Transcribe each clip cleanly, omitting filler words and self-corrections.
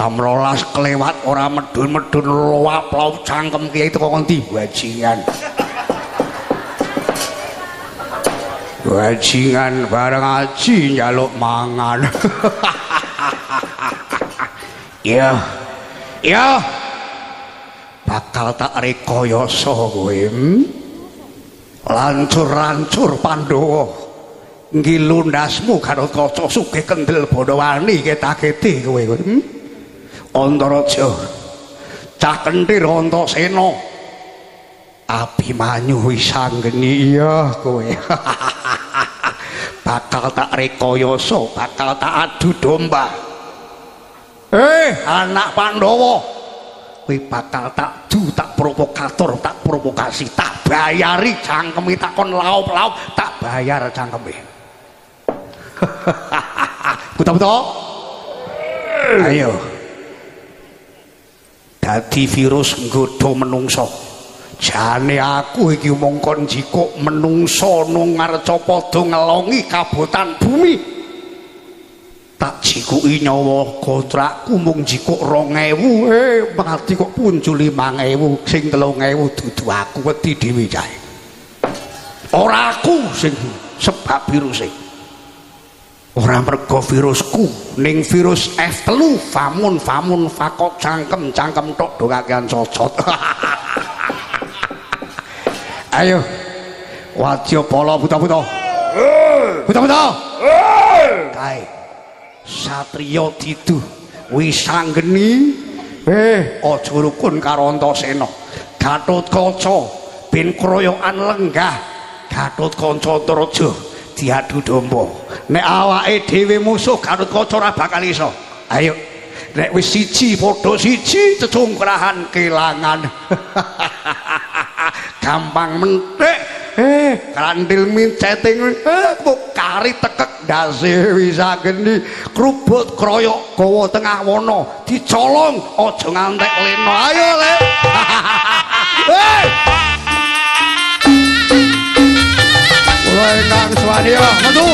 jam 12 kelewat ora medun-medun luap-luap cangkem kiai teko kondi bajingan. Bajingan bareng aji njaluk mangan. Iya. Iya. Bakal tak rekayasa kowe. Lancur-lancur Pandhawa. Ngilundasmu karo kaca sugih kendel Bonowani ketaketi kowe kowe. Antaraja, Cah Kenthir Antasena, Abimanyu Wisanggeni ya kowe. Bakal tak rekayasa, bakal tak adu domba. Anak Pandhawa, kowe bakal tak du, tak provokator, tak provokasi, tak bayari cangkeme takon laop-laop, tak bayar cangkeme. Kutok-kutok ayo dadi virus nggodha menungso jane aku iki mung kon jikuk menungso nang arca padha ngelongi kabotan bumi tak jikuki nyawa kontrakku mung jikuk 2000 mati kok punjul 5000 sing 3000 dudu aku wedi dhewe cahe ora aku sing sebab virus e ora mergo virusku ning virus F3 famun fakok cangkem tok do kakean cocot. Ayo wadya pala buta-buta buta-buta kae satriya didu Wisanggeni aja rukun karo Antasena Gatotkaca ben kroyokan lenggah Gatotkaca Antaraja diadu domba nek awake dhewe musuh Gatotkaca ora bakal iso ayo nek wis siji padha siji cecungkrahan kelangan. Gampang menthik kandil minceting kok kari tekek ndase Wisanggeni krubut kroyok gawa tengah wana dicolong aja ngantek leno ayo le. Nang suwani ya metu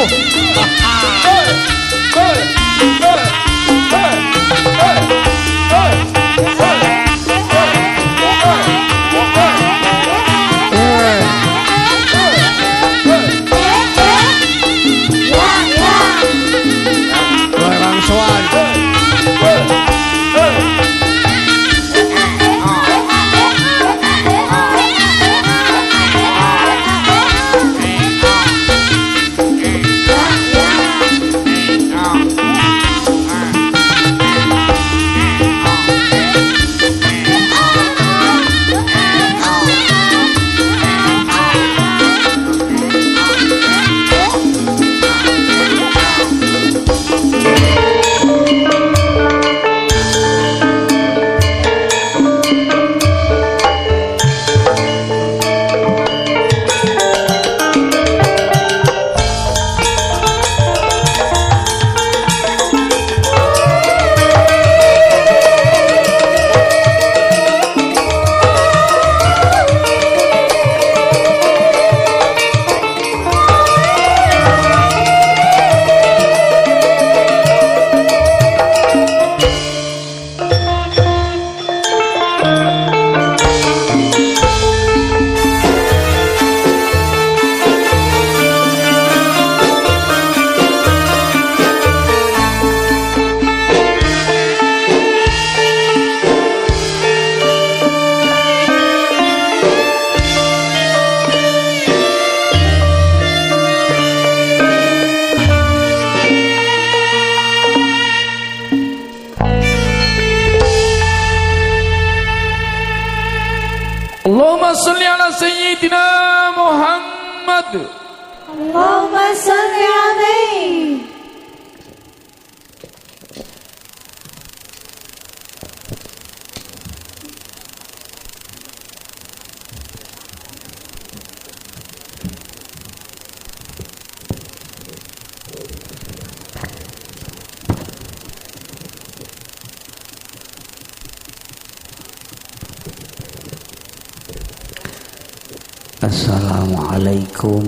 Assalamualaikum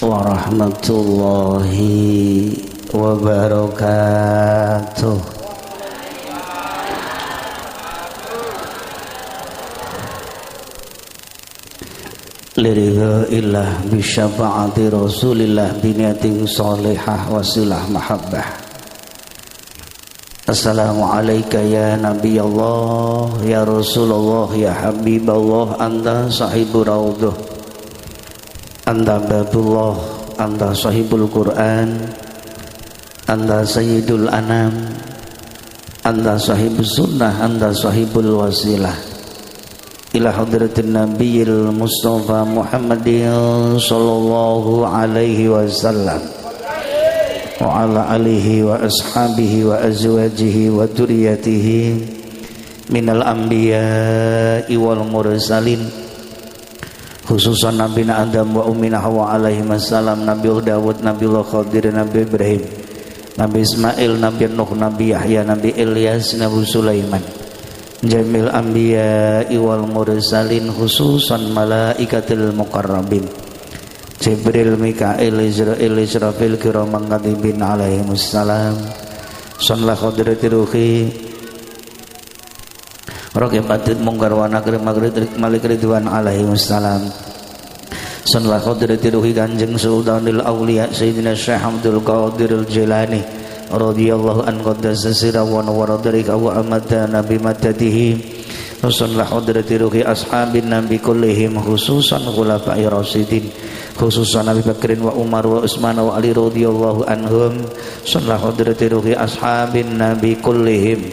warahmatullahi wabarakatuh. liridha illah bisyafa'ati rasulillah biniatin salihah wasilah mahabbah. Assalamu'alaika ya Nabi Allah, ya Rasulullah, ya Habiballah. Anta sahibu raudhuh, anta babullah, anta sahibul Quran, anta sayyidul anam, anta sahibus sunnah, anta sahibul wasilah. Ila hadratin nabiyil mustafa Muhammadin sallallahu alaihi wasallam wa ala alihi wa ashabihi wa azwajihi wa dzurriyyatihi minal anbiya'i wal mursalin, khususan Nabi Adam wa Ummina Hawa alaihi wassalam, Nabi Dawud, Nabi Khidir, Nabi Ibrahim, Nabi Ismail, Nabi Nuh, Nabi Yahya, Nabi Ilyas, Nabi Sulaiman, jamil anbiya wal mursalin, khususan malaikatil muqarrabin, Jibril, Mikail, Israfil, kiraman katibin alaihimussalam. Sunlah khadrati ruhi rokibatit mungkar wa nakrim malik ridwan alaihimussalam. Sunlah khadrati ruhi kanjeng sultanil awliya Sayyidina Syekh Abdul Qadir Al-Jilani radhiyallahu an qaddasa sirrahu wa radarika wa amatana bimatatihi. Rasulullah hadrati ruhi ashabin nabi kullihim, khususan khulafa'i rasidin, khususan Nabi Bakrin wa Umar wa Utsman wa Ali radhiyallahu anhum. Rasulullah hadrati ruhi ashabin nabi kullihim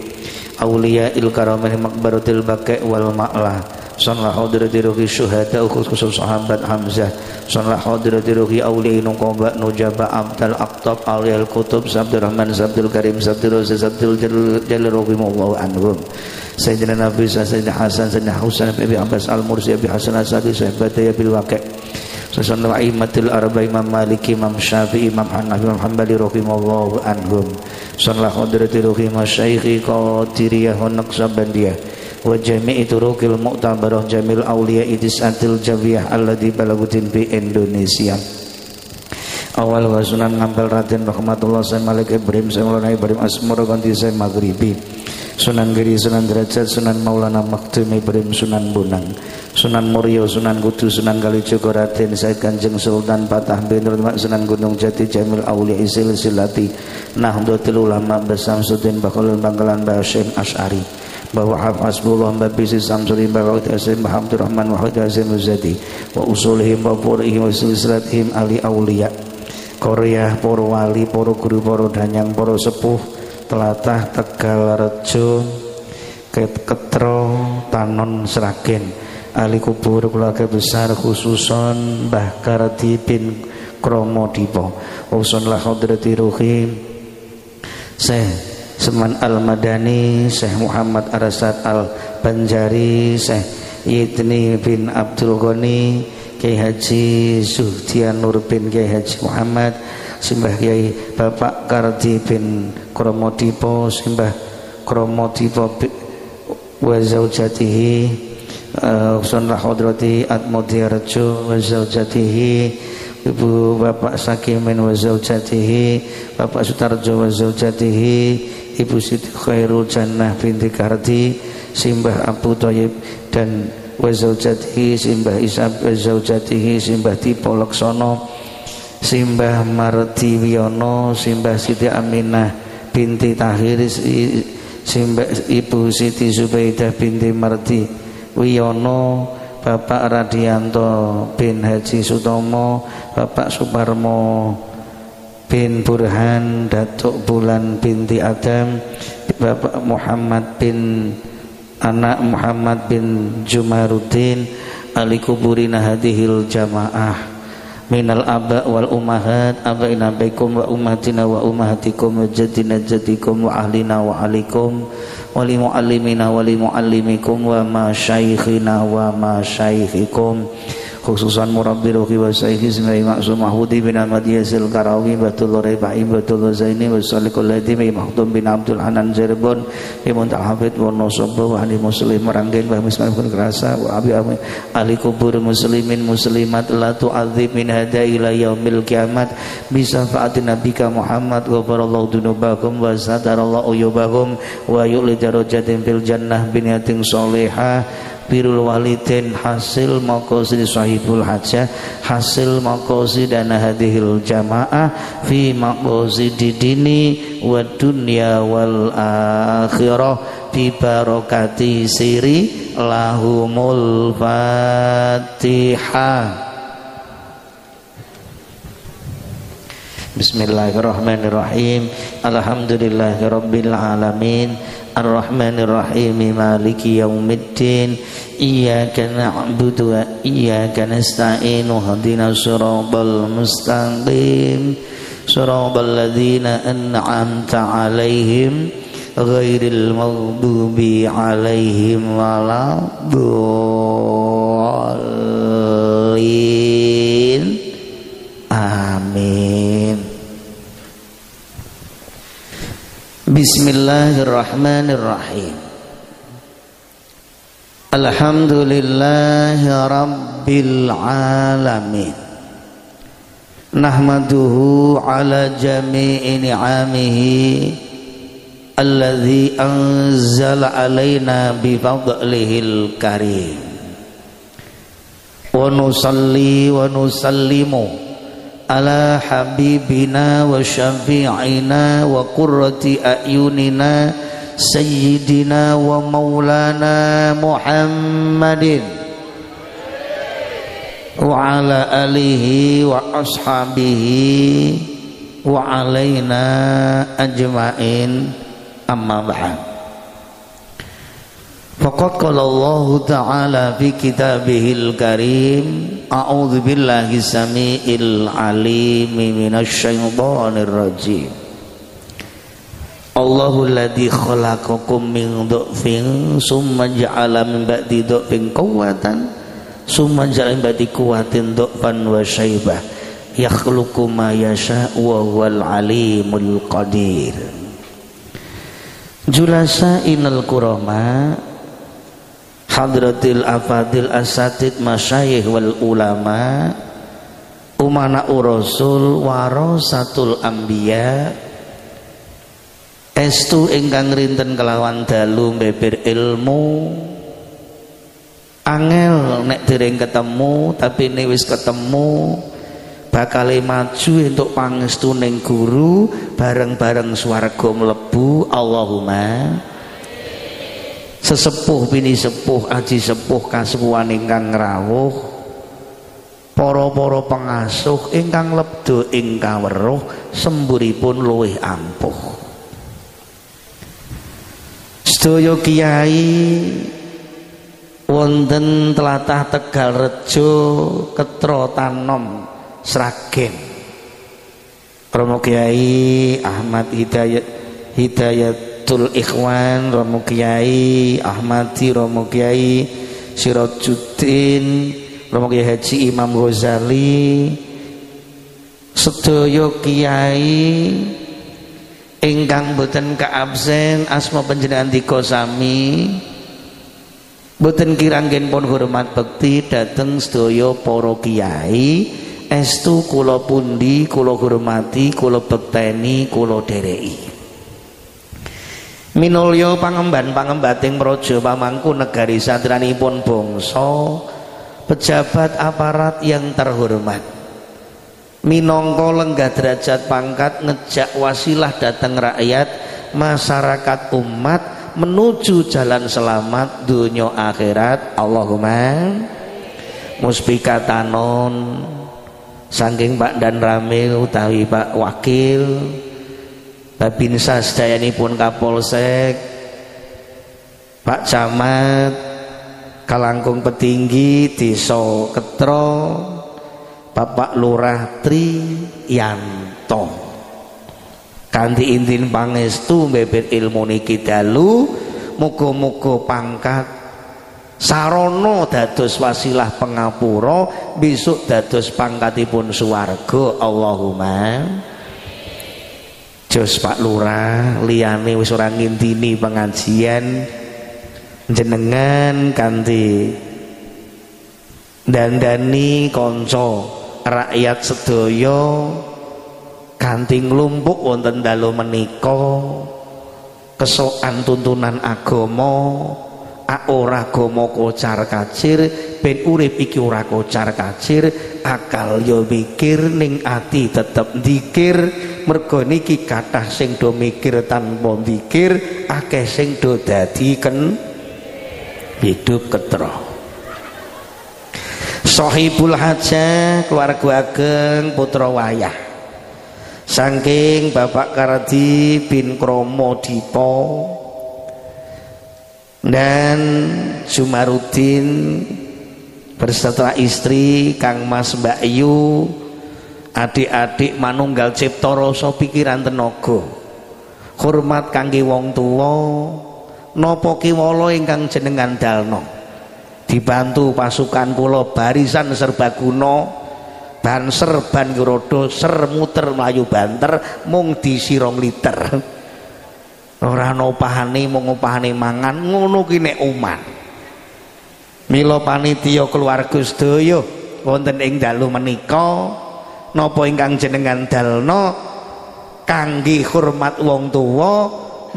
awliya'il karamil makbaratil baqi' wal ma'la. Sanlah hadrati ruhi syuhada, khusus sahabat Hamzah. Sanlah hadrati ruhi awliya nuqaba nujaba abdal aqtab aliyal kutub sabdul rahman sabdul karim sabdul rasul sabdul jalil rahimahullahu anhum. Sayyidina Nabi, Sayyidina Hasan, Sayyidina Husain, Abi Abbas al-Mursi, Abi Hasan al-Saqi, sahabataya bil waqi'. Sanlah aimatul arba, Imam Maliki, Imam Syafi'i, Imam Hanafi, Imam Hanbali rahimahullahu anhum. Sanlah hadrati ruhi masyayikh qadiriyah wa naqsyabandiyah wa jami'i turukil mu'tabarah jamil awliya idis atil jawiyah alladhi balagutin bi Indonesia awal wa sunan ngampel raden rahmatullah saya malik ibrahim saya maulana ibrahim asmur konti saya maghribi sunan giri sunan derajat sunan maulana maktum ibrahim sunan bonang sunan muryo sunan kudus sunan kalijogo raden saya kanjeng sultan patah bin rahmat sunan gunung jati jamil awliya isil silati nahdlatul ulama basamsuddin bakhulul bangkalan bahasyim asy'ari bahwa hafazullah mabisi samsuri barakati asim Muhammadur Rahman wa hadasim muzadi wa usulihim wa furihim wa silsilatihim ali aulia Korea, poro wali, poro guru, poro danyang, poro sepuh telatah Tegal Rejo Ketro Tanon Sragen ahli kubur keluarga besar khususon Mbah Kardi bin Kromodipo wa usunlah hadrati ruhi Syekh Seman Al-Madani, Syekh Muhammad Arasad Al-Banjari, Syekh Yidni bin Abdul Ghani, Kiai Haji Zuhdian Nur bin Kiai Haji Muhammad, Simbah Kiai Bapak Kardi bin Kromodipo, Simbah Kromodipo wa zaujatihi, Sunlah Hadrati Atmodi Rejo wa zaujatihi, Ibu Bapak Sakimin wa zaujatihi, Bapak Sutarjo wa zaujatihi, Ibu Siti Khairul Jannah binti Kardi, Simbah Abu Thayyib dan wa zaujatihi, Simbah Isab wa zaujatihi, Simbah Tipo Laksono, Simbah Marti Wiono, Simbah Siti Aminah binti Tahir, Simbah Ibu Siti Zubaidah binti Marti Wiono, Bapak Radianto bin Haji Sutomo, Bapak Suparmo bin Burhan, Datuk Bulan binti Adam, Bapak Muhammad bin anak Muhammad bin Jumaruddin, ahli kuburina hadihil jamaah minal aba wal ummahat abaina baikum wa ummatina wa ummahatikum wa jaddina jaddikum wa ahlina wa alikum wali mu'allimina wali mu'allimikum wa masyaikhina wa masyaihikum, khususan murabbi ruhi wa sayyidi sinai maksum mahudi bin al-madiyasil karawi batullah reba'i batullah zaini wa sallikul ladimi makhtum bin abdul hanan jirbon imun ta'hafid wa nusabba wa ahli muslim meranggain wa mismanifun kerasa wa abi ahli kubur muslimin muslimat la tu'adzib min hada ila yaumil kiamat bisafa'ati nabika Muhammad ghafarallahu dunubakum wa satarallahu uyubakum wa yu'li darajatin fil jannah bin yatin solehah birul walidain hasil maqasid sahibul hajah hasil maqasid dana hadhil jamaah fi maqasid dini wa dunya wal akhirah bi barokati siri lahumul fatihah. Bismillahirrahmanirrahim. Alhamdulillahirabbil alamin. Arrahmanirrahim. Maliki yaumiddin. Iyyaka na'budu wa iyyaka nasta'in. Ihdinas siratal mustaqim. Siratal ladzina an'amta 'alaihim ghairil maghdubi 'alaihim waladdallin. Amin. Bismillahirrahmanirrahim. Alhamdulillahirabbil alamin. Nahmaduhu ala jami'i ni'amihi allazi anzala alaina bi fadlihil karim. Wa nusalli wa nusallimu ala habibina wa syafi'ina wa qurrati a'yunina sayyidina wa maulana Muhammadin wa ala alihi wa ashabihi wa alaina ajma'in. Amma ba'd. Faqad qala Allah ta'ala fi kitabihil karim. A'udzu billahi samiil alim minasy syaithanir rajim. Allahul ladzi khalaqakum min dhufin summa ja'ala min ba'di dhufin quwwatan summa ja'ala min ba'di quwwatin dhufan wa syaibah yakhluqu ma yasha' wa huwal alimul qadir. Julasa inal kurama hadratil afadil asatid masyayikh wal ulama umana urasul warasatul anbiya estu ingkang rinten kelawan dalu beber ilmu angel nek dereng ketemu tapi nek wis ketemu bakal maju entuk pangestuning guru bareng-bareng swarga mlebu. Allahumma sesepuh bini sepuh aji sepuh kasuwan ingkang ngrawuh para-para pengasuh ingkang lebdo ing kaweruh semburipun luwih ampuh. Sedaya kiai wonten tlatah Tegalrejo Ketro Tanom Sragen Romo Kiai Ahmad Hidayatul Ikhwan, Romo Kiai Ahmadi, Romo Kiai Sirajuddin, Romo Kiai Haji Imam Ghazali, sedaya kiai ingkang boten kaabsen asma panjenengan dika sami boten kiranggen pun hormat bekti dateng sedaya para kiai estu kula pundi kula hormati kula bekteni kula dereki. Minulya pangemban-pangembating praja pamangku negari satranipun bangsa, pejabat aparat yang terhormat. Minangka lenggah derajat pangkat ngejak wasilah dateng rakyat, masyarakat umat menuju jalan selamat dunia akhirat. Allahumma musbikatanon saking Pak Dan Ramil utawi Pak Wakil Babinsa sedayanipun Kapolsek, Pak Camat, Kalangkung Petinggi, Desa Ketro, Bapak Lurah Triyanto. Kanthi intin pangestu mbebet ilmu niki dalu, muga-muga pangkat sarana dados wasilah pangapura, besok dados pangkatipun swarga. Allahumma jos Pak Lurah liyane wis ora ngintini pengajian jenengan kanthi dandani kanca rakyat sedaya kanthi nglumpuk wonten dalu menika kesokan tuntunan agama ora gomo kocar kacir, ben urip iki ora kocar kacir, akal yo mikir ning ati tetep dikir, mergo niki kathah sing do mikir tanpa dikir, akeh sing do dadi ken hidup ketro. Sohibul Hajah keluarga ageng putra wayah saking Bapak Kardi bin Kromo Dipo dan Jumarudin berserta istri Kang Mas Mbak Yu, adik-adik manunggal cipta rasa pikiran tenaga hormat kangge wong tuwa, napa kiwala ingkang jenengan dalno dibantu pasukan kula barisan serbaguna banser ban rodo ser muter melayu banter mung disirong liter ora ana opahane mung opahane mangan ngono ki nek umat mila panitia keluarga sedaya wonten ing dalu menika napa ingkang jenengan dalna kangge hormat wong tuwa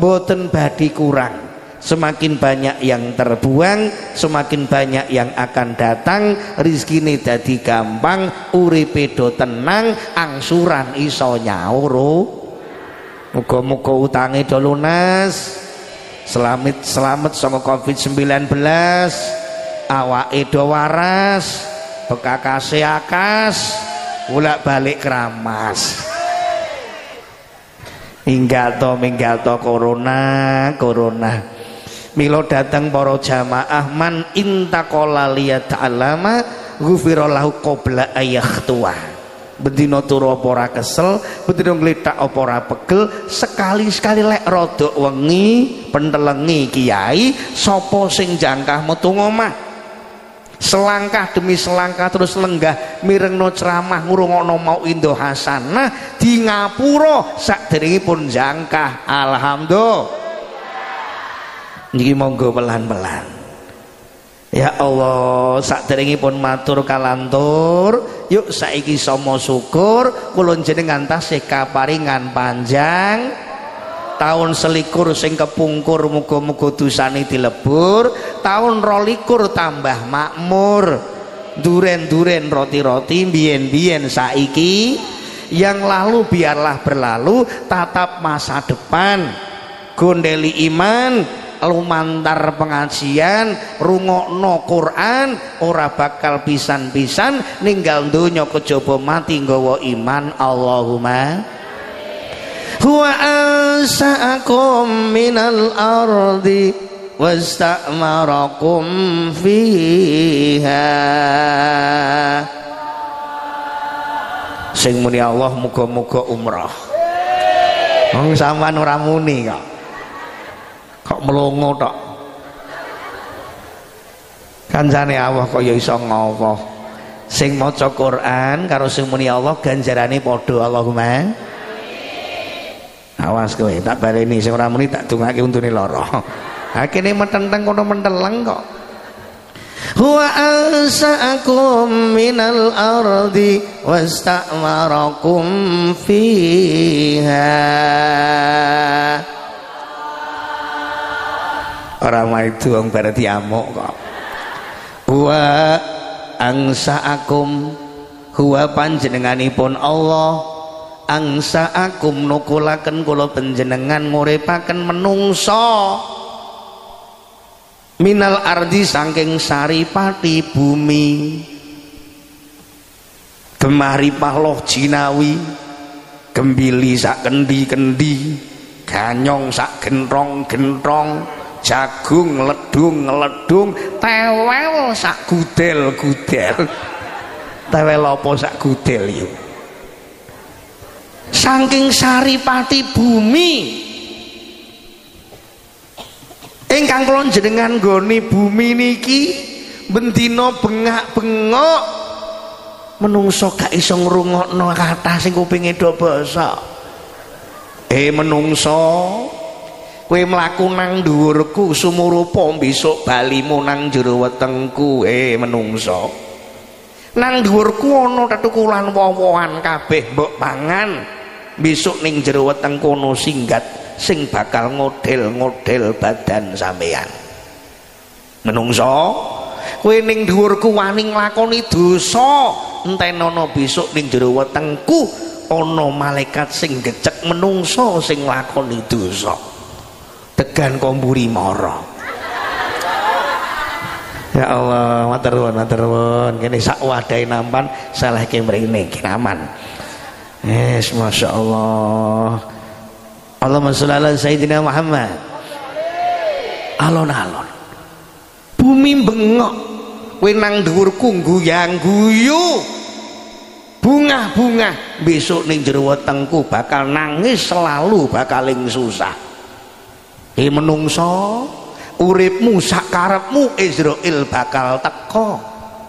mboten badhe kurang. Semakin banyak yang terbuang, semakin banyak yang akan datang. Rizkine dadi gampang, uripe do tenang, angsuran iso nyaur. Muga-muga utange do lunas, selamat sama COVID-19, awake do waras, bekakase akas, bolak-balik keramas. Minggal to corona. Milo datang para jamaah man intaqala liya ta'alama ghufira lahu qabla ayakhtuwa bendina turu apa ora kesel bendina ngletak apa ora pegel sekali-sekali lek rodok wengi pentelengi kiai sapa sing jangkah metu omah selangkah demi selangkah terus lenggah mirengno ceramah ngrungokno mau indo hasanah di ngapura saderengipun jangkah alhamdulillah. Niki monggo pelan-pelan. Ya Allah, saderengipun matur kalantur, yuk saiki sama syukur, kula njenengan tasih kaparingan panjang tahun selikur sing kepungkur muga-muga dosane dilebur, tahun rolikur tambah makmur, duren-duren roti-roti biyen-biyen saiki, yang lalu biarlah berlalu, tatap masa depan, gondeli iman. Lumantar pengajian rungokno Quran ora bakal pisan-pisan ninggal donya kejaba mati nggawa iman. Allahumma huwa ansaakum minal ardi wastamarakum fiha sing muni Allah muga-muga umrah wong sampean ora muni kok kok melongo tok kancane Allah kok ya iso ngopo sing maca Quran karo sing muni Allah ganjarane padha. Allahumma awas kowe tak baleni sing ora muni tak dongake untune lara akene metenteng kono menteleng kok. Huwa ansaakum minal ardi wastamarakum fiha orang maidu wong berarti amuk kok. Huwa angsaakum huwa panjenenganipun Allah angsaakum nukulaken kula panjenengan nguripaken menungso minal ardi saking saripati bumi gemari paloh jinawi gembili sak kendi-kendi ganyong sak gentrong-gentrong jagung ngeledung tewel sak gudel tewel apa sak gudel yuk saking saripati bumi ingkang kula njenengan nggone bumi niki bendina bengak-bengok menungso gak iso ngrungokno kathah sing kupinge do basa. Menungso kowe mlaku nang dhuwurku sumurupa besok balimu nang jero wetengku. Menungso nang dhuwurku ana tetukulan wowohan kabeh mbok pangan besok ning jero wetengku ana singgat sing bakal ngodel-ngodel badan sampeyan. menungso kowe ning dhuwurku wani nglakoni dosa entenono besok ning jero wetengku ana malaikat sing gecek menungso sing nglakoni dosa tegan komburi mara. Ya Allah, matur nuwun, matur nuwun. Kene sak wadahe nampan salehke mrene iki aman. Yes, masyaallah. Allahumma sholli ala sayidina Muhammad. Alon-alon. Bumi bengok, kowe nang dhuwurku guyang guyu. Bungah-bungah besok ning jero wetengku bakal nangis selalu bakaling susah. Ki menungso uripmu sakarepmu Izrail bakal teko.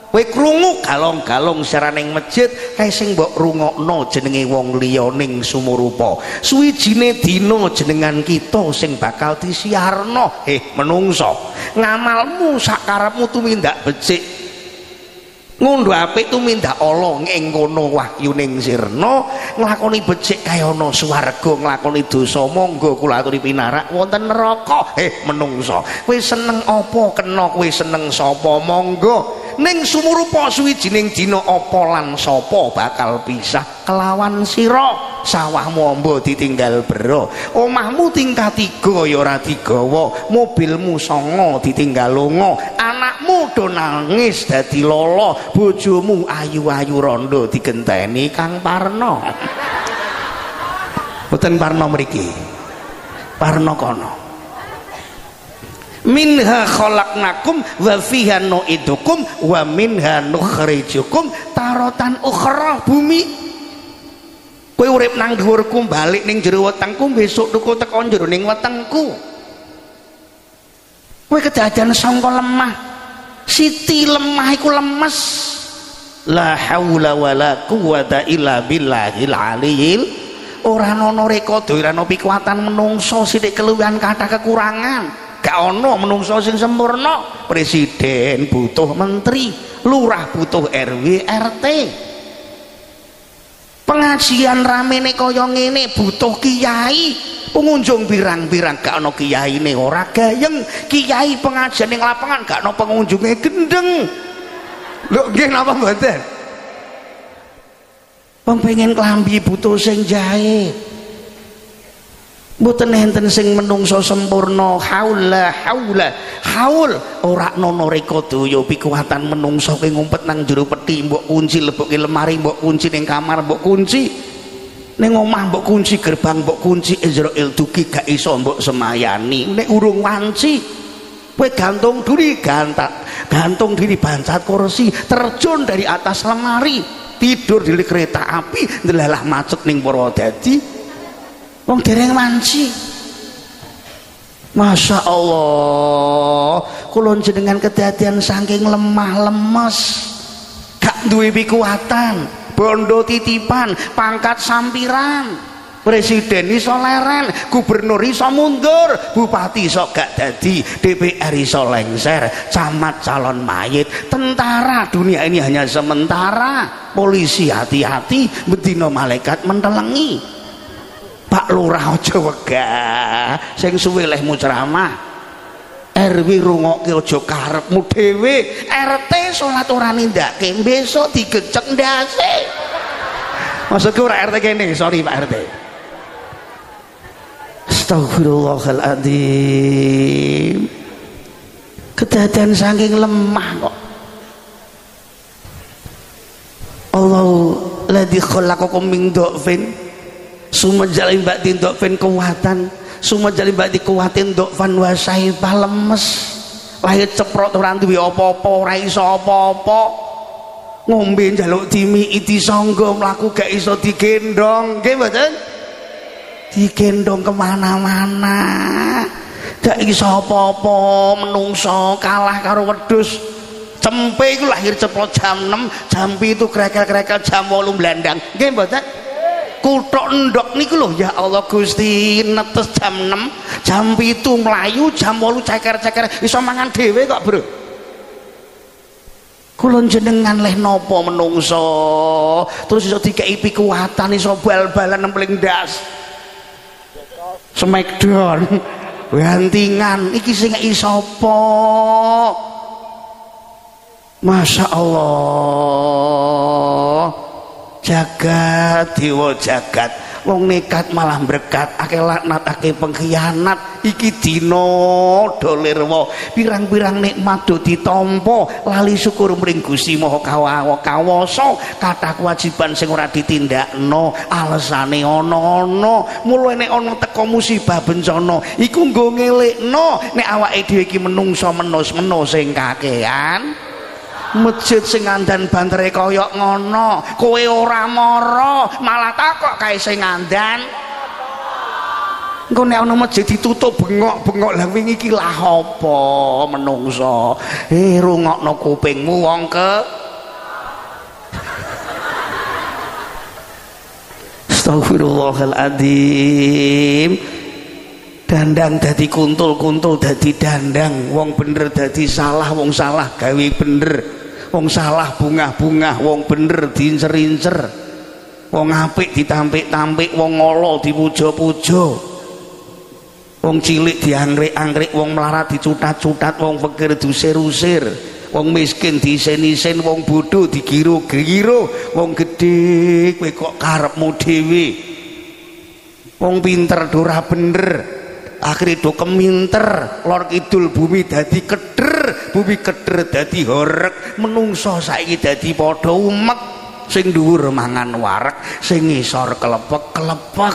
Kowe krungu galong-galong saraning masjid kae sing mbok rungokno jenenge wong liya ning sumurupa. Suwijine dina jenengan kita sing bakal disiarno. Menungso, ngamalmu sakarepmu tumindak becik. Ngundhu apik tumindak ala ing kono wahyuning sirna, nglakoni becik kae ana swarga, nglakoni dosa monggo kula aturi pinarak wonten neraka. Menungso, kowe seneng apa kena kowe seneng sapa monggo. Ning sumurupa suwijining dina apa lan sapa bakal pisah kelawan sira. Sawahmu amba ditinggal bero, omahmu tingkat 3 ya ora digawa, mobilmu 9 ditinggal lunga, anakmu do nangis dadi lolo, bojomu ayu-ayu rondo digenteni Kang Parno. Boten Parno mriki, Parno kono. Minha khalaqnakum wa fiha nu'idukum wa minha nukhrijukum tarotan ukhra. Bumi kowe urip nang dhuwurku balik ning jero wetengku besok tuku teko jero ning wetengku. Kowe kedadean sangka lemah, siti lemah iku lemes. La haula wala quwata illa billahil aliyil. Ora ana rekodo, ora ana pikuwatan menungso sithik keluwihan kathah kekurangan. Gak ono menungso sing sempurna. Presiden butuh menteri, lurah butuh RW RT, pengajian rame nih kaya ngene butuh kiai, pengunjung birang-birang. Gak ono kiai nih, ora gayeng kiai pengajian ning lapangan, gak ono pengunjungnya gendeng. Lho nggih napa mboten? Pengpengen klambi butuh sing jahit. Mboten enten sing menungso sempurna. Haula haula haul, ora ana rekodaya pikuwatan menungso. Ki ngumpet nang jero peti mbok kunci, lebokke lemari mbok kunci, ning kamar mbok kunci, ning omah mbok kunci, gerbang mbok kunci. Izrail dugi gak iso mbok semayani nek urung wanci. Kowe gantung diri, gantung diri bancat kursi, terjun dari atas lemari, tidur di kereta api, ndelalah macet ning Purwodadi. Wong dereng manci. Masya Allah, kulon jenengan kedadian saking lemah lemes, gak duwe pikuwatan, bondo titipan, pangkat sampiran, presiden iso leren, gubernur iso mundur, bupati iso gak dadi, DPR iso lengser, camat calon mayit, tentara dunia ini hanya sementara, polisi hati-hati, bedino malaikat mentelengi. Pak lurah aja wegah sing suwe lehmu ceramah, RW rungokke aja karepmu dhewe, RT salat ora nindakake besok digecek ndase. Maksudku ora RT kene, sorry Pak RT. Astagfirullahaladzim, kedadean saking lemah kok. Allahu ladzi khalaqakum min dha'fin suma jalin bakti ndokfen kekuatan, suma jalin bakti kekuatin ndokfan wasai lemes, lahir ceprot orang duwe apa-apa, ora iso apa-apa, ngombe njaluk dimiki disangga mlaku gak iso digendong, nggih mboten? Digendong kemana-mana, gak iso apa-apa, menungso kalah karo wedhus. Cempe iku lahir ceprot jam 6, jam 7 krekel-krekel jam 8 blandang, nggih mboten? Kutok endok niku lho, ya Allah Gusti, netes jam 6, jam 7 mlayu, jam 8 ceker-ceker iso mangan dhewe kok, Bro. Kula jenengan leh napa menungso, terus iso dikeki pikuwatan, iso bal-balan nempling das. Smackdown. gantingan iki sing isopo. Masya Allah, jagat dewa jagat, wong nekat malah berkat, akeh laknat akeh pengkhianat, iki dina dolirwa, pirang-pirang nikmat do ditampa, lali syukur mring Gusti Maha Kawasa, kathah kewajiban sing ora ditindakno, alesane ana-ana, mula nek ana teka musibah bencana, iku nggo ngelekno, nek awake dhewe iki menungsa menus-menus sing kakean. Masjid sing ngandan bantere koyok ngono, kowe ora mara malah takok kae sing ngandan. Engko nek ana masjid ditutup bengok-bengok, lha wingi iki lah apa menungso. Rungokno kupingmu wong ke. Astagfirullahaladzim. Dandang dadi kuntul, kuntul dadi dandang, wong bener dadi salah, wong salah gawe bener, wong salah bungah-bungah, wong bener diincer-incer, wong apik ditampik-tampik, wong ngolo dipuja-puja, wong cilik dianggrek-anggrek, wong melarat dicutat-cutat, wong fakir diusir-usir, wong miskin diisen-isen, wong bodoh digiro-giro, wong gedhe kowe kok karepmu dhewe, wong pinter ora bener, akhirnya do keminter lor kidul bumi dadi keder, bumi keder dadi horeg, menungso saiki dadi padha umek, sing dhuwur mangan wareg, sing ngisor kelepek-kelepek,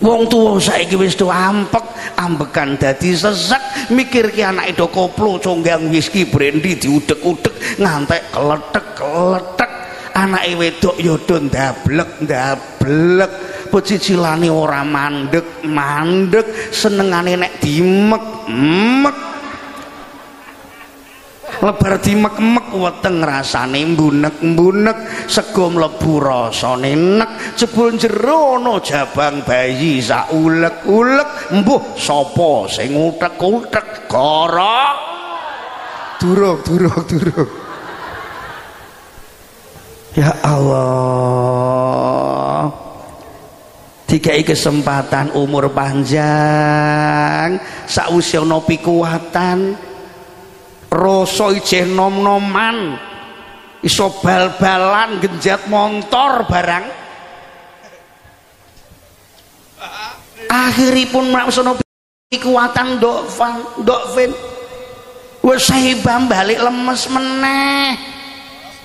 wong tuwa saiki wis do ampek ambekan dadi sesek, mikir ki anake do koplo conggang whisky brandy diudek-udek ngantek keletek-keletek, anake wedok ya do ndablek-ndablek, pecicilane ora mandek-mandek, senengane nek dimek-mek, lebar dimek-mek weteng rasane mbunek-mbunek, sego mlebu rasane nek, jebul jero ana jabang bayi sak ulek-ulek, mbuh sapa sing utek-utek goro durung. Ya Allah, dikai kesempatan umur panjang, sausia ana pikuwatan, rasa ijeh nom-noman, iso bal-balan, genjat montor barang. Akhiripun maksana pikuwatan ndok fen. Wis saibam balik lemes meneh.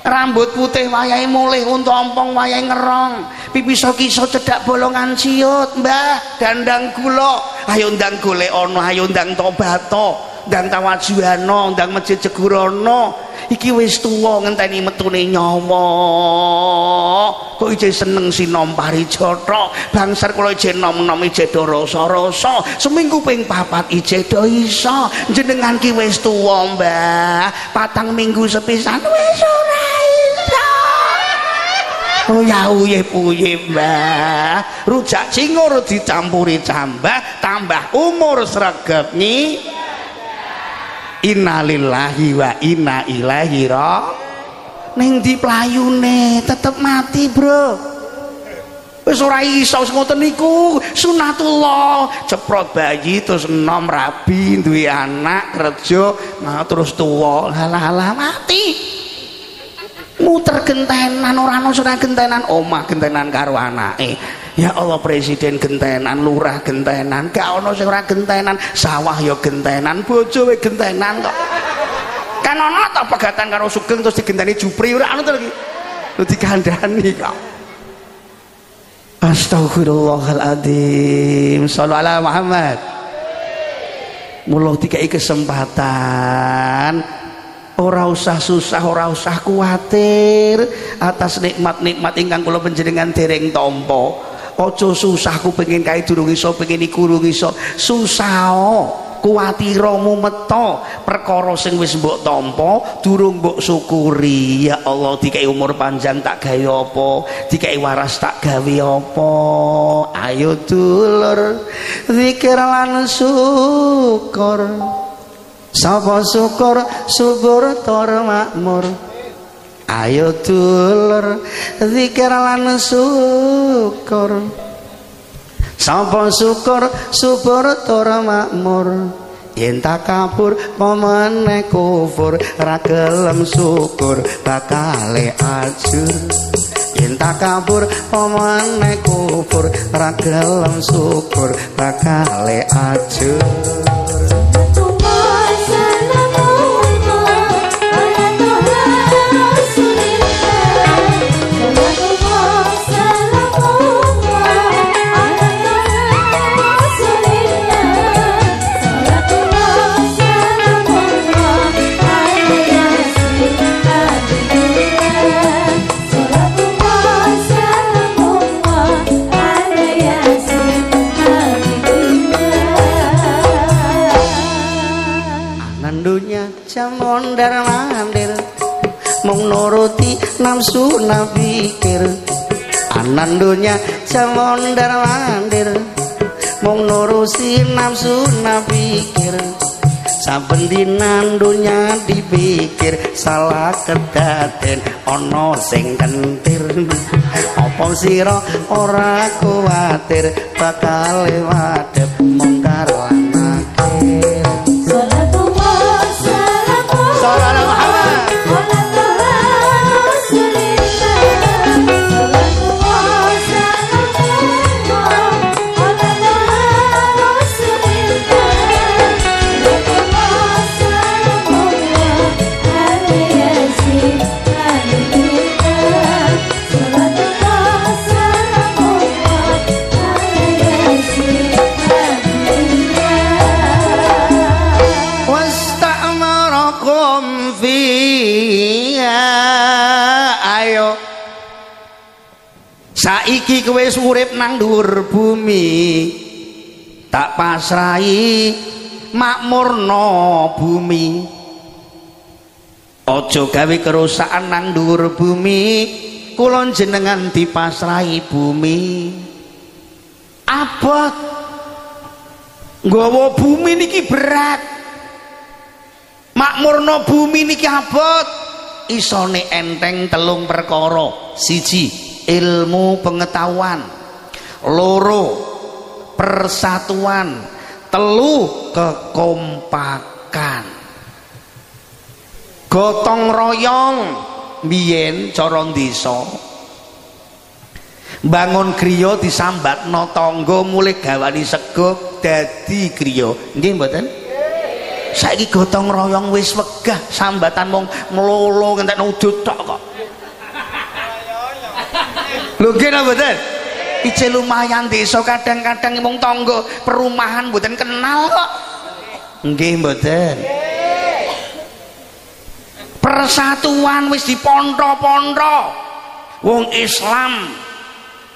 Rambut putih wayahe mulih, untompong wayahe ngerong, pipiso kiso cedak bolongan siut, mbah dandang gula, ayo ndang golek ono, ayo ndang tobato, ndang tawajuhana, ndang masjid Jegurana, iki wis tuwa ngenteni metune nyawa, kok ijeh seneng sinom parijata, bangsar kula ijeh nom-nom ijeh do rasa-rasa, seminggu ping 4 ijeh do iso, jenengan ki wis tuwa mbah, 4 minggu sepisan wis ora. Ya uyeh-uyeh mbah, rujak cingur dicampuri cambah, tambah umur sregep nyi. Innalillahi wa inna ilaihi raji'un. Ning di playune tetep mati, bro. Wis ora iso ngoten niku, sunatullah, ceprot bayi terus enom rabi, duwe anak, kerja, terus tuwa, halah-halah mati. Muter gentenan, orang ora gentenan, omah gentenan karo anake. Ya Allah, presiden gentenan, lurah gentenan, gak ono sing ora gentenan, sawah ya gentenan, bojo we gentenan kok. Kan ono ta pegatan karo sugeng terus digenteni jupri, ora ono to iki. Lu dikandhani kok. Astagfirullahaladzim. Shallallahu ala Muhammad. Mula dikai kesempatan, ora usah susah, ora usah kuatir atas nikmat-nikmat ingkang kula panjenengan dereng tampa. Aja susah kepengin kae durung iso, pengin iku durung iso. Susah kuwatiramu meto perkara sing wis mbok tampa durung mbok syukuri. Ya Allah, dikai umur panjang tak gawe apa, dikai waras tak gawe apa. Ayo dulur zikir lan syukur. Sapa syukur subur tur makmur. Ayo dulur zikir lan syukur. Sampo syukur subur tur makmur, yen tak kapur pemene kufur, ra gelem syukur bakale ajur. Yen tak kapur pemene kufur, ra gelem syukur bakale ajur. Mondar mandir mung nuruti nafsu napikir, anan dunya mondar mandir mung nurusi nafsu napikir, saben dinan dunya dipikir salah kedaden ana sing kentir. Apa sira ora kuwatir bakal wadep mungkar lan nakir. Saiki kowe urip nang dhuwur bumi, tak pasrai makmurno bumi, aja gawe kerusakan nang dhuwur bumi. Kula jenengan dipasrai bumi, abot nggawa bumi niki berat, makmurno bumi niki abot. Isone enteng telung perkara: siji, ilmu pengetahuan, loro persatuan, telu kekompakan, gotong royong. Biyen cara desa bangun griya disambatno tangga, mulih gawani sego dadi griya, nggih mboten? Saiki gotong royong wis wegah, sambatan mung mlolo ngentek udut tok kok. Lho kira mboten? Ice lumayan desa, kadang-kadang mung tangga perumahan mboten kenal kok. Nggih mboten. Persatuan wis dipontho-pontho. Wong Islam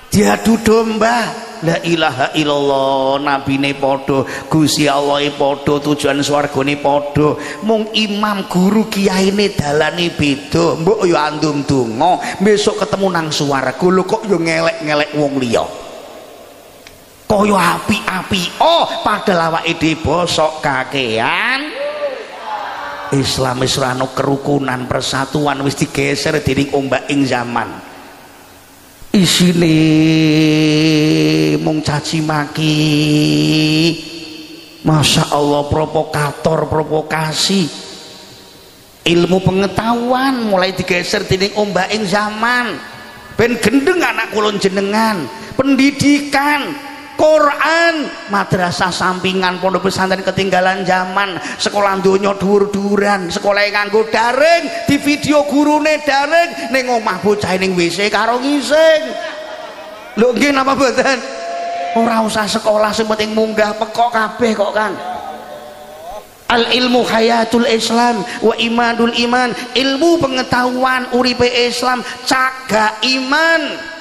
diadu domba. La ilaha illallah, nabine padha, Gusti Allahe padha, tujuan swargane padha. Mung imam guru kiyaine dalane beda. Mbok ya andum donga, besok ketemu nang swarga. Lho kok ya ngelek-ngelek wong liya. Kaya api-api. Oh, padahal awake dhewe bosok kakean. Islam wis ora ana kerukunan, persatuan wis digeser dening ombaking zaman. Isine mung caci maki. Masya Allah, provokator, provokasi. Ilmu pengetahuan mulai digeser dening ombaking zaman. Ben gendeng anak kula jenengan, pendidikan Quran, madrasah sampingan, pondok pesantren ketinggalan zaman, sekolah donya dhuwur-dhuwuran, sekolah nganggo daring, di video gurune daring, ning omah bocah ning WC karo ngising. Lho nggih napa mboten? Ora usah sekolah, sing penting munggah pekok kabeh kok, Kang. Al ilmu hayatul Islam wa imadul iman. Ilmu pengetahuan uripe Islam, cagak iman.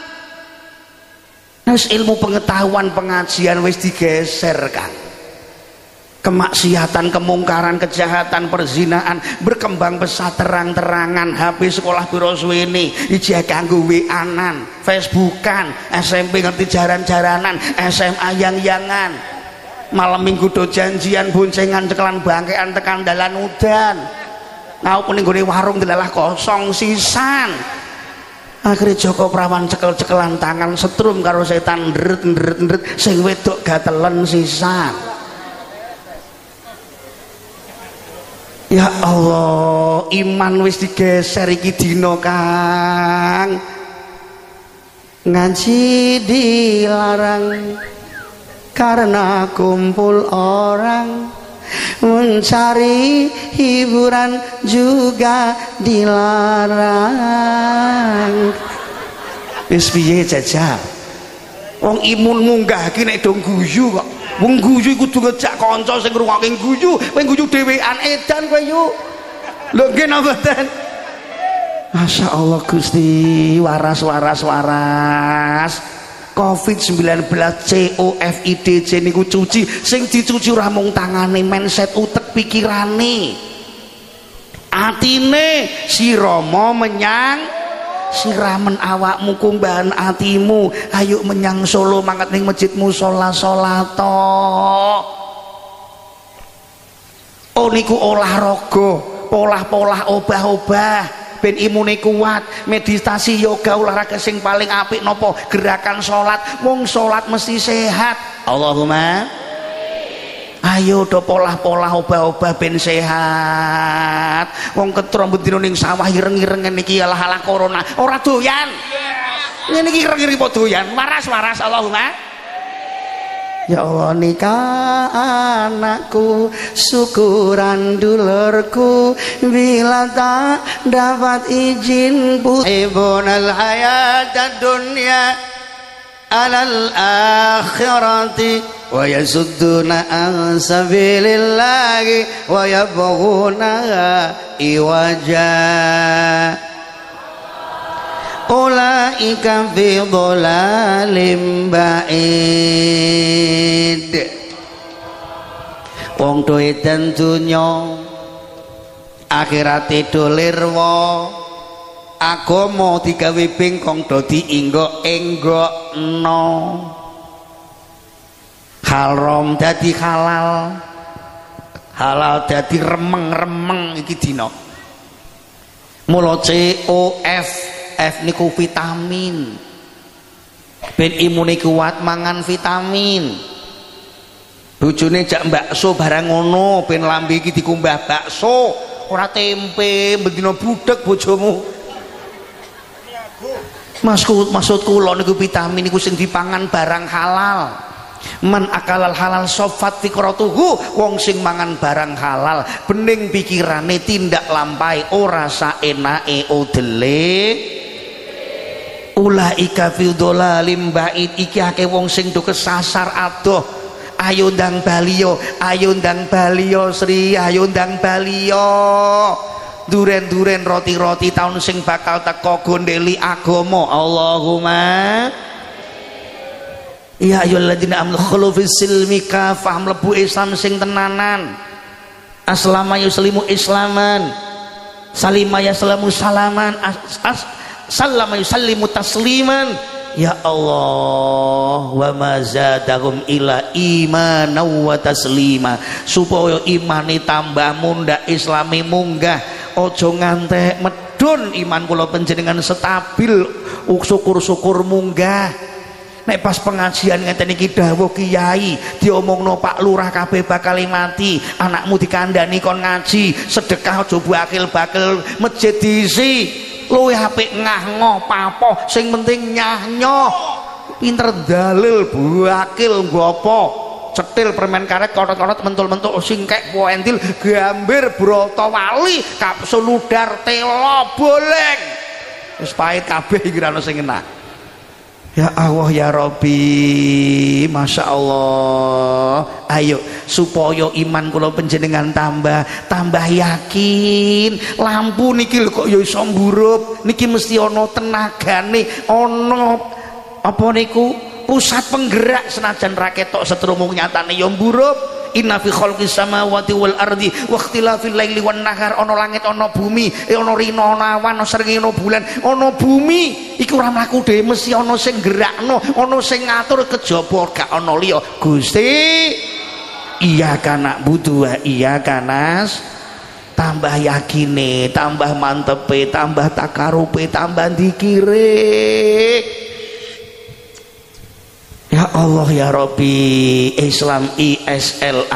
Terus ilmu pengetahuan pengajian wis digeser, Kang. Kemaksiatan, kemungkaran, kejahatan, perzinaan berkembang pesat terang-terangan. HP sekolah biro suwene ijah kanggo WA-an, Facebookan, SMP ngerti jaran-jaranan, SMA yang-yangan. Malam minggu do janjian boncengan cekelan bangkean tekan dalan udan. Ngau ning gone warung delalah kosong sisan. Akhirnya Joko Prawan cekel-cekelan tangan setrum karo setan ndret-ndret sing wedok gatelen sisan. Ya Allah, iman wis digeser iki dina Kang. Ngaji dilarang karena kumpul orang, mencari hiburan juga dilarang. Wis piye jajal? Wong imun munggah iki nek dong guyu kok. Wong guyu kudu ngejak kanca sing ngrungokke guyu, kowe guyu dhewean edan kowe yo. Lho nggih napa ten? Masya Allah Gusti, waras. COVID-19 COVID niku cuci, sing dicuci ora mung tangane, mindset utek pikirane, atine, sirama menyang siramen awakmu kumbahan atimu, ayo menyang Solo mangkat ning masjidmu salat to. Oh niku olahraga, polah obah-obah ben imune kuat, meditasi, yoga, olahraga sing paling apik nopo gerakan salat. Wong salat mesti sehat. Allahumma ayo do polah obah-obah ben sehat. Wong ketra mbendina ning sawah ireng-ireng ngene iki ala-ala corona ora doyan. Ngene iki ireng-ireng padha doyan, waras Allahumma. Ya Allah, nikah anakku, syukuran dulurku, bila tak dapat izin ibunal hayata dunya alal akhirati wa yasudduna an sabilillahi wa yabghuna iwaja ulaika fi dhalalim ba'id. Wong doedan dunya akhirate dolir wa agama digawe bengkong dadi enggok-enggokno, haram dadi halal, halal dadi remeng-remeng iki dina. Mula COF F niku vitamin. Ben imune kuat mangan vitamin. Bojone jak bakso barang ngono, ben lambe iki dikumbah bakso, ora tempe, bendina budhek bojomu. Maksud kula niku vitamin niku sing dipangan barang halal. Man akalal halal sofat fikratuhu, wong sing mangan barang halal bening pikirane, tindak lampai ora saenake odele. Ulaika fi dhalalim ba'id, iki akeh wong sing do kesasar adoh. Ayo ndang balio Sri, ayo ndang balio. Duren-duren roti-roti taun sing bakal teko gondeli agama. Allahumma ya ayyuhalladzina amanu khulu fis silmi kafah, mlebu Islam sing tenanan. Aslama yuslimu islaman, salima yaslamu salaman, sallama yusallimu tasliman. Ya Allah, wa mazadahum ila imana wa taslima, supaya imane tambah mundak, islami munggah. Ojo ngantek medun iman kula panjenengan stabil, syukur-syukur munggah. Nek pas pengajian ngeten iki dawuh kiai diomongno Pak Lurah kabeh bakal mati, anakmu dikandani kon ngaji, sedekah aja bakil-bakil, masjid diisi luwih apik ngah-ngoh papo, sing penting nyah-nyoh, pinter dalil, bakil nggopo, cetil permen karet, korot-korot, mentul-mentul, singkek, poentil, gambir, broto wali, kapsul ludar, telo, boleng, wis pahit kabeh kira-kira sing enak. Ya Allah ya Rabbi, Masya Allah. Ayo supaya iman kula panjenengan tambah yakin. Lampu niki lho kok ya iso mburup, niki mesti ana tenagane, ana apa niku pusat penggerak, senajan ra ketok setrum nyatane ya mburup. Inna fi khalqis samawati wal ardi wa ikhtilafil laili wan nahar, ana langit ana bumi, ana rina ana awan ana srengenge ana bulan ana bumi, iku ora mlaku dhewe, mesti ana sing gerakno, ana sing ngatur, kejaba gak ana liya. Gusti iya kana butuh iya kanas tambah yakine, tambah mantepe, tambah takarupe, tambah dikire. Ya Allah ya Rabbi, Islam ISLAM,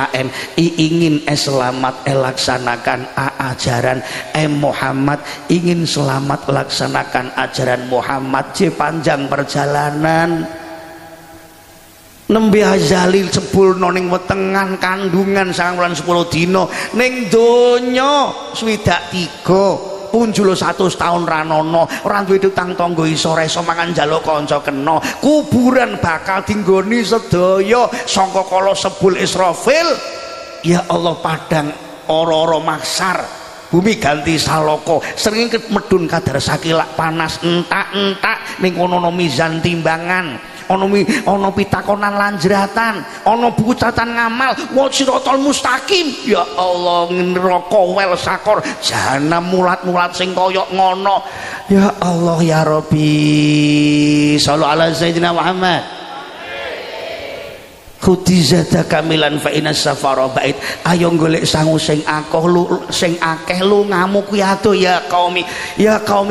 I ingin selamat, laksanakan ajaran Muhammad, ingin selamat laksanakan ajaran Muhammad. C panjang perjalanan nembe azali sepulno ning wetengan kandungan 9 bulan 10 dino ning donya swidak 3 punjulo 100 tahun ranono ora duwe utang tangga iso reso mangan njaluk kanca kena kuburan bakal dinggoni sedaya sangka kala sebul Israfil. Ya Allah padang ora-ora maksar bumi ganti saloko sering medun kadar sakilak panas entak-entak ning kono mizan timbangan ono pitakonan lanjeratan, ono buku catatan ngamal, wa siratal mustaqim. Ya Allah, neraka wel sakor jahanam mulat-mulat sing kaya ngono. Ya Allah ya Rabbi, sallu ala sayyidina Muhammad. Khutizata kamilan fa inas safara bait. Ayo golek sangu sing akoh lu sing akeh lu ngamuk ya to ya qaumi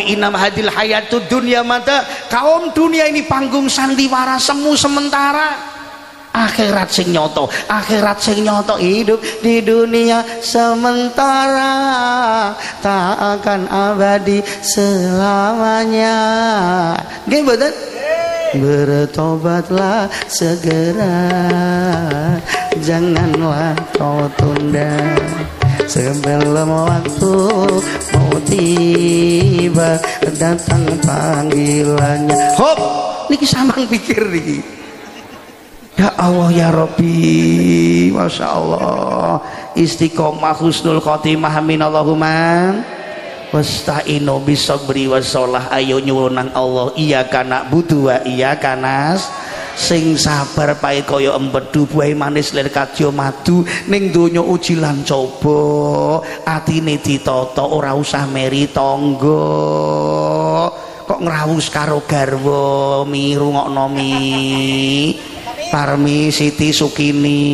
inam hadil hayatud dunya mata. Kaum dunia ini panggung sandiwara semu sementara. Akhirat sing nyoto, akhirat sing nyoto. Hidup di dunia sementara tak akan abadi selamanya. Nggih mboten? Bertobatlah segera, janganlah kau tunda sebelum waktu mau tiba datang panggilannya. Hop, niki samang pikir niki. Ya Allah ya Rabbi, masya Allah, istiqomah husnul khotimah amin Allahumma. Wasta'inu bisabri wasolah, ayo nyuwunang Allah iya kana butuh wa iya kanas sing sabar pae kaya empedu buah manis lir kadya madu ning donya uji lan coba atine ditata ora usah meri tangga kok ngrawus karo garwa miru ngokno mi Parmi Siti Sukini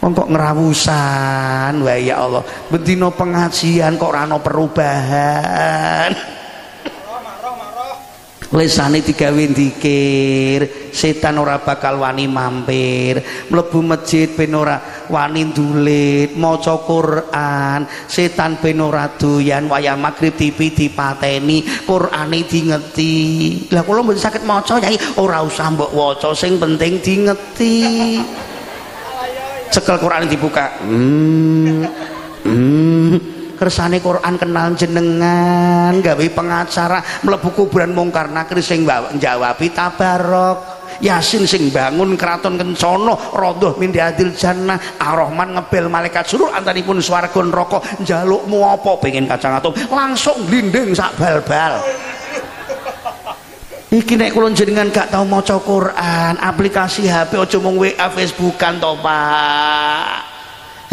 kok ngerawusan. Wah ya Allah, bendino pengajian kok rano perubahan. Lesane digawe dikir, setan ora bakal wani mampir, mlebu masjid ben ora wani ndulit, maca Quran, setan ben ora doyan, waya magrib TV dipateni, Qurane dingeti. Lah kula mboten saged maca Kyai, ora usah mbok waca, sing penting dingeti. Cekel Quran dibuka, kersane Quran kenal jenengan, gawe pengacara mlebu kuburan mungkar nakir sing njawabi tabarok, Yasin sing bangun keraton Kencana, Radhah mindhi adil jannah, Ar-Rahman ngebel malaikat suruh antanipun swarga neraka, njalukmu apa pengen kacang atom, langsung glinding sak bal-bal. Iki nek kula jenengan gak tau maca Quran, aplikasi HP aja mung WA Facebookan to, Pak.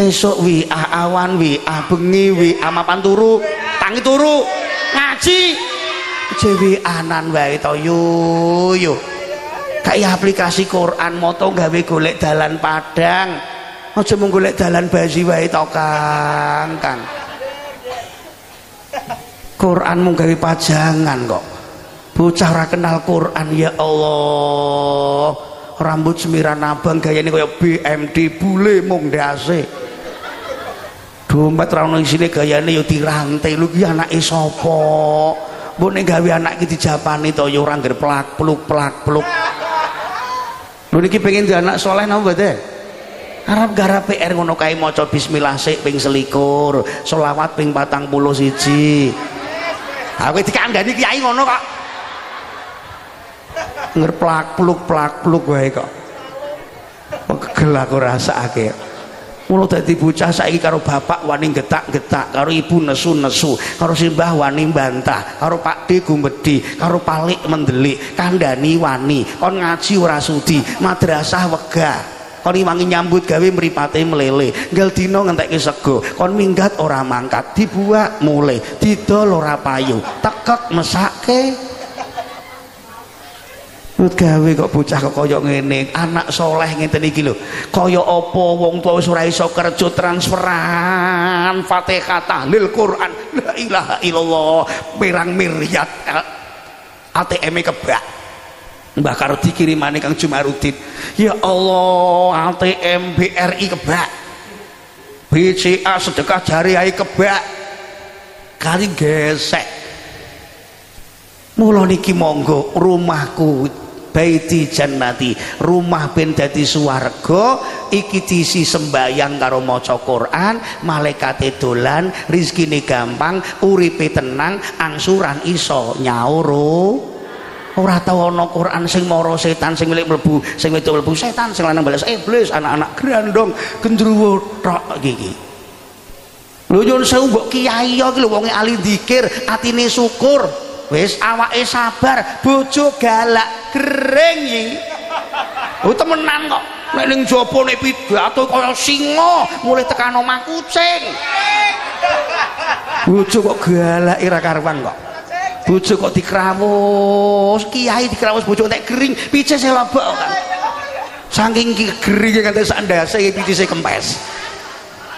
Esuk WA awan, WA bengi, WA mapan turu, tangi turu, ngaji. Jewi anan wae to yo. Kayak aplikasi Quran moto gawe golek dalan Padang. Aja mung golek dalan Basi wae to, Kang. Quran mung gawe pajangan kok. Bocah ora kenal Quran. Ya Allah, rambut semiran abang gayane kaya BMD bule mung ndase dompet ra ono isine gayane ya dirantai. Lho iki anake sapa mbok nek gawe anak iki dijapani to ya ora ngger plak pluk. Lho niki pengen di anak soleh napa mboten? Arep gara PR ngono kae maca bismillah sik ping 21 selawat ping 41. Ha kowe dikandani kiai ngono kok ngerplak-pluk wae kok. Pegel aku rasakake. Mula dadi bocah saiki karo bapak wani getak-getak, karo ibu nesu-nesu, karo simbah wani bantah, karo pakde gumbedi, karo palik mendelik, kandhani wani, kon ngaji ora sudi, madrasah wegah, kon iwangi nyambut gawe mripate melele, nggal dina ngentekke sego, kon minggat ora mangkat, dibuak mulai, didol ora payu, tekek mesake. Wis gawe kok bocah kok kaya ngene, anak soleh ngeten iki lho. Kaya apa wong tuwa wis ora iso kerja transferan Fatihah tahlil Quran. La ilaha illallah, pirang miryat ATM-e kebak. Mbah karo dikirimane Kang Jumarudin. Ya Allah, ATM BRI kebak. BCA sedekah jariah kebak. Kali gesek. Mula niki monggo rumahku Baiti Jannati, rumah ben dadi swarga iki diisi sembayang karo maca Quran, malaikate dolan, rezekine gampang, uripe tenang, angsuran iso nyaur. Ora tau ana Quran sing mara setan, sing milik mlebu, sing wedok mlebu setan, sing lanang balas iblis, anak-anak grandong gendruwo tok iki. Lho nyuwun sewu mbok kiai iki lho wonge ahli dzikir, atine syukur. Wis awake sabar, bojo galak gering iki. Oh temenan kok. Nek ning jopone pidato kaya singa, mulih tekan omah kucing. Bojo kok galak ora karuan kok. Bojo kok dikrawus, kiai dikrawus bojo entek gering, pice selobok kok. Saking geringe nganti sandase pice kempes.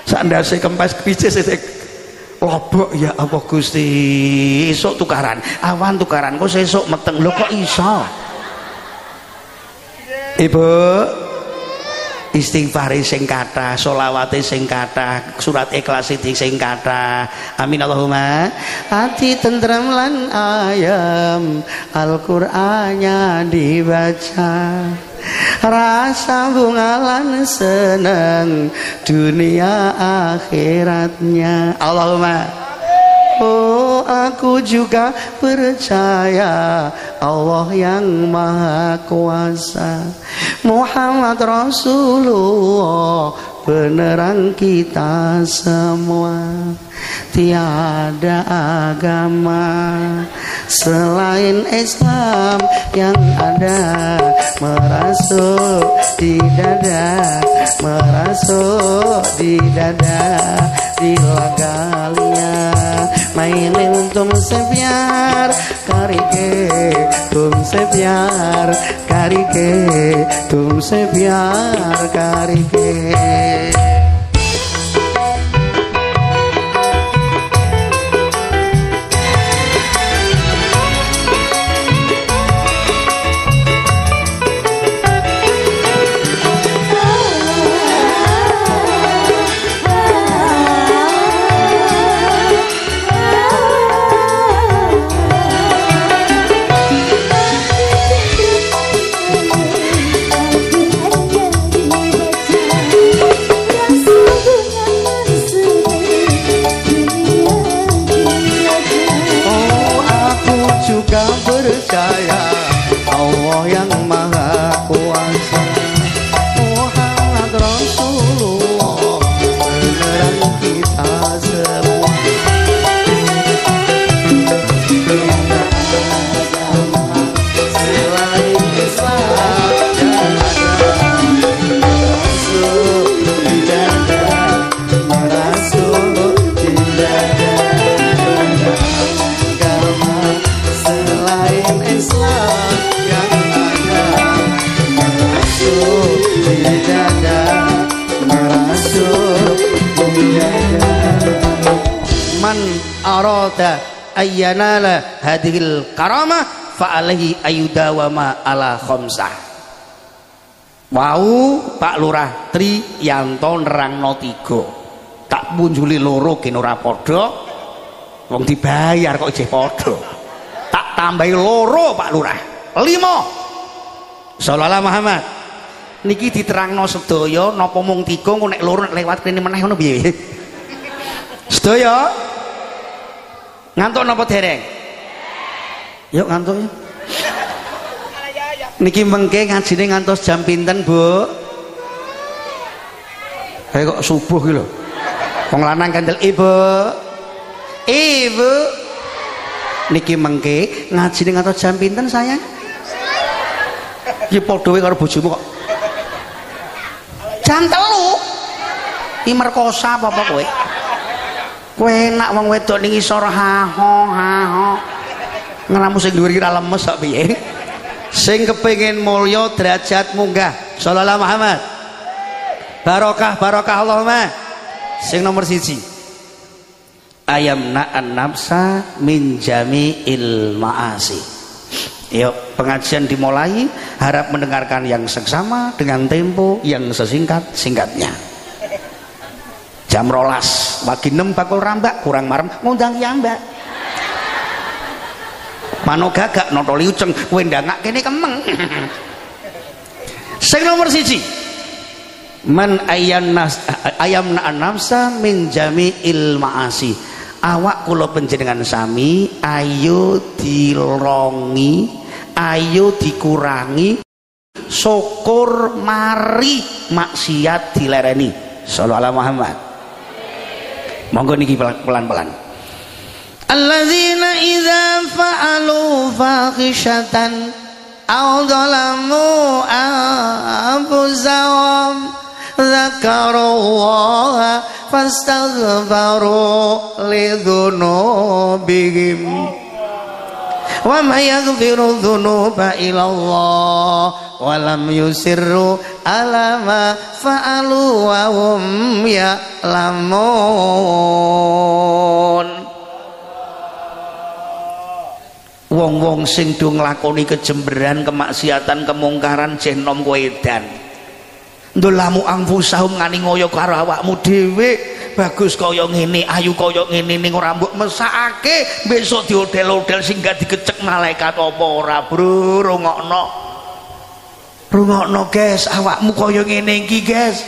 Sandase kempes pice lobok ya Allah Gusti. Esuk tukaran, awan tukaran kok sesuk meteng lho kok iso. Ibu istighfare sing kathah, selawate sing kathah, surat Ikhlas sing kathah. Amin Allahumma. Hati tentrem lan ayem, Al-Qur'annya dibaca. Rasa bungalan seneng dunia akhiratnya. Allahumma. Oh aku juga percaya Allah yang maha kuasa, Muhammad Rasulullah penerang kita semua. Tiada agama selain Islam yang ada, merasuk di dada, merasuk di dada, di lagalia mainin tum sepiar karike tum sepiar karike tum sepiar karike. Ayyanala hadhil karamah fa'alahi ayudawama ala khomsah. Wau Pak Lurah Tri Yanto nerangno tiga. Tak punjuli loro gen ora padha. Wong dibayar kok jeh padha. Tak tambahi loro Pak Lurah. 5. Sallallahu Muhammad. Niki diterangno sedaya napa mung tiga engko nek loro lewat kene meneh ngono piye? Sedaya ngantuk napa dereng? Yuk ngantuk yuk. Niki mengke ngajine ngantos jam pinten, Bu? Kayak kok subuh iki lho. Wong lanang kandel Ibu. Ibu. Niki mengke ngajine ngantos jam pinten, sayang? Iki padha wae karo bojomu kok. Jam 3. Ki merkosa apa kowe? Kowe enak wong wedok ning isor ha ho ha ho. Ngelamu sing dhuwur iki ra lemes kok piye? sing kepingin mulya derajat munggah. Sallallahu Muhammad. Barokah barokah Allahumma. Sing nomor 1. Ayam na'an nafsa min jami'il ma'asi. Yuk, pengajian dimulai. Harap mendengarkan yang seksama dengan tempo yang sesingkat-singkatnya. Jam 12 pagi 6 bakul rambak, kurang marem ngundang yambak. Mano gagak noto liuceng kowe ndangak kene kemeng. Sing nomor 1. Man ayyannas ayamna nafsa min jami'il ma'asi. Awak kula panjenengan sami ayo dilorongi, ayo dikurangi, syukur mari maksiat dilereni. Sallallahu alaihi Muhammad. Monggo niki pelan-pelan. Alladzina idza fa'alu fakhishatan aw zalamu anfusahum dzakarullaha fastaghfiru lidzunubihim wa may yaghfiru dzunuba illallah wa lam yusirru ala ma fa'alu wa hum ya'lamun. Wong-wong sing do nglakoni kejemberan, kemaksiatan, kemungkaran jeh nom kowe edan. Ndolamu anfusahum ngani ngoyo karo awakmu dhewe. Bagus kaya ngene, ayu kaya ngene ning ora mbok mesakake, besok diodel-odel sing gak digecek malaikat apa ora, Bro? Rungokno. Rungokno, guys, awakmu kaya ngene iki, guys.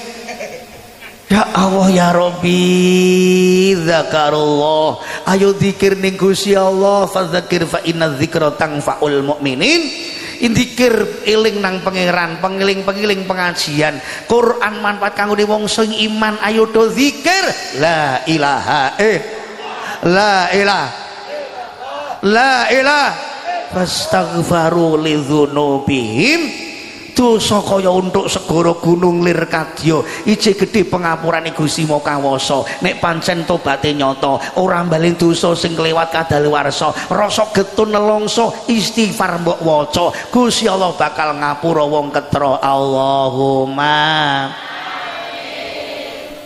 Ya Allah ya Rabbi, zakarullah. Ayo zikir ning Gusti Allah, fadzakir fa inna dzikra tanfa'ul mukminin. Indzikir eling nang pangeran, pengeling-pengeling pengajian, Quran manfaat kanggo wong sing iman. Ayo do zikir la ilaha la ilaha la ilaha fastaghfiru lidzunubihim. Dosa kaya untuk segara gunung lir kadya ije gedhe pengapurane Gusti mau kawasa. Nek pancen tobaté nyata ora bali dosa sing kelewat kadaluwarsa, rasa getun nelongso istighfar mbok waca, Gusti Allah bakal ngapura wong ketro. Allahumma amin.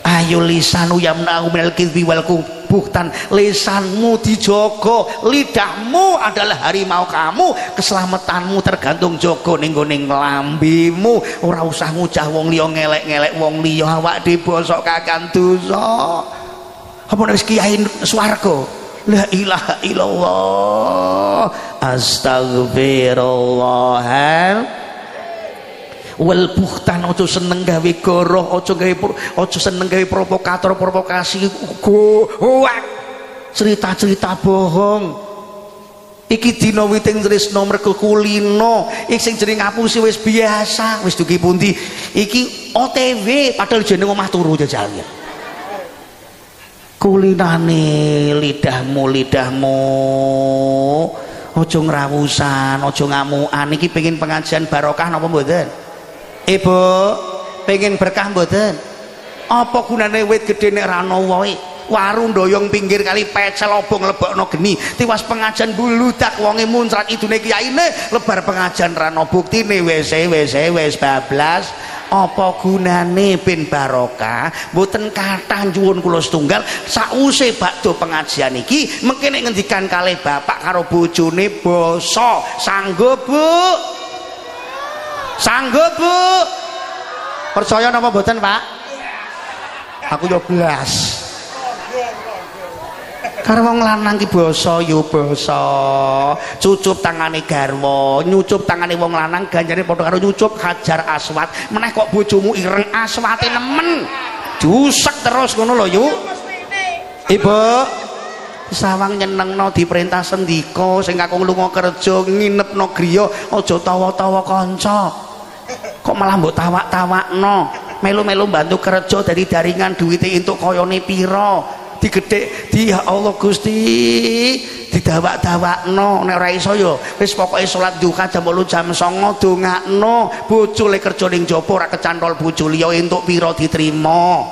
Ayo lisanu yamna'u minal kidzi wal buhtan, lisanmu dijogo, lidahmu adalah harimau kamu, keselamatanmu tergantung jogo ning nggone nglambimu. Ora usah ngucah wong liya, ngelek-ngelek wong liya, awak dibosok kakan dosa. Apa nek wis kiai swarga? La ilaha illallah, astaghfirullah wal buhtan. Ojo seneng gawe goroh, ojo seneng gawe provokator provokasi hoak, cerita-cerita bohong. Iki dina witing tresna mergo kulino, iki sing jeneng ngapusi wis biasa, wis dugi pundi. Iki OTW padahal jeneng omah turu jajal. Kulinane lidahmu. Ojo ngrawusan, ojo ngamukan. Iki pengin pengajian barokah napa mboten? Ibu pengen berkah mboten? Apa gunane wit gedhe nek ra ana wae? Waru ndoyong pinggir kali pecel obong lebokno geni. Tiwas pengajian buludak wonge muncrat idune kiyaine, lebar pengajian ra ana buktine wis bablas. Apa gunane ben barokah? Mboten kathah nyuwun kula setunggal sause bakdo pengajian iki mengke nek ngendikan kalih bapak karo bojone basa. Sanggup, Bu? Sanggup, Bu? Percaya napa mboten, Pak? Aku yo blas. Karo wong lanang ki basa yo basa. Cucup tangane garwa, nyucup tangane wong lanang ganjare padha karo nyucup Hajar Aswad. Meneh kok bojomu ireng aswate nemen. Jusek terus ngono lho, Yu. Ibu, sawang nyenengno diperintah sendika sing kakung lunga kerja nginepno griya, aja tawa-tawa kanca. Kok malah mbok tawak-tawakno, melu-melu bantu kerja dari daringan, duwite entuk kayane pira, digedhek di ya Allah Gusti, didawak-dawakno. Nek ora iso ya wis pokoke salat duha jam 8 jam 9 dongakno. Bojo le kerja ning jaba ora kecantol bojo liya entuk pira diterima.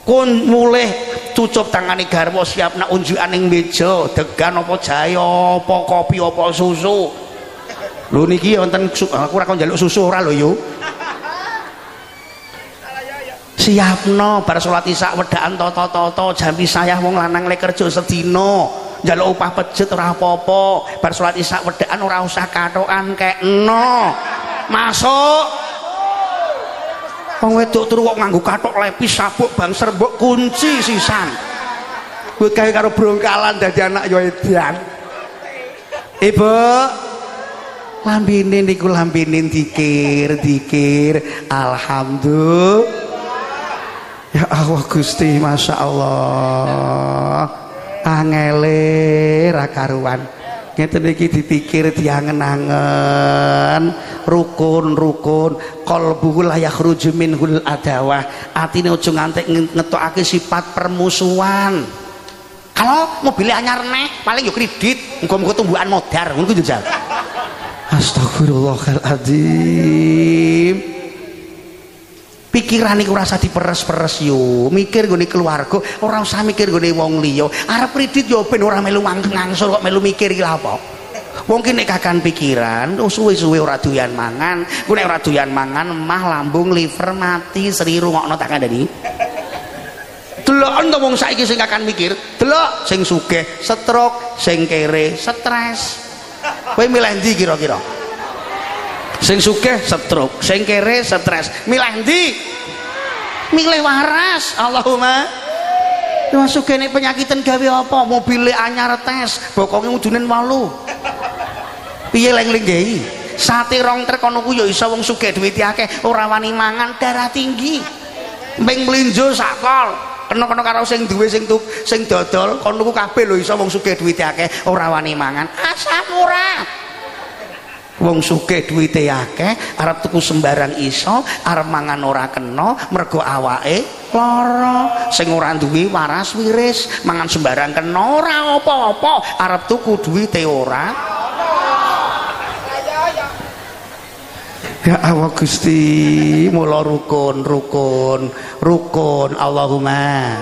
Kun mulih cucup tangane garwa siap nak unjukan ning meja, degan apa jahe apa kopi apa susu. Lho niki wonten aku ora kon njaluk susu ora lho yo. Siapno bar salat isya wedaan toto-toto jambi sayah wong lanang lek kerja sedina njaluk upah pejet ora apa-apa bar salat isya wedaan ora usah katokan kekno. Masuk. Wong wedok turu kok nganggo kathok lepis sabuk bang serbuk kunci sisan. Kuwi kae karo brongkalan dadi anak yo edan. Ibu lambinin niku lambinin dikir alhamdulillah ya Allah Gusti Masya Allah angele rakaruan ngeten iki dipikir diangen-angen rukun-rukun qalbu la yakhruju minhul adawah atine aja nganti ngetokake sifat permusuhan kalau mobilnya anyar nek paling yo kredit muga-muga tumbukan modar ngono ku njal. Astagfirullahaladzim. Pikiran niku rasa diperes-peres yo, mikir gone keluarga, ora usah mikir gone wong liya. Arep kredit yo ben ora melu ngangsur kok melu mikir iki lha apa. Wong ki nek kakan pikiran, suwe-suwe ora doyan mangan. Ku nek ora doyan mangan, mah lambung liver mati, sri rungokno tak kandhani. Delok wong saiki sing kakan mikir, delok sing sugih, stroke, sing kere, stres. Kowe milih ndi kira-kira? Sing sugih stroke, sing kere stres. Milih ndi? Milih waras. Allahumma. Wong sugih nek penyakiten gawe apa? Mobile anyar tes, bokonge udunen 8. Piye leng-lenggehi? Sate rong trek ana ku ya iso wong sugih duwite akeh, ora wani mangan, darah tinggi. Ping mlinjo sakol. Kena-kena karo sing duwe sing dodol kon niku kabeh lho iso wong sugih duwite akeh ora wani mangan asam urat. Wong sugih duwite akeh arep tuku sembarang iso arep mangan ora kena mergo awake lara sing ora duwe waras wiris mangan sembarang kena ora apa-apa arep tuku duwite ora. Ya Allah Gusti, mula rukun, rukun, rukun, Allahumma.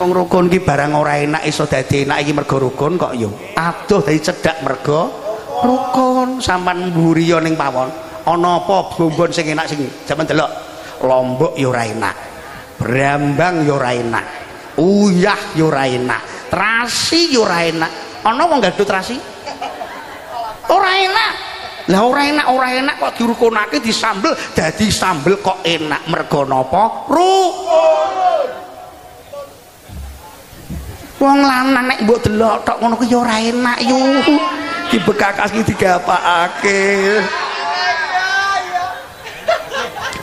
Wong rukun ki barang ora enak iso dadi enak iki mergo rukun kok yo. Aduh dadi cedhak mergo rukun. Sampeyan mburi yo ning pawon, ana apa bombon sing enak sing sampeyan delok. Lombok yo ora enak. Brambang yo ora enak. Uyah yo ora enak. Trasi yo ora enak. Ana wong nggadut trasi? Ora enak. Lah ora enak kok dirukunake disambel dadi sambel kok enak mergo napa? Rukun. Wong lanang nek mbok delok tok ngono ku ya ora enak yo. Ki bekakas ki digapakake.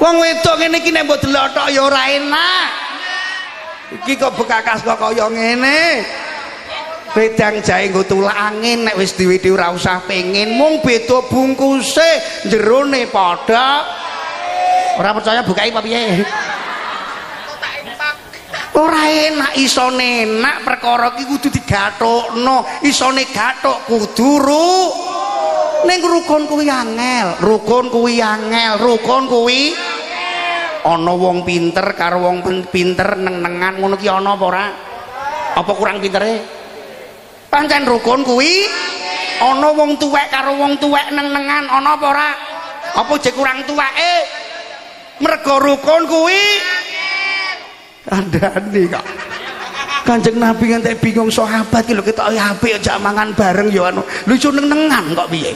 Wong wedok ngene iki nek mbok delok tok ya ora enak. Iki kok bekakas kok kaya ngene. Bedang jahe nggo tulak angin nek wis dhewe-dhewe ora usah pengin mung beda bungkuse jerone padha ora percaya bukai apa piye ora enak isone enak perkara iki kudu digathukno isone gathuk kudu ning rukun kuwi angel rukun kuwi ana wong pinter karo wong pinter neng-nengan ngono ki ana apa ora apa kurang pintere pancen rukun kuwi ana wong tuwek karo wong tuwek neng-nengan ana apa ora apa jek kurang tuweke mergo rukun kuwi kandhani kok Kanjeng Nabi nganti bingung sahabat ki lho ketok apik aja mangan bareng ya anu lucu neng-nengan kok piye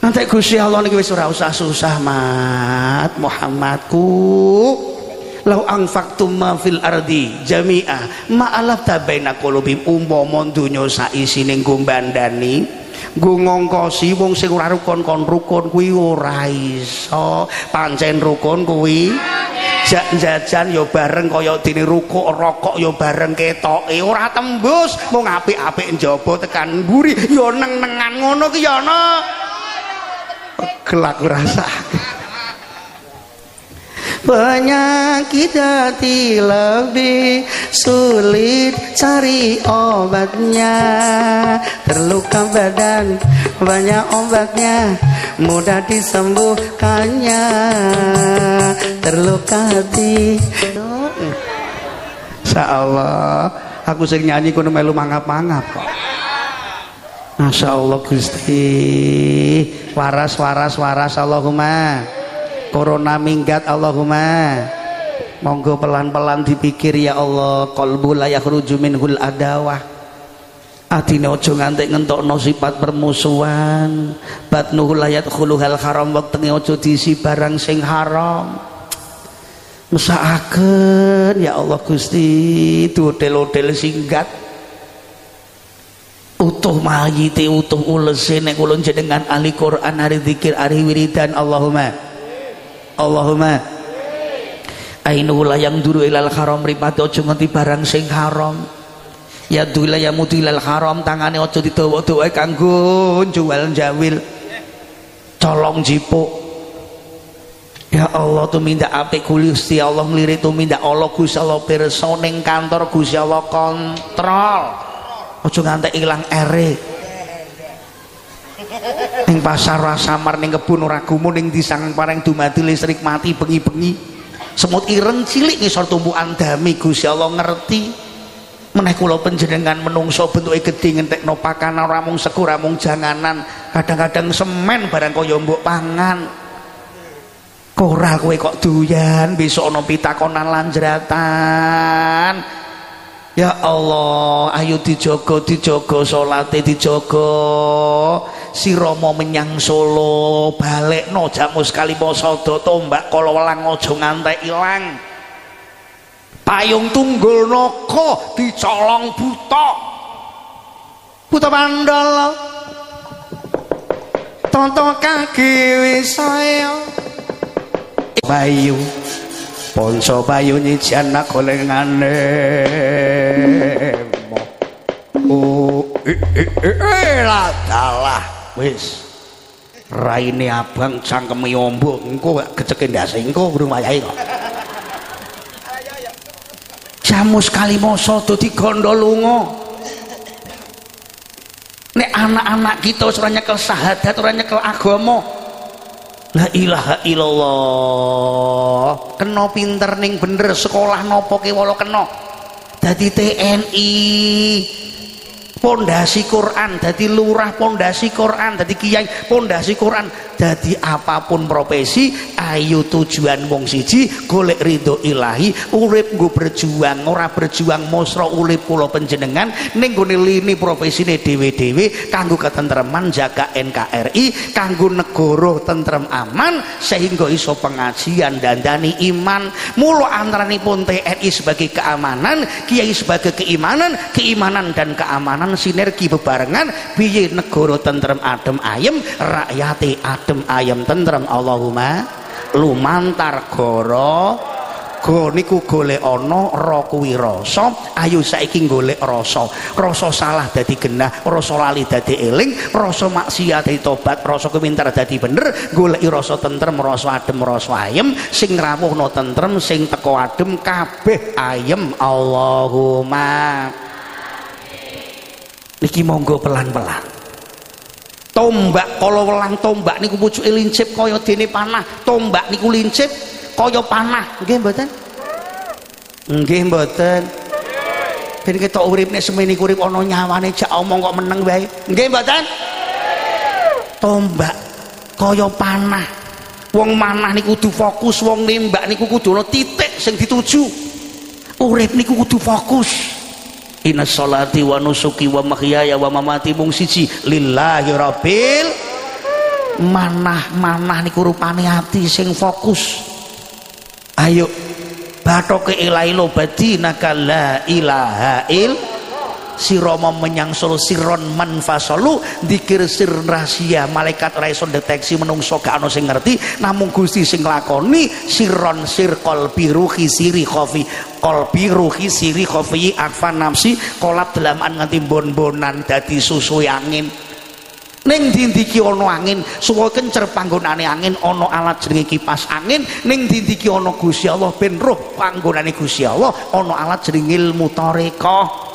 nganti Gusti Allah niki wis ora usah susah mat Muhammadku lau angfaqtum ma fil ardi jami'a ma'alafta baina qulubihim umpama donya saisine nggo bandani nggo ngongkosi wong sing ora rukun kon rukun kuwi ora iso pancen rukun kuwi jajan ya bareng kaya dene rukuk rokok ya bareng ketoke ora tembus mung apik-apik njaba tekan mburi ya neng-nengan ngono ki ya ana gelak rasane penyakit hati lebih sulit cari obatnya terluka badan banyak obatnya mudah disembuhkannya terluka hati Insya Allah aku sering nyanyi kuno melu mangap-mangap kok Masya Allah Gusti, waras waras waras Allahumma, corona minggat Allahumma, monggo pelan-pelan dipikir ya Allah, qalbu la yakhruju minhul adawah, atine ojo nganti ngentokno sifat permusuhan, batnuhu la yadkhuluhal haram, wektene ojo diisi barang sing haram. Mesakaken ya Allah Gusti, hotel-hotel singkat utuh mayite utuh ulese, nek kula jenengan ahli Quran, ahli zikir, ahli wiridan Allahumma Allahumma ainuhu la yang duru ilal haram, mripate ojo nganti barang sing haram. Ya duila ya mudilal haram, tangane ojo didawa-dawa kanggo jual jawil colong jipuk. Ya Allah tumindak apik Gusti Allah, nglirik tumindak Allah Gusti Allah, pirsa ning kantor Gusti Allah kontrol, ojo nganti ilang ere. Ning pasar Rasamar, ning kebun ora gumu, ning disang pareng dumadi listrik mati, bengi-bengi semut ireng cilik ngisor tumpukan dami. Gusti Allah ngerti meneh kula panjenengan menungso bentuke gedhe, ngentekno pakanan ora mung sego ora mung janganan, kadang-kadang semen barang kaya mbok pangan. Ora kowe kok doyan, besok ana pitakonan lanjratan. Ya Allah, ayo dijogo, dijogo salate, dijogo sirama menyang Solo, balekno jamus Kalipasada, tombak kala welang aja ngantek ilang. Payung tunggul noko dicolong buta, buta pandala tonton kaki wisaya bayu ponco bayu nyiji anak golengane ladalah wis raine abang cangkeme ombo engko gak geceke ndasengko burung wayahe kok jamus Kalipasada digandha lunga. Nek anak-anak kita ora nyekel syahadat, ora nyekel agama, la ilaha illallah, kena pinter ning bener sekolah napa kewala kena dadi TNI, pondasi Quran dadi lurah, pondasi Quran dadi kiai, pondasi Quran dadi apapun profesi. Ayo tujuan wong siji, golek ridho ilahi, urip nggo berjuang, ora berjuang mosro urip kula panjenengan ning nggone lini profesine dhewe-dhewe kanggo ketentreman, jaga NKRI, kanggo negara tentrem aman sehingga iso pengajian dandani iman. Mula antaranipun TNI sebagai keamanan, kiai sebagai keimanan, keimanan dan keamanan sinergi bebarengan, piye negara tentrem adem ayem, rakyate adem ayam tentrem. Allahumma lumantar goro go niku golek ana ra kuwi rasa, ayo saiki golek rasa, rasa salah dadi genah, rasa lali dadi eling, rasa maksiat dadi tobat, rasa kemintar dadi bener, goleki rasa tentrem, rasa adem, rasa ayem, sing rawuhna tentrem, sing teko adem kabeh ayem. Allahumma niki monggo pelan-pelan. Tombak kalau welang, tombak niku pucuke lincip kaya dene panah, tombak niku lincip kaya panah, nggih mboten? Nggih mboten. Ben ketok urip nek semene urip ana nyawane jak omong kok meneng wae. Nggih mboten? Tombak kaya panah. Wong manah niku kudu fokus, wong nembak niku kudu ana titik sing dituju. Urip niku kudu fokus. Inna sholati wa nusuki wa mahyaya wa mamati mung siji lillahi rabbil. Manah-manah niku rupane ati sing fokus. Ayo bathoke ilailo badinaka la ilaha il sirama menyang Solo, siron manfasalu dzikir sir rahasia, malaikat ora iso deteksi, menungso gak ana sing ngerti, namung Gusti sing lakoni. Siron sir qalbi ruhi siri khafi, kolbi ruhi siri kofi akfa nafsi kolab delaman nganti bon-bonan dadi susu angin. Ning dindi ki ono angin, suwo kencer panggonane angin, ono alat jenenge kipas angin. Ning dindi ki ono Gusti Allah, ben roh panggonane Gusti Allah, ono alat jenenge ilmu tarekah.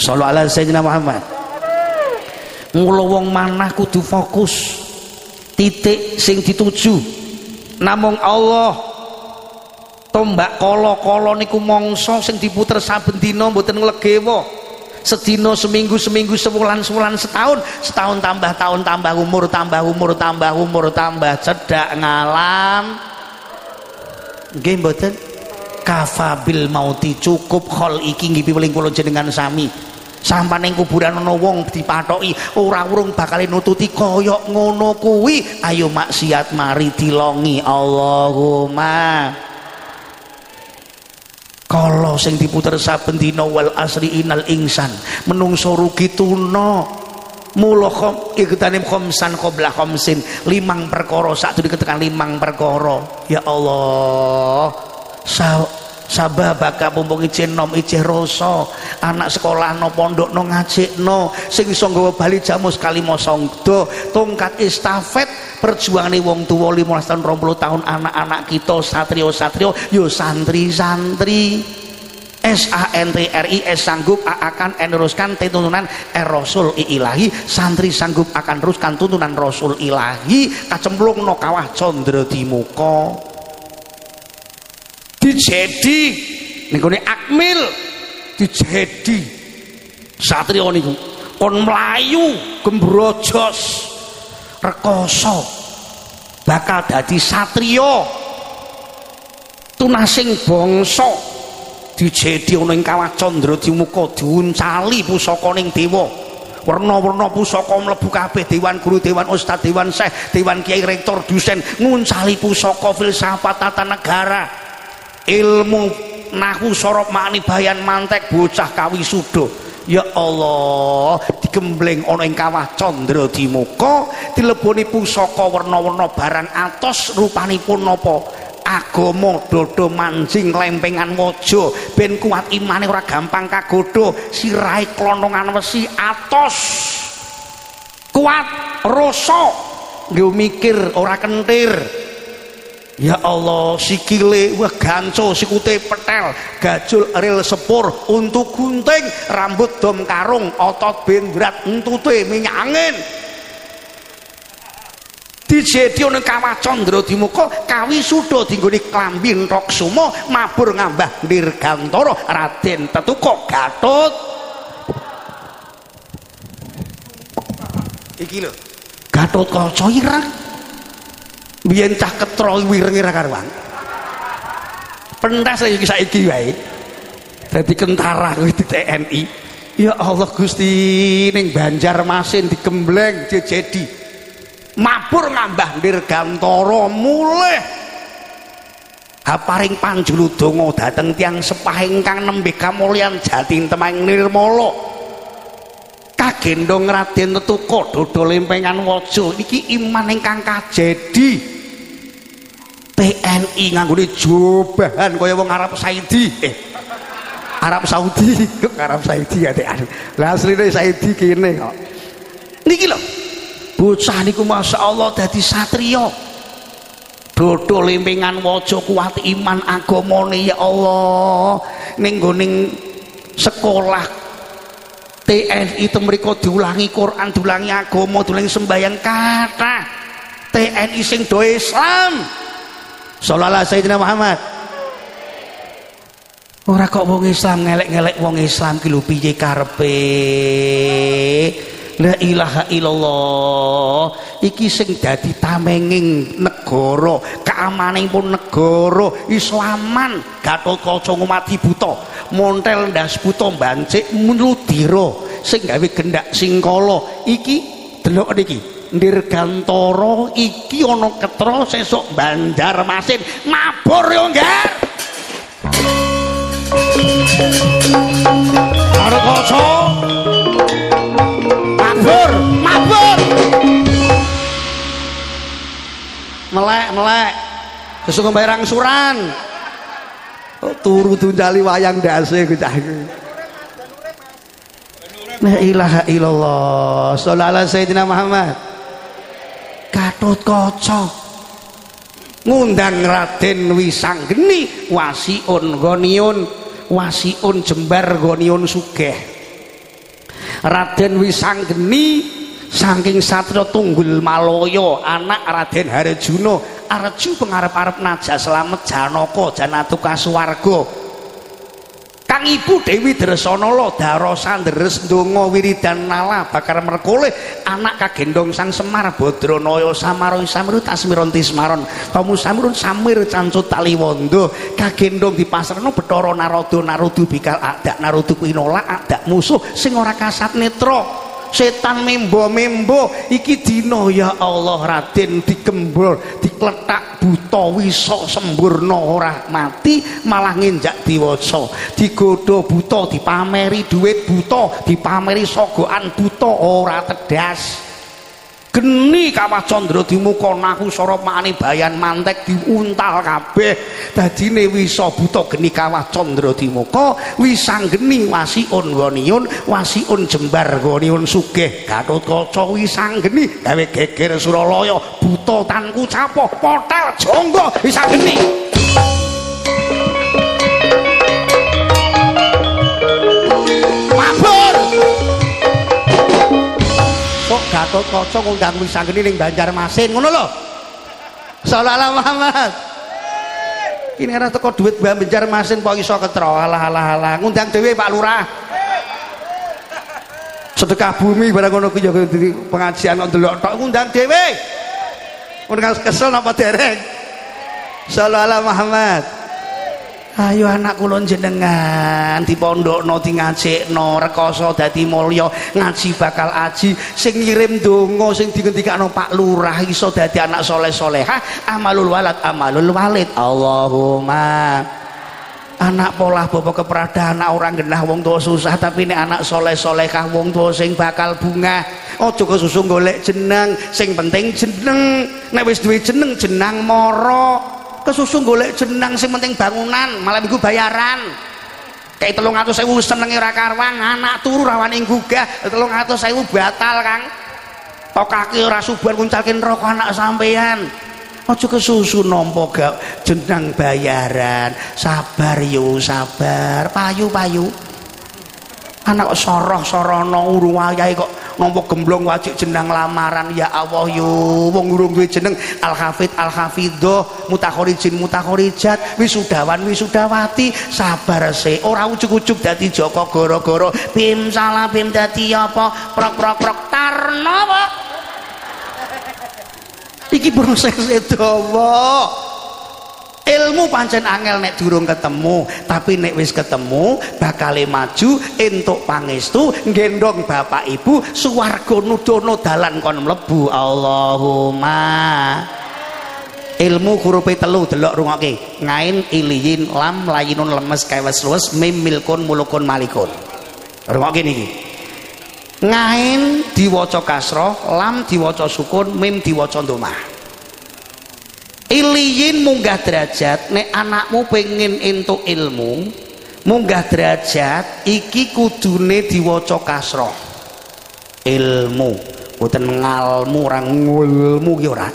Shallallahu alaihi sayyidina Muhammad. Mula wong manah kudu fokus titik sing dituju namung Allah. Tombak kala-kala niku mangsa sing diputer saben dina mboten nglegewa. sedina, seminggu, seminggu, sewulan, sewulan, setahun, setahun tambah tahun, tambah umur, tambah umur, tambah umur, tambah cedak ngalam nggih mboten kafabil mauti, cukup khol iki nggih piweling kula jenengan sami. Sampan ning kuburan ana wong dipathoki ora urung bakal nututi kaya ngono kuwi, ayo maksiat mari dilongi. Allahumma kala sing diputer saben dina wal asri innal insan, menungso rugi tuna. Mula ikutanim khomsan qobla khomsin, limang perkara saktu diketekan limang perkara. Ya Allah, sabah baka pumpung ijih nom ijih rasa, anak sekolah no pondok no ngajik no, sing iso nggawa bali jamus kalima sangda, tongkat estafet perjuangane wong tuwa 15 tahun 20 tahun anak-anak kita satrio-satrio yo santri-santri. SANTRI S sanggup akan neruskan tuntunan Rasul Ilahi, santri sanggup akan teruskan tuntunan Rasul Ilahi. Kacemplung no kawah condro di muka dijedi niku ne akmil dijedi satria niku kon melayu gembrojos rekoso bakal dadi satria tunasing bangsa dijedi ana ing kawah candra dimuka diuncali pusaka ning dewa werna-werna pusaka mlebu kabeh dewan guru dewan ustad dewan syekh dewan kiai rektor dosen nguncali pusaka filsafat tata negara ilmu nahwu sorop makni bayan mantek bocah kawisuda. Ya Allah, digembleng ana ing kawah candra dimuka dileboni pusaka werna-werna barang atos rupanipun napa agama dodo mancing lempengan mojo ben kuat imane ora gampang kagodho sirahe klonongan wesi atos kuat rasa nggo mikir ora kentir. Ya Allah, sikile wah ganco sikute petel gajul ril sepur untu gunting rambut dom karung otot bendrat entute minyak angin dijedi ana kawah candra dimuka kawisuda dinggone klambi enthok suma mabur ngambah dirgantara Raden Tetuka Gatut. Iki lho Gatotkaca ireng biyen cah ketra wireng ora karuan pentas iki saiki wae dadi kentara kuwi di TNI. Ya Allah Gusti, ning Banjarmasin digembleng dijedi mabur ngambah dirgantara mulih haparing panjuludonga dhateng tiyang sepah ingkang nembe kamulyan jati temeng nirmala kagendhong Raden Tetuka dodol lempengan waja niki iman ingkang kajedi. TNI nganggone jobahan kaya wong Arab Saudi atekan lah asline Saudi kene kok niki lho bocah niku masya Allah dadi satria dodol lempengan waja kuat iman agamane. Ya Allah, ning nggoning sekolah TNI temriko diulangi Quran diulangi agama diulangi sembahyang kata TNI sing do Islam sallallahu Sayyidina Muhammad ora kok wong Islam ngelek-ngelek wong Islam ki lho piye karepe. La ilaha illallah, iki sing dadi tamenging negara keamanan pun negara islaman. Gatotkaca ngumati buta montel ndas buta bancik mludira sing gawe gendak singkala iki delok niki ndirgantara iki ana ketra sesuk Banjarmasin mabur yo ngger Gatotkaca mabur melek sesuk mbayang suran turu tundali wayang ndase cah iki. La ilaha illallah sallallahu Sayyidina Muhammad. Gatotkaca ngundang Raden Wisanggeni wasiun goniun wasiun jembar goniun sugih. Raden Wisanggeni saking Satrio Tunggul Maloyo anak Raden Harjuna Arju pengarep-arep Naja Slamet Janaka Janatuka Suwarga Kang Ibu Dewi Dresanala darosan deres ndonga wiridan nala bakar merkole anak kagendong Sang Semar Badranaya Samaroy Samru Tasmiron Tismaron Kamu Samrun Samir Cancut Taliwondo kagendong di pasarno Bathara Narada Narudu bikal adak Narudu kuwi nolak adak musuh sing ora kasat netra setan membo-membo iki dina ya Allah Raden dikembor dikletak buta wisa sempurna ora mati malah nginjak diwaca digodha buta dipameri duit buta dipameri sogokan buta ora tedas geni kawah candra dimuka naku sora mani bayan mantek diuntal kabeh dadine wisa buta geni kawah candra dimuka wisang geni wasiun waniun wasiun jembar waniun sugih Gatotkaca wisang geni gawe geger Suralaya buta tanku capoh potel jonggo wisang geni mabur Gatotkaca ngundang Wisanggeni ning Banjarmasin ngono lho. Sallallahu Muhammad. Kene arep teko dhuwit Banjarmasin kok iso ketra alah-alah ngundang dhewe Pak Lurah. Sedekah bumi barang ngono kuwi ya pengajian kok delok tok ngundang dhewe. Mun kesel napa dereng? Sallallahu Muhammad. Ayo anak kula jenengan dipondhokno dingajekno rekoso dadi mulya ngaji bakal aji sing ngirim donga sing digendikakno Pak Lurah iso dadi anak soleh-solehah amalul walad amalul walid Allahumma anak polah bapa keprada anak orang genah wong tua susah tapi nek anak soleh-solehah wong tua sing bakal bunga aja kesusu golek jeneng sing penting jeneng nek wis duwe jeneng jenang mara kesusu golek jenang sing penting bangunan malam minggu bayaran kayak 300.000 seneng ora karuan anak turu rawane nggugah 300.000 batal Kang tok kaki ora suban nguncalke neraka anak sampean aja kesusu nampa gak jenang bayaran sabar yo sabar payu-payu anak soroh-sorana urung wayahe kok ngompo gemblong wajib jenang lamaran ya Allah yo wong urung duwe jeneng Al-Hafidh Al-Hafidhah Mutakhorijin Mutakhorijat Wisudawan Wisudawati sabar se ora ujuk-ujuk dadi Joko goro-goro bim salah bim dadi apa prok-prok-prok tarno apa iki proses sedawa ilmu pancen angel nek durung ketemu tapi nek wis ketemu bakale maju entuk pangestu nggendong bapak ibu suwarga nudono dalan kon mlebu Allahumma ilmu hurufe telu delok rungokke ngain iliyin lam layinun lemes kewes luwes mim milkun mulukun malikun rungokke niki ngain diwaca kasra lam diwaca sukun mim diwaca dhamma iliyin munggah derajat nek anakmu pengen entuk ilmu munggah derajat iki kudune diwaca kasra ilmu boten ngalmu ora ngulmu ki ora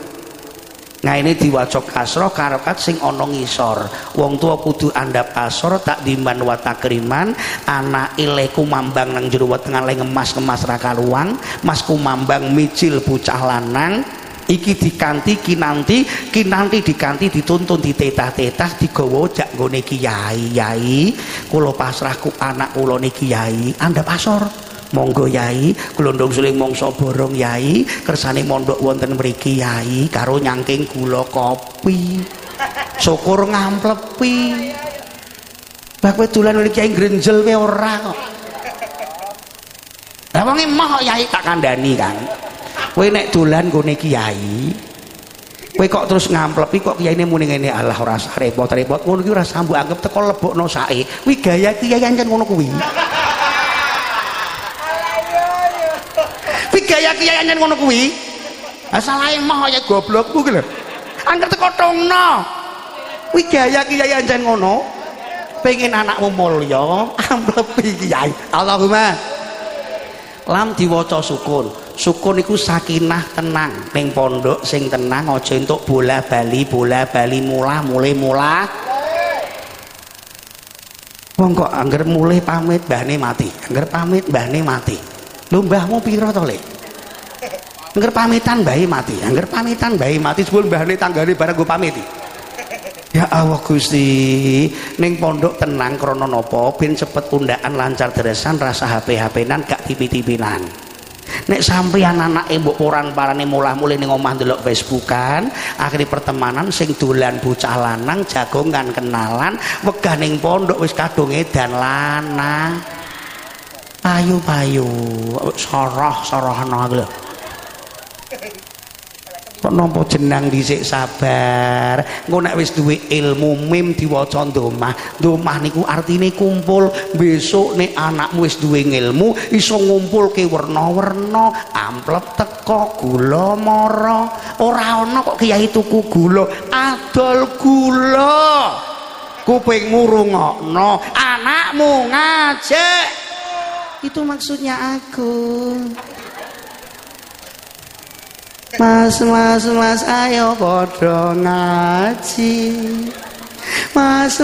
ngaene diwaca kasra karokat sing ana ngisor wong tua kudu andhap asor tak diman wa takriman anak ileku mambang nang jero weteng leng emas-emas ra kaluang masku mambang mijil bocah lanang iki dikanti kinanti dikanti dituntun ditetah-tetah digawa jak nggone kiai yai kula pasrahku anak kula niki yai andhap asor monggo yai kula ndung suling mangsa borong yai kersane mondok wonten mriki yai karo nyangking gula kopi syukur ngamplepi bak kowe dolan nuli kiai grenjel kowe ora kok lha wong e mah yai tak kandhani Kang kowe nek dolan nggone kiai kowe kok terus ngamplepi kok kiyaine muni ngene alah ora usah repot-repot ngono ki ora sambok anggap teko lebokno sae kuwi gaya kiai ancen ngono kuwi kuwi gaya kiai ancen ngono kuwi asalahe mah kaya goblokku ki lho anggap teko tongno kuwi gaya kiai ancen ngono pengin anakmu mulya amplepi kiai Allahumma lam diwaca sukun sukun iku sakinah tenang ning pondok sing tenang aja entuk bola bali mulah mulih mulah wong kok angger mulih pamit mbahne mati angger pamit mbahne mati lho mbahmu pira to Lek angger pamitan mbahe mati angger pamitan mbahe mati jebul mbahne tanggane bareng go pamiti Ya Allah Gusti, ning pondok tenang krana napa? Ben cepet pundaan lancar dresan, rasa HP-HPnan gak tipi-tipinan. Nek sampeyan anake mbok paran-parane mulah-mulih ning omah ndelok Facebookan, akhire pertemanan sing dolan bocah lanang jagongan kenalan, wegah ning pondok wis kadung edan lanang. Payu-payu, soroh-sorohno aku lho. Kok nampa jenang dhisik sabar. Engko nek wis duwe ilmu mim diwaca ndhomah. Ndhomah niku artine kumpul. Besok nek anakmu wis duwe ilmu iso ngumpulke werna-werna, amplop teko, gula mara. Ora ana kok kiai tuku gula, adol gula. Kupingmu rungokno, anakmu ngajek. Itu maksudnya aku. Mas ayo padha ngaji. Mas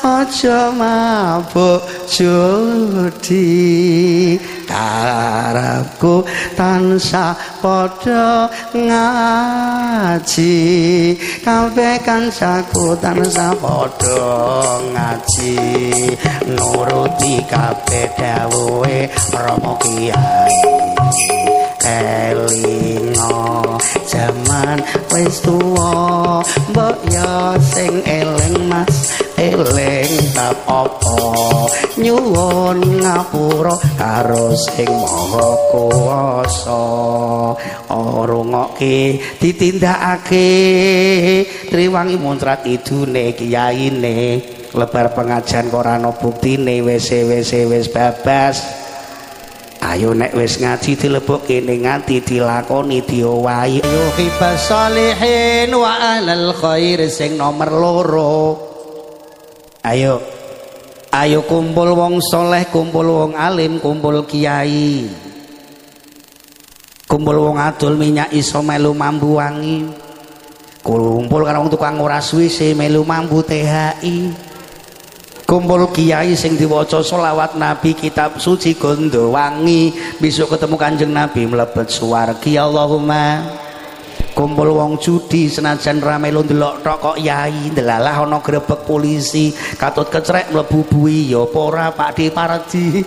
aja mabuk judi. Karepku tansah padha ngaji. Kabeh kancaku tansah padha ngaji. Nuruti kabeh dawuhe Rama Kyai. Elingo jaman wis tuwa mbok ya sing eling mas eling tak apa nyuwun ngapura karo sing maha kuwasa rungokke ditindakake triwangi muntrat idune kiyaine lebar pengajian kok ora ana buktine wis wis babas. Ayo nek wis ngaji dilebokke ning ati dilakoni diowahi yuhibas sholihin wa alal khair sing nomor loro. Ayo ayo kumpul wong soleh, kumpul wong alim, kumpul kiai, kumpul wong adol minyak iso melu mambu wangi, kumpul karo wong tukang nguras wis melu mambu THI, kumpul kiai sing diwaca selawat nabi kitab suci gondo wangi besok ketemu kanjeng nabi mlebet swarga Allahumma. Kumpul wong judi senajan rame lu ndelok tok kok yai ndelalah ana grebek polisi katut kecrek mlebu buwi ya apa ora Pakde Pardi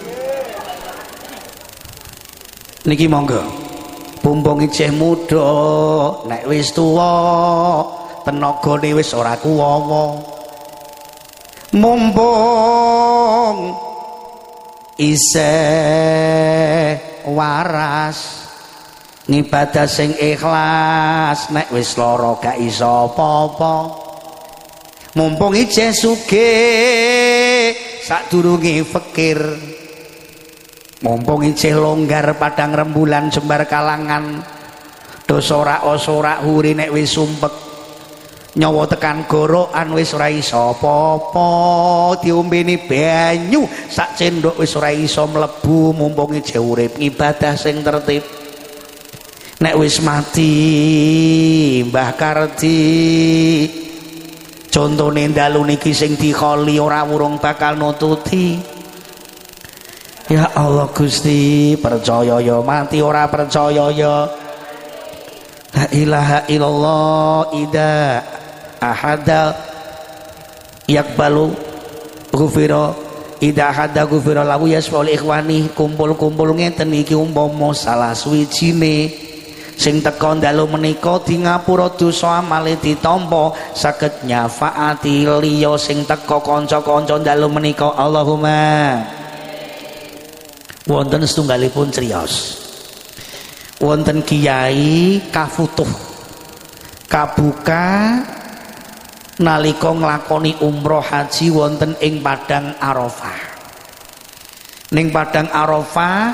niki monggo pumpung isih muda nek wis tuwa tenagane wis ora kuwawa. Mumpung isih waras ngibadah sing ikhlas nek wis lara gak iso apa-apa. Mumpung isih sugih sadurunge fikir. Mumpung isih longgar padang rembulan jembar kalangan dosa ora osorak huri nek wis sumpek nyawa tekan gorokan wis ora iso apa-apa diombeni banyu sak cendhok wis ora iso mlebu. Mumpung isih urip ibadah sing tertib. Nek wis mati Mbah Kardi contone dalu niki sing dikholi ora wurung bakal nututi. Ya Allah Gusti, percaya ya mati, ora percaya ya la ilaha illallah ida ahada yakbalu gufiro ida ahada gufiro lahu yasfaul ikhwani. Kumpul-kumpul ngeten iki umpama salah suwijine sing teka dalu menika di ngapura dosa amale ditampa saged nyafaati liya sing teka kanca-kanca dalu menika. Allahumma. Wonten setunggalipun criyos wonten kiai kafutuh kabuka nalika nglakoni umroh haji wonten ing Padang Arafah. Ning Padang Arafah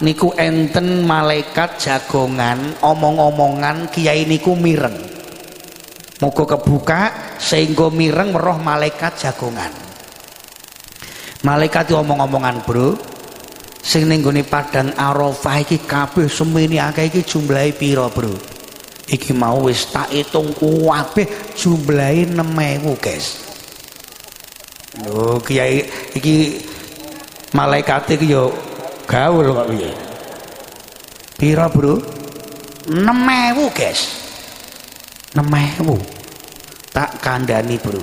niku enten malaikat jagongan omong-omongan kiai niku mireng muga kebuka sehingga mireng weruh malaikat jagongan. Malaikat omong-omongan bro sing ning nggone Padang Arafah iki kabeh semene akeh iki jumlahe pira bro? Iki mau wis tak hitung kabeh jumlahe 6000 guys. Lho kiai iki malaikate iki yo gaul kok piye. Pira bro? 6000 guys. 6000. Tak kandhani, Bro.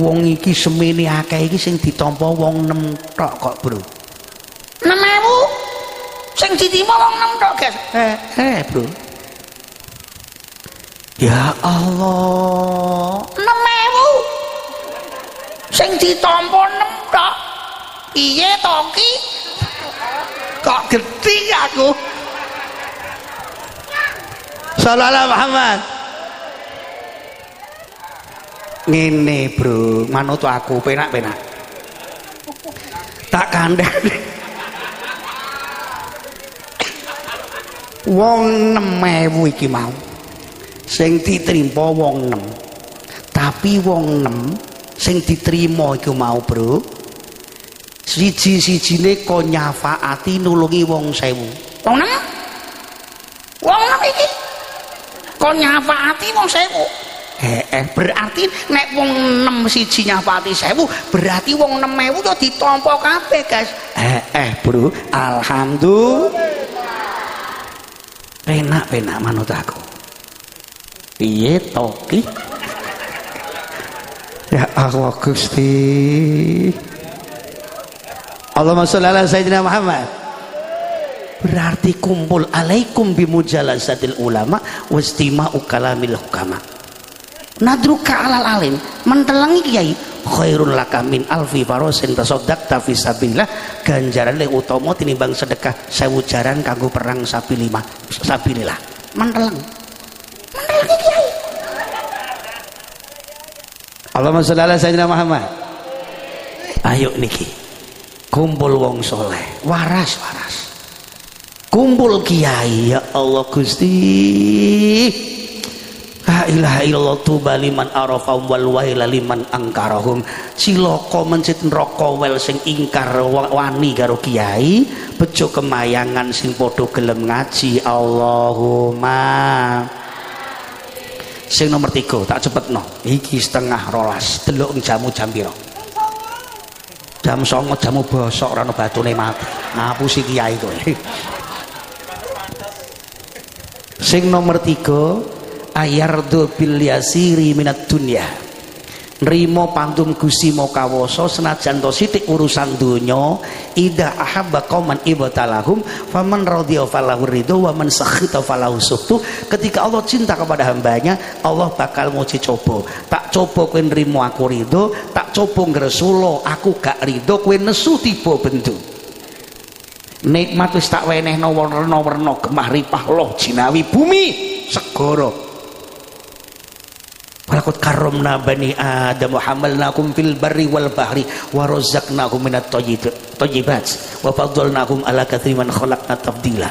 Wong iki semene akeh iki sing ditampa wong 6 tok kok, Bro. 6.000 sing ditimpa wong 6 tok, Guys. Bro. Ya Allah, 6.000 sing ditampa 6 tok. Piye to ki? Kok gedhi aku. Sallallahu alaihi Muhammad. Ngene, Bro, manut aku penak-penak. Tak kandhani. Wong 6.000 iki mau sing ditrimpa wong 6. Tapi wong 6 sing ditrima iku mau, Bro. Siji-sijine kon nyafaati nulungi wong 1000. Wong 6? Wong 6 iki kon nyafaati wong 1000. Berarti nek wong 6 siji nyapati 1000, berarti wong 6000 yo ditampa kabeh, Guys. Bro, alhamdulillah. Penak-penak manut aku. Piye to ki? Ya Allah Gusti. Allahumma sholli ala sayyidina Muhammad. Berarti kumpul alaikum bimujalasatil ulama wastima'u kalamil hukama. Nadruka alal alim, mentelangi kiai, khairun laka min alfi farosin tasaddaqta fi sabilillah, ganjaran le utama tinimbang sedekah 1000 jaran kanggo perang sabilillah. Mentelangi kiai. Allahumma sholli ala sayyidina Muhammad. Ayo niki kumpul wong soleh, waras-waras. Kumpul kiai, ya Allah Gusti. La ilaha illallah tuba liman arafahum wal waila liman angkarahum. Cilaka mencit neraka wel sing ingkar wani karo kiai, bejo kemayangan sing padha gelem ngaji. Allahumma. Sing nomor 3 tak cepetno. Iki 11:30. Delok jamu jam pira? Jam 09:00 jamu bosok ora ono batune mati. Ngapusi kiai kowe. Sing nomor 3 ayardo bil yasiri minat dunya, nrimo pantum Gusti mokawoso senajan to sithik urusan donya. Ida ahabba qauman ibtalahum faman radhiya falahu ridho wa man sakhita falahu sukhtu. Ketika Allah cinta kepada hambanya, Allah bakal nguji coba. Tak coba kowe nrimo aku ridho, tak coba ngresula aku gak ridho, kowe nesu tiba bendu. Nikmat wis tak wenehno werna-werna gemah ripah loh jinawi bumi segara. Walaqad karramna bani Adam wa hamalnakum fil barri wal bahri wa razaqnahum minat thayyibat wa faddalnahum ala katsirin man khalaqna tafdila.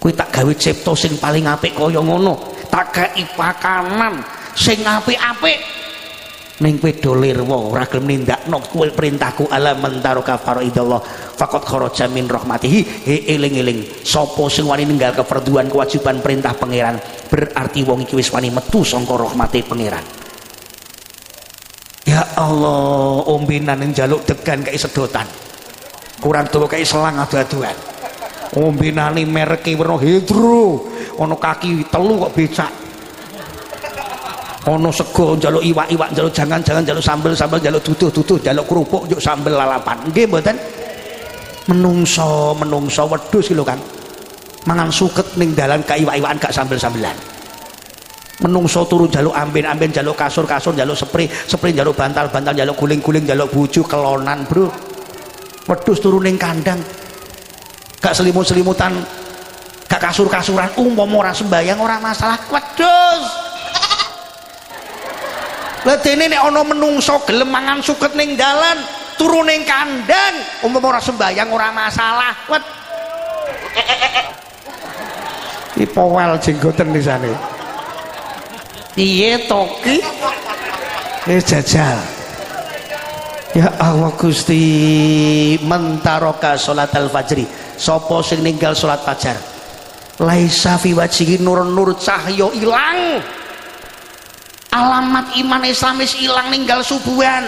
Kuwi tak gawe cipta sing paling apik kaya ngono, tak gawe pakanan sing apik-apik. Ning kowe dolirwa ora gelem nindakno kuwi perintahku. Ala mantaraka faraidallah faqad kharaja min rahmatihi. He eling-eling sapa sing wani ninggal keperduan kewajiban perintah pangeran, berarti wong iki wis wani metu sangka rahmate pangeran. Ya Allah, ombenan njaluk degan kae sedotan. Kurang tuwa kae selang adu-aduan. Ombenane mereke werna hidro, ana kaki 3 kok becak. Ana sego njaluk iwak-iwak, njaluk jangan-jangan, njaluk sambel-sambel, njaluk duduh-duduh, njaluk kerupuk, njuk sambel lalapan. Nggih mboten? Menungso wedhus iki lho, Kang. Mangan suket ning dalan ka iwak-iwakan gak sambel-sambelan. Menungso turu njaluk amben-amben, njaluk kasur-kasur, njaluk spray, njaluk bantal-bantal, njaluk guling-guling, njaluk bojo kelonan, Bro. Wedhus turu ning kandang. Gak selimut-selimutan, gak kasur-kasuran, umpama ora sembayang ora masalah wedhus. Lah dene nek ana menungso gelem mangan suket ning dalan, turu ning kandang, umpama ora sembayang ora masalah wedhus. Iki powel jenggoten lisane. Piye to ki? Wis jajal. Ya Allah Gusti, mentaroka sholatal fajri. Sapa sing ninggal salat fajar? Laisa fi wajihi nur cahya ilang. Alamat iman Islamis ilang ninggal subuhan.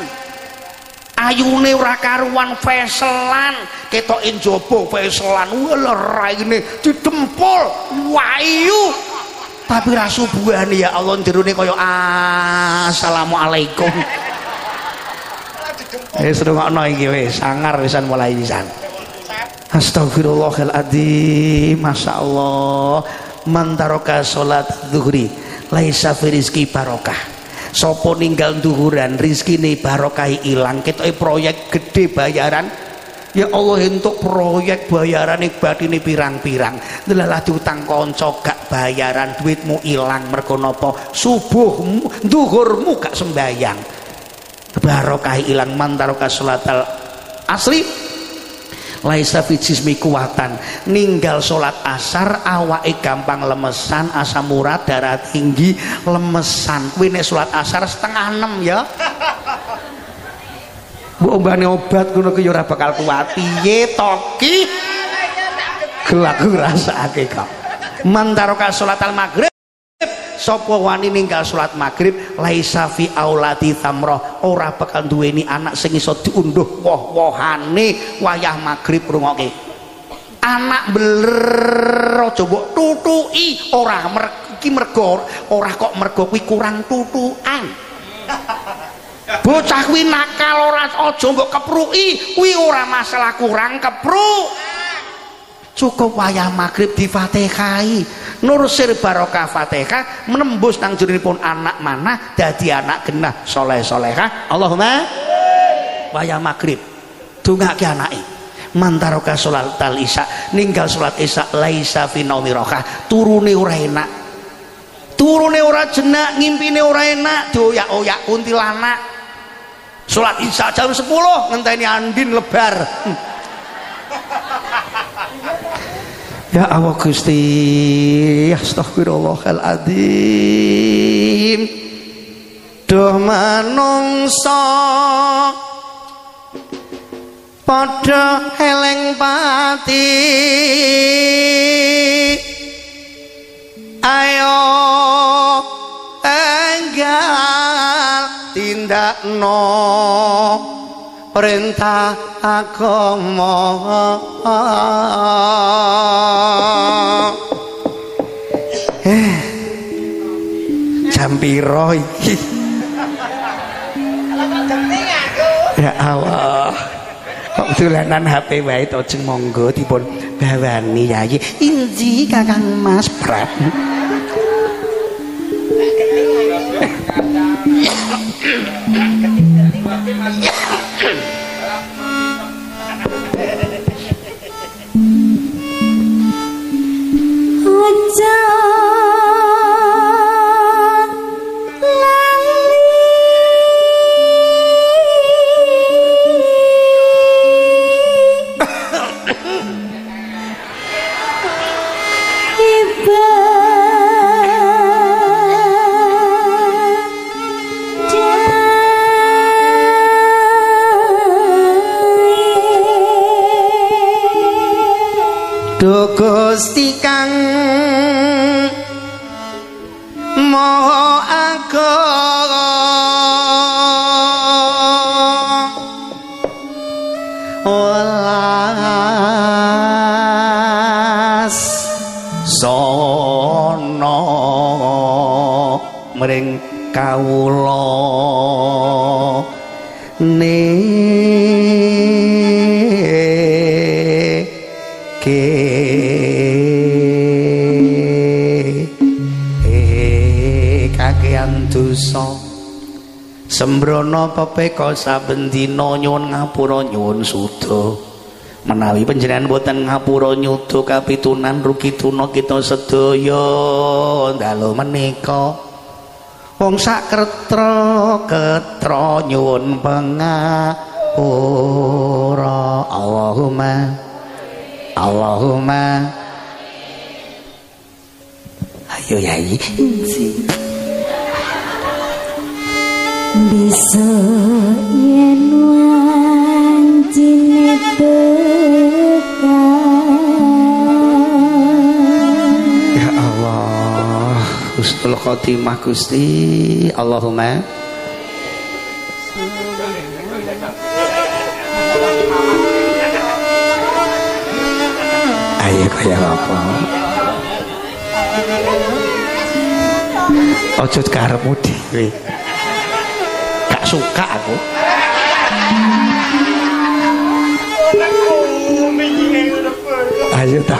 Ayune ora karuan feselan, ketoke njaba feselan, lho raine didempul, wayu. tapi rasubuhan ya Allah jerone kaya assalamualaikum. Wis rungokno iki wis sangar wisan mulai wisan. Astagfirullahaladzim, Masya Allah. Mantaroka sholat zuhri laisa fi rizki barokah. Sopo ninggal duhuran rizkine barokah ilang. Ketoke proyek gede bayaran. Ya Allah entuk proyek bayaran badine pirang-pirang. Delalah diutang kanca gak bayaran, duitmu ilang mergo napa? Subuhmu, duhurmu gak sembayang. Barokah ilang mantaroka sholatal asri. Laisa fi jismi kuwatan, ninggal sholat asar awake gampang lemesan, asam urat, darah tinggi, lemesan. Kuwi nek sholat asar 5:30 ya. Mbok ombane obat ngono ki ya ora bakal kuat. Piye to ki? Gelak ngrasakake kok. Mantaroka sholatal maghrib, sapa wani ninggal sholat maghrib, laisa fi aulati tamroh, ora bakal duweni anak sing iso diundhuh woh-wohane wayah maghrib. Rungokke anak beler aja mbok tutuki, ora iki mergo ora kok mergo kuwi kurang tutukan. Bocah kuwi nakal ora, aja mbok kepruki, kuwi ora masalah kurang kepruk. Cukup wayah maghrib di Fatihai, nursir barokah Fatihah menembus nang juripun anak mana dadi anak genah soleh solehah. Allahumma wayah maghrib dongake anake. Mantaroka sholat tal isya, ninggal sholat isya laisa fi naumi rokah, turune ora enak, turune ora jenak, ngimpine ora enak, dioyak-oyak kuntilanak. Sholat isya jam 10 ngenteni andin lebar. Ya Allah Gusti, astagfirullahaladzim. Duh manungsa padha eleng pati, ayo enggal tindakno perintah agama, jam piro iki? Ya Allah, kok dolanan HP wae to, jeng monggo dipun bawani Yayi Inji Kakang Mas Prat. Gusti Kang Maha Agung, welas sono mring kawula sembrono pepeka saben dina nyuwun ngapura nyuwun suda. Menawi panjenengan boten ngapura nyuda kapitunan rugi tuna kita sedaya dalu menika. Wong sakretra ketra nyuwun pangapura. Allahumma Allahumma. Ayo Yayi. Besok yen wancine bekah, ya Allah husnul khotimah Gusti. Allahumma ayo kaya apa Ojo karepmu dhewe. Gak suka aku. Ayo ta.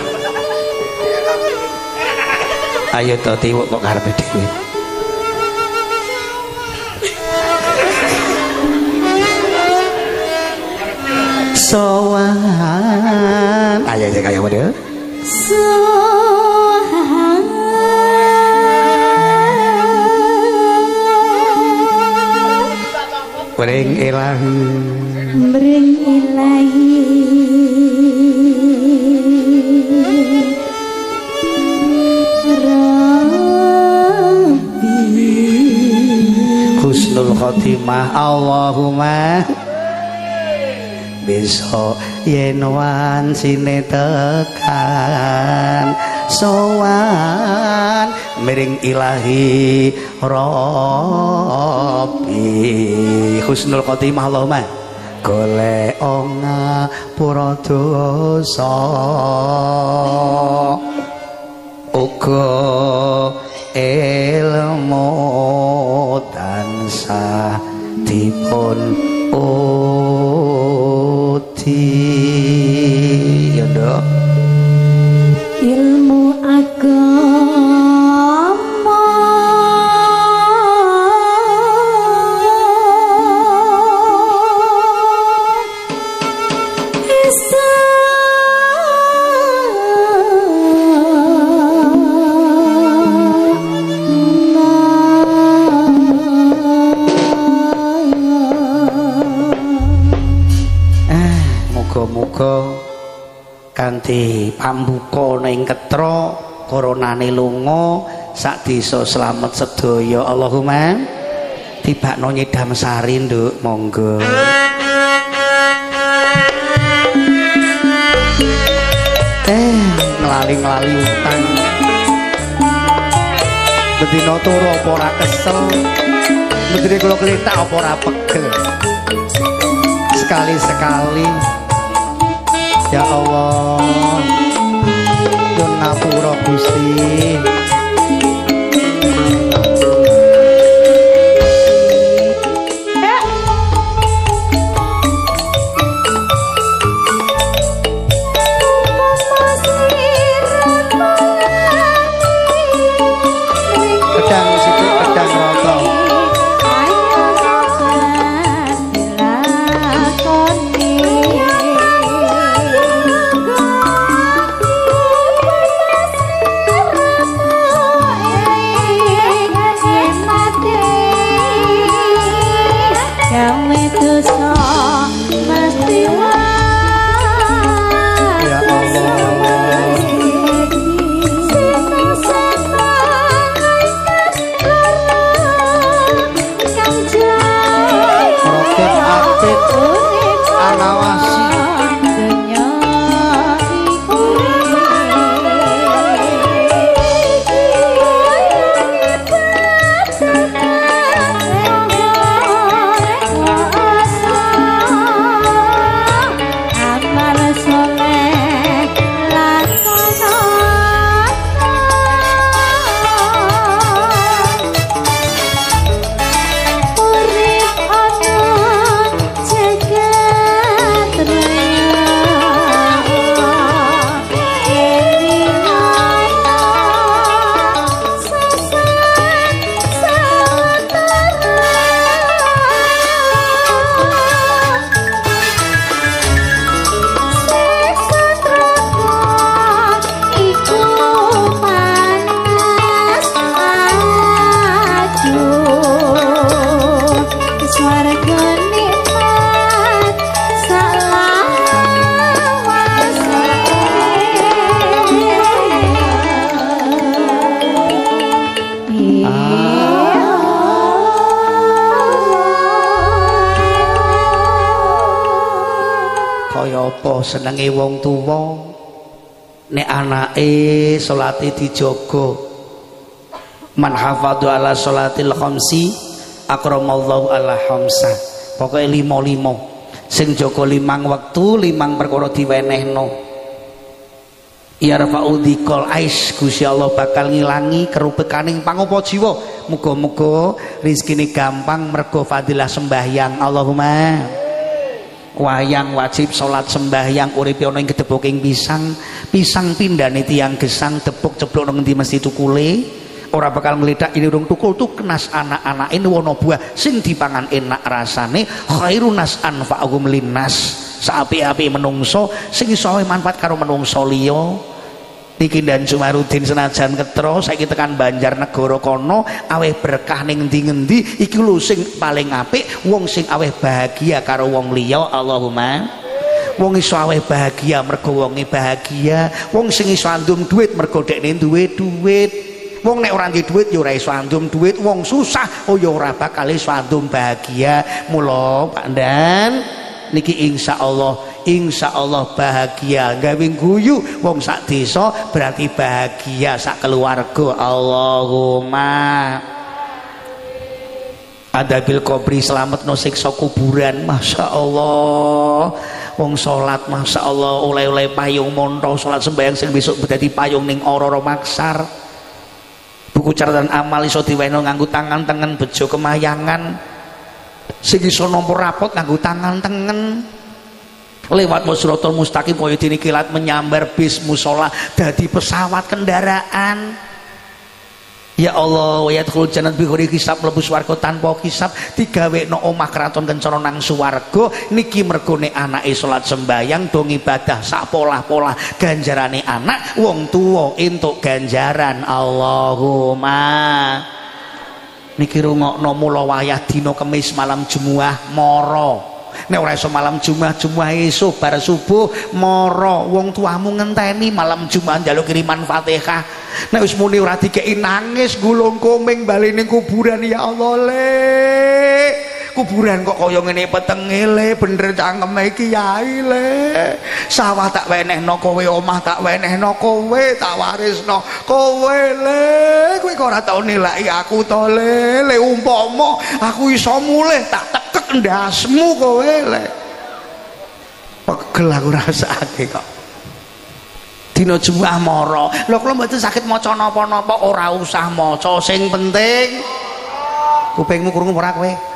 Ayo ta tiwuk kok karepe dhewe. Sowan. Ayo ya kaya model. Bring ilahi, bring ilahi, Rabbi husnul khotimah, Allahumma besok yenwan sine tekan sowan miring ilahi Rabbi husnul khotimah Allahumma golek ngapura dosa uga ilmu tansah dipun uti ya Nduk ilmu agama muga-muga kanthi pambuka ning ketra koronane lunga sak desa slamet sedaya Allahumma tibakno nyedham sari Nduk monggo nglali-nglali utang bedina turu apa ora kesel mendene kula kletak apa ora pegel sekali-sekali ya Allah nyuwun ngapura Gusti pedang sidik pedang rata senenge wong tuwa nek anake salate dijaga man hafadhu ala salatil khamsi akramallahu ala khamsa pokoke 5 sing jaga 5 wektu 5 perkara diwenehno Yarfa'u dzikol ais, Gusti Allah bakal ngilangi kerupekaning pangupa jiwa. Muga-muga rezekine gampang mergo fadilah sembahyang. Allahumma wayang wajib salat sembahyang, uripe ana ing gedeboking pisang, pisang pindhane tiang gesang, debuk ceblok nang ngendi mesti tukule, ora bakal ngledak ini urung tukul tu kenas anak-anake nuwono buah sing dipangan enak rasane, khairun nas anfa'uhum linnas. Sapi-api menungso sing iso manfaat karo menungso liya niki dan Sumarudin senajan ketro saiki tekan Banjarnegara kono aweh berkah ning endi-endi iki lho sing paling apik wong sing aweh bahagia karo wong liya. Allahumma wong iso aweh bahagia mergo wonge bahagia, wong sing iso andum duit mergo dekne duwe duit, wong nek ora duwe duit ya ora iso andum duit, wong susah oh ya ora bakal iso andum bahagia. Mula Pak Ndan niki insya Allah bahagia gawe guyu wong sak desa berarti bahagia sak keluarga. Allahumma adabil qabri slametno siksa kuburan. Masya Allah wong salat masya Allah oleh-oleh payung monto salat sembahyang sing besok dadi payung ning ora-ora maksar. Buku catatan amal iso diweno nganggo tangan tengen bejo kemayangan. Sing iso nomor rapot nganggo tangan tengen lewat Siratal Mustaqim kaya dene kilat menyambar bis musola dadi pesawat kendaraan. Ya Allah wa yadkhul jannat bi ghairi hisab, mlebu swarga tanpa hisab, digawekno omah kraton kencara nang swarga niki mergone anake salat sembahyang do ibadah sak polah-polah ganjarane anak wong tuwa entuk ganjaran. Allahumma niki rungokno mula wayah dina Kamis malam Jumat mara. Nek ora iso malam Jumat, Jumat esuk bar subuh mara. Wong tuamu ngenteni malam Jumat njaluk kiriman Fatihah. Nek wis muni ora dikeki nangis gulung komeng bali ning kuburan. Ya Allah le. Kuburan kok kaya ngene petenge le, bener cangkeme iki yai le. Sawah tak wenehno kowe, omah tak wenehno kowe, tak warisno kowe le. Kowe kok ora tau nilai aku to le. Le umpama aku iso mulih tak tekek ndasmu kowe le. Pegel aku rasake kok. Dina Jumat mara. Lho kula mboten saged maca napa-napa ora usah maca, sing penting kupingmu krungu ora kowe.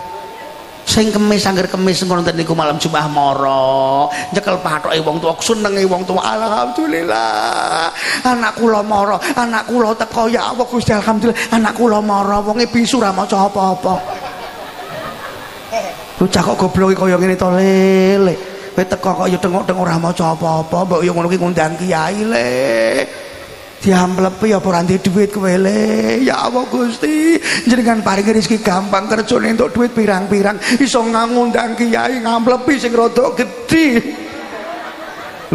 Sing Kemis angger Kemis wonten niku malam Jumat mara nyekel pathoke wong tuwa senenge wong tuwa alhamdulillah anak kula mara, anak kula teko ya Allah Gusti alhamdulillah anak kula mara wonge bisu ra maca apa-apa bocah kok gobloke kaya ngene to le kowe teko kok ya tengok-tengok ora maca apa-apa mbok ya ngono ki ngundang kiai le diamplepi apa ora ndek dhuwit kowe le. Ya Allah Gusti jenengan paringi rezeki gampang kerjane entuk dhuwit pirang-pirang iso ngundang kiai ngamplepi sing rada gedhi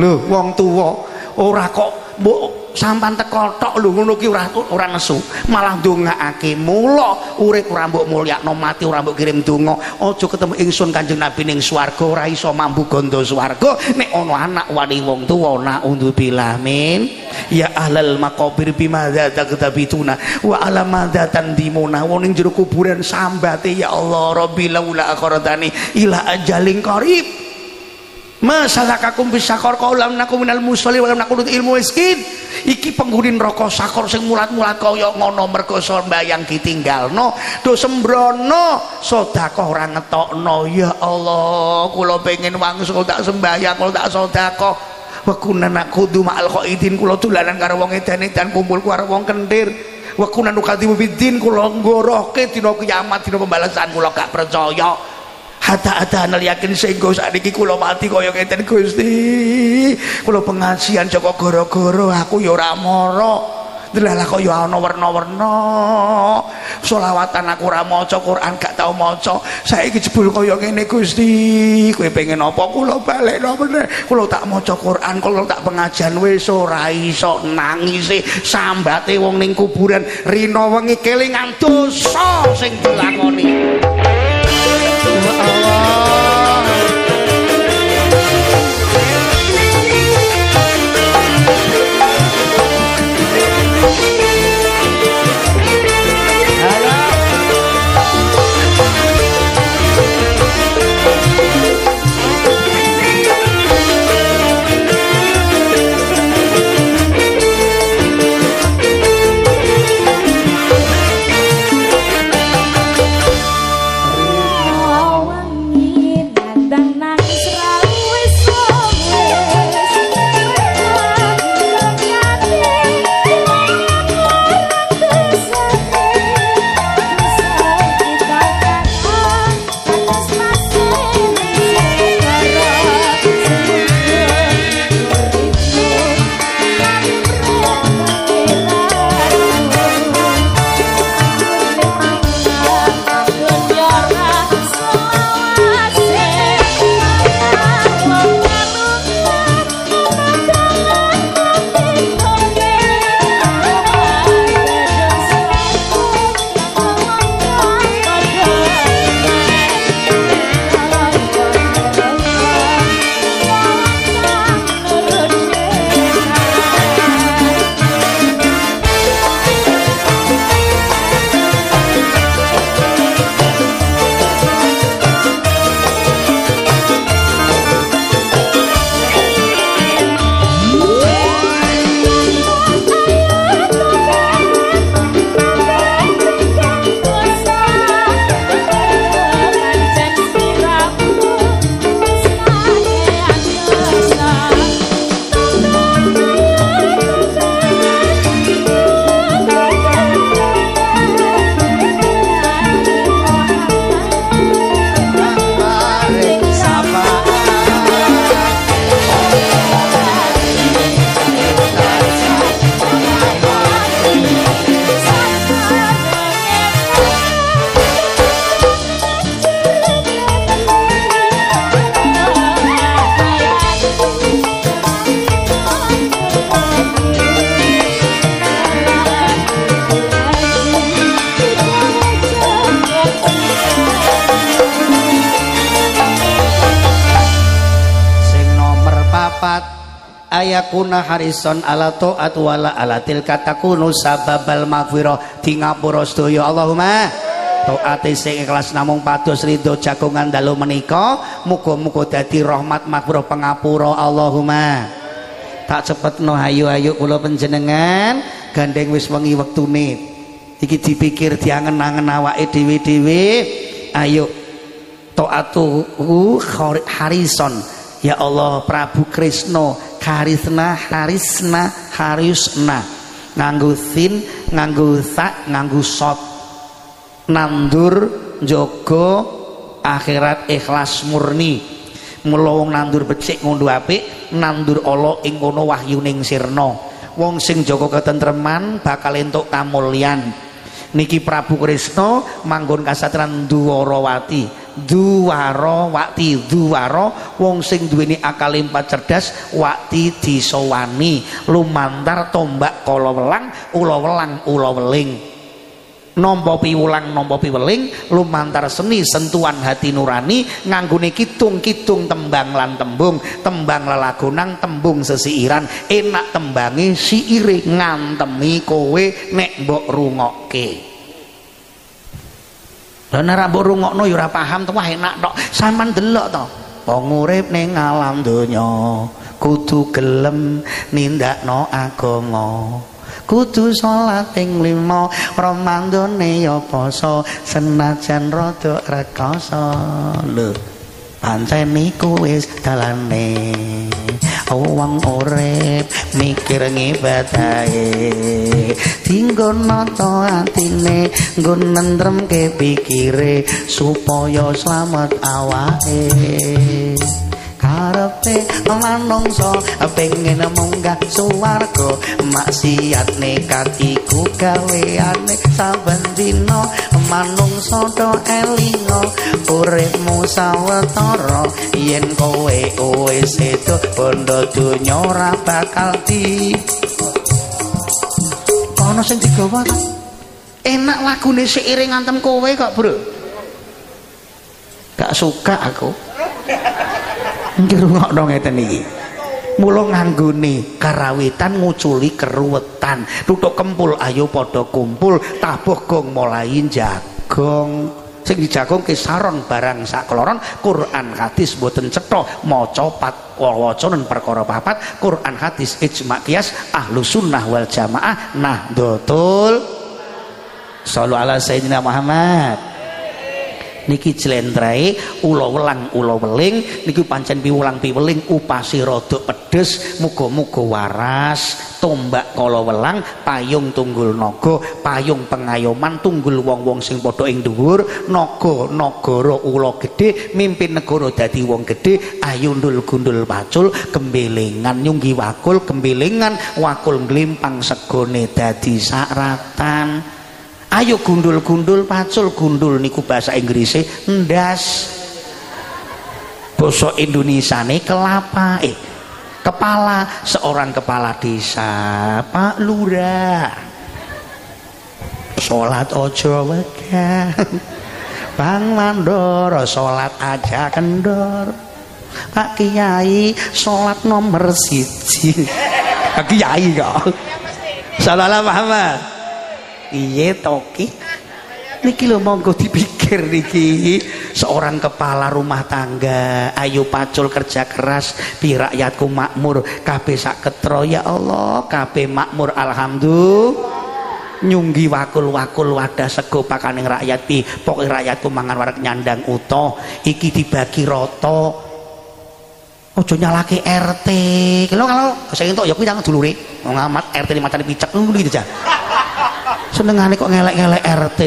lho wong tuwa ora kok mbok sampan teko tok lho ngono ki ora nesu malah ndongaake. Mula urip ora mbok mulyakno, mati ora mbok kirim donga. Aja ketemu ingsun Kanjeng Nabi ning swarga ora iso mambu gandha swarga nek ana anak wani wong tuwa. Naudzubillah min ya ahlal maqabir bimadza taktabituna wa alamadza tandimuna wong ning jero kuburan sambate ya Allah rabbil laula akhiratani ila ajalin qarib masalakakum bisakor kaulam naku minal musoli walam nakunut ilmu miskin iki penghuni neraka sakor sing mulat-mulat kaya ngono mergo sembayang ditinggalno do sembrono sedekah ora ngetokno. Ya Allah kula pengin wangsul tak sembayang kula tak sedekah wekunan nakudu ma'al qaidin kula dolanan karo wong edan-edan kumpul karo wong kendir wekunan ukadimu bidin kula ngorohke dina kiamat dina pembalasan kula gak percaya hata-hata anal yakin sehingga saat ini kula mati kaya ngeten Gusti kula pengajian Joko goro-goro aku ya ora mara delalah kaya ana werna-werna selawatan aku ora maca Quran gak tau maca saiki jebul kaya ngene Gusti kowe pengen apa kula balekno meneh kula tak maca Quran kula tak pengajian wis ora iso nangise sambate wong ning kuburan rina wengi kelingan dosa sing dilakoni. ayakuna harison ala to'at wala ala tilka takunu sababal magfirah di ngapura sedoyo Allahumma to'at sing ikhlas namung padus ridho jagungan dalu menika muga-muga dadi rahmat magfirah pengapura Allahumma tak cepet no hayu-hayu kula panjenengan gandeng wis wengi wektune iki dipikir diangen-angen awake dhewe-dhewe ayo to'atuhu harison ya Allah Prabu Krishna Harisna nganggo sin nganggo sak nganggo sot nandur njogo akhirat ikhlas murni mula wong nandur becik ngundhu apik nandur ala ing kono wahyuning sirna wong sing njogo ketentreman bakal entuk kamulyan niki Prabu Krishna manggon kasatran Duwara wati wong sing duweni akal empat cerdas wati disowani lumantar tombak kala welang ula weling nampa piweling lumantar seni sentuhan hati nurani nganggone kidung tembang lan tembung tembang lalagonang tembung sesiiran enak tembange siire ngantemi kowe nek mbok rungokke nek mbok rungokno ya ora paham wah enak tok sampean delok to wong urip ning alam donya kudu gelem nindakno agama kudu salat ping 5 Ramadane ya poso senajan rada rekoso lho pancen niku wis dalane wong urip mikir ngibadahe dinggo nata atine nggo nentremke pikire supaya slamet awake karepe manungsa pengin munggah swarga maksiat nekat iku gaweane saben dina manungsa do elinga uripmu sawetara yen kowe wis sedo bondo donya ora bakal di ana sing digawa enak lagune seiring ngantem kowe kok bro gak suka aku ngrungokno ngeten iki mula nganggone karawitan nguculi keruwetan tutuk kempul ayo padha kumpul tabuh gong mulai jagong sing dijagong kisaron barang sakloron Quran hadis boten cetha maca wawacanen perkara papat Quran hadis ijma qiyas ahlus sunnah wal jamaah nahdlatul sallu ala sayyidina Muhammad niki jlentrahe ula welang ula weling niki pancen piwulang piweling upasi rada pedes muga-muga waras tombak kala welang payung tunggul naga payung pengayoman tunggul wong-wong sing padha ing dhuwur naga nagara ula gedhe mimpin negara dadi wong gedhe ayo ndul gundul pacul gembelengan nyunggi wakul gembelengan wakul nglimpang segone dadi sakratan ayo gundul-gundul pacul gundul niku bahasa Inggrisnya ndas basa Indonesiane kelapa kepala seorang kepala desa Pak Lurah salat aja wegah Bang Mandor salat aja kendor Pak Kiai salat nomor 1 Pak Kiai kok Sallallahu Muhammad iya toki niki lho monggo dipikir niki seorang kepala rumah tangga ayo pacul kerja keras bi rakyatku makmur kabeh saketra ya Allah kabeh makmur alhamdulillah nyunggi wakul-wakul wadah sego pakaning rakyat pi pokoke rakyatku mangan wareg nyandang utuh iki dibagi rata aja nyalake RT kalau sing entuk ya kuwi nang dulure ngamat RT macane picek kuwi gitu ja senengane kok ngelek-ngelek RT.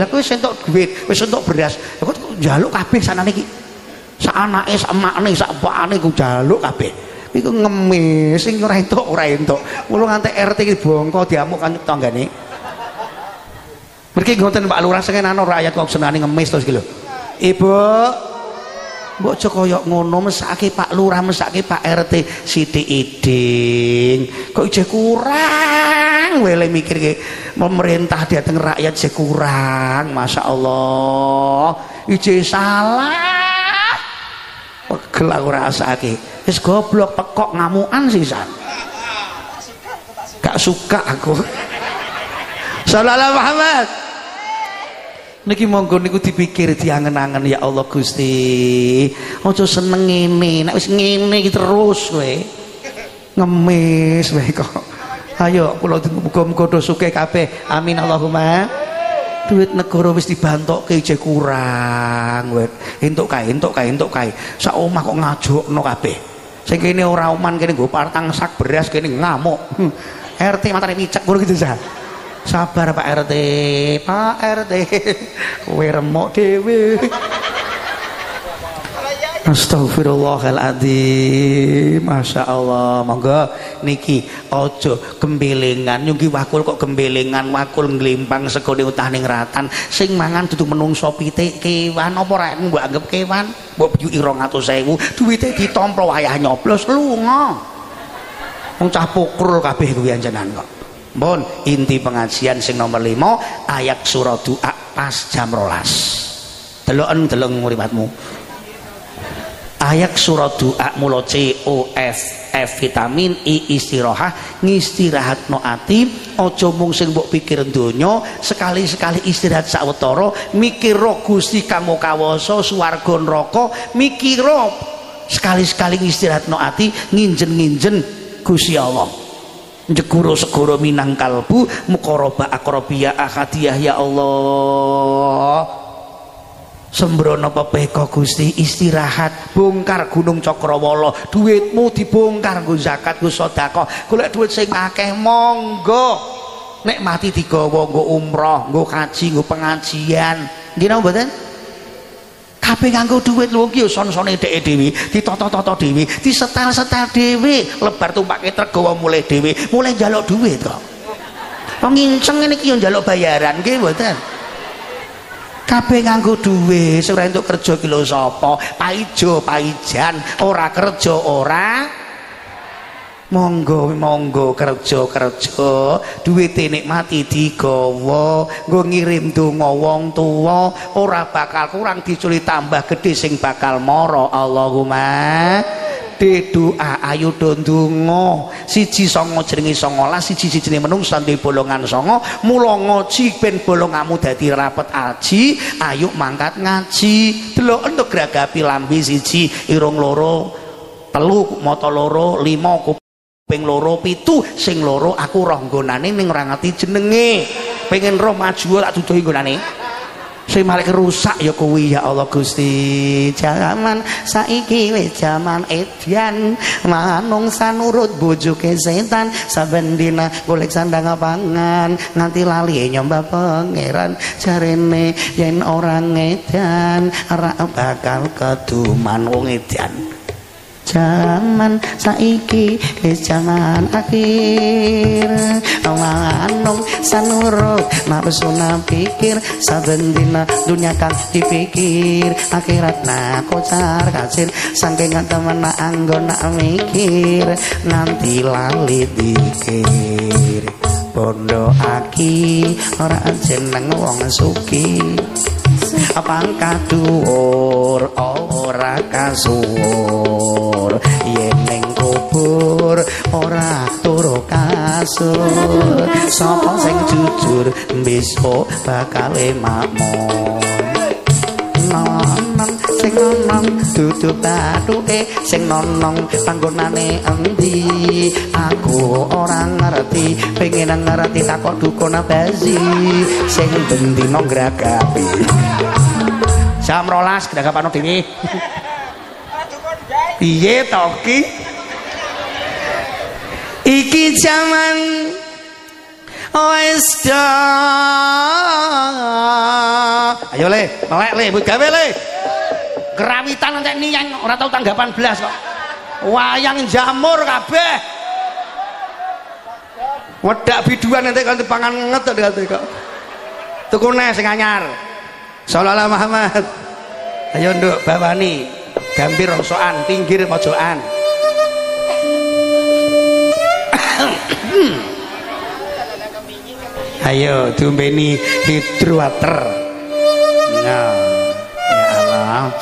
Lah kowe wis entuk duit, wis entuk beras. Lah kok njaluk kabeh sanane iki. Sak anake, sak makne, sak bapakne ku njaluk kabeh. Iku ngemis sing ora entuk. Mula nganti RT iki bongko diamuk kan tanggane. Mergi ngoten Pak Lurah sing ana rakyat kok senane ngemis terus iki lho. Ibu mbok aja kaya ngono mesake Pak Lurah, mesake Pak RT sithik iding. Kok ijeh kurang wele mikirke pemerintah dateng rakyat sih kurang Masya Allah ijeh salah pegel aku rasake Wis goblok pekok ngamukan sisan. Gak suka aku. Sallallahu Muhammad. Niki monggo niku dipikir diangen-angen ya Allah Gusti. Aja seneng ngene, nek wis ngene iki terus kowe. Ngemis wae kok. Ayo kula muga-muga do sugih kabeh. Amin Allahumma. Duit negara wis dibantokke jek kurang wet. Entuk kae. Sak omah kok ngajokno kabeh. Sing kene ora oman kene nggo partang sak beras kene ngamuk. RT matane micek ngono gitu sah. Sabar Pak RT kowe remuk dhewe. Astagfirullahaladzim. Masya Allah. Monggo niki ojo gembelengan nyugi wakul kok gembelengan wakul nglimpang sego ning utah ning ratan sing mangan dudu menungso pitik kewan apa rekmu mbok anggap kewan mbok biyuki 200.000 duwite ditampa wayah nyoblos lunga wong cah pokrul kabeh kuwi anjenan kok. Bon, inti pengajian sing nomor 5 ayat surah doa pas jam 12. Deloken deleng uripatmu. Ayat surah doa mula C O F F vitamin I istirahat ngistirahatno ati aja mung sing mbok pikir donya sekali-sekali istirahat sawetara mikira Gusti kanggo kawasa swarga neraka mikira sekali-sekali ngistirahatno ati nginjen-nginjen Gusti Allah. Jegoro-segoro minang kalbu mukoroba akrobia akadiyah ya Allah sembrono pepeko Gusti istirahat bongkar gunung Cakrawala duitmu dibongkar nggo zakat nggo sedekah golek duit sing akeh monggo nek mati digawa nggo umrah nggo haji nggo pengajian nggih napa mboten kabeh nganggo dhuwit lho iki yo son-sone dheke dhewe, ditata-tata dhewe, disetel-setel dhewe, lebar tumpake tregawa mulih dhewe, mulih njaluk dhuwit kok. Wong nginceng ngene iki yo njaluk bayaran nggih mboten. Kabeh nganggo dhuwit, ora entuk kerja ki lho sapa, paijo, paijan, ora kerja ora monggo kerja duwite nikmati digawa nggo ngirim donga wong tuwa ora bakal kurang diculi tambah gedhe sing bakal mara Allahumma doa ayo do ndonga siji 9 jenenge 19 siji-sijine menungsa duwe bolongan 9 mula ngaji ben bolongamu dadi rapet aji ayo mangkat ngaji delok entuk gragapi lambe siji irung 2 3 mata 2 5 ping 2 7 sing 2 aku roh nggonane ning ora ngerti jenenge pengen roh maju tak duduhi nggonane sing malih rusak ya kuwi ya Allah Gusti jaman saiki wis jaman edian manungsa nurut bojoke setan saben dina golek sandang pangan nganti lali nyembah pangeran jarene yen ora edan ora bakal keduman wong edan jaman saiki wis jaman akhir manung sanurut nafsu pikir saben dina dunya kang dipikir akhirat nak kocar kacir saking temen nak anggon nak mikir nanti lali dikir bondo aki ora jeneng wong suki pangkat dhuwur ora kasuwur yen ning kubur ora turu kasur sapa sing jujur besok bakal makmur nonong sing nonong duduk bathuke sing nonong panggonane endi aku ora ngerti pengen ngerti takok dukun abasi sing ben dina gragapi jam 12 gragapano dhewe piye to iki jaman wis do ayo le melek le gawe le kerawitan entek niyang ora tau tanggapan blas kok wayang jamur kabeh wedak biduan entek kon tepangan ngetet kok tukune sing anyar sallallahu Muhammad ayo nduk bawani gambir rongsokan pinggir pojokan ayo tumbeni hidrowater ya Allah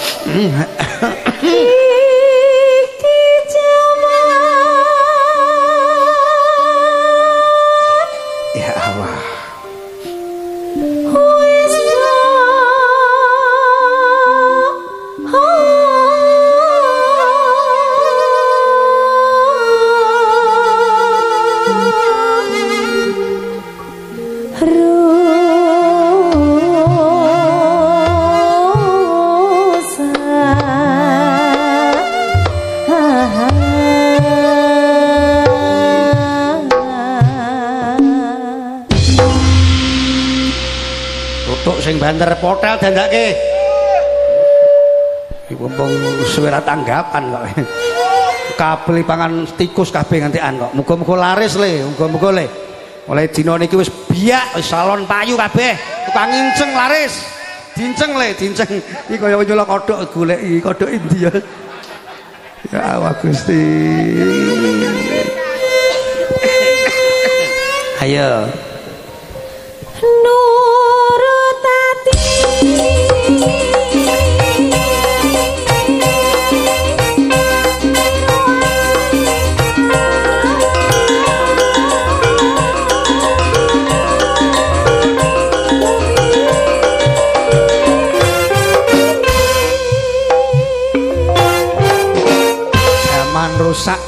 banter potel dandake. Iku wong suwera tanggapan kok. Kabeli pangan tikus kabeh ngantekan kok. Muga-muga laris le, muga-muga le. Oleh dina niki wis biak, wis salon payu kabeh. Tukang inceng laris. Dinceng le, dinceng. Iki kaya nyolok kodhok goleki kodhok India. Ya Allah Gusti. Ayo. Rusak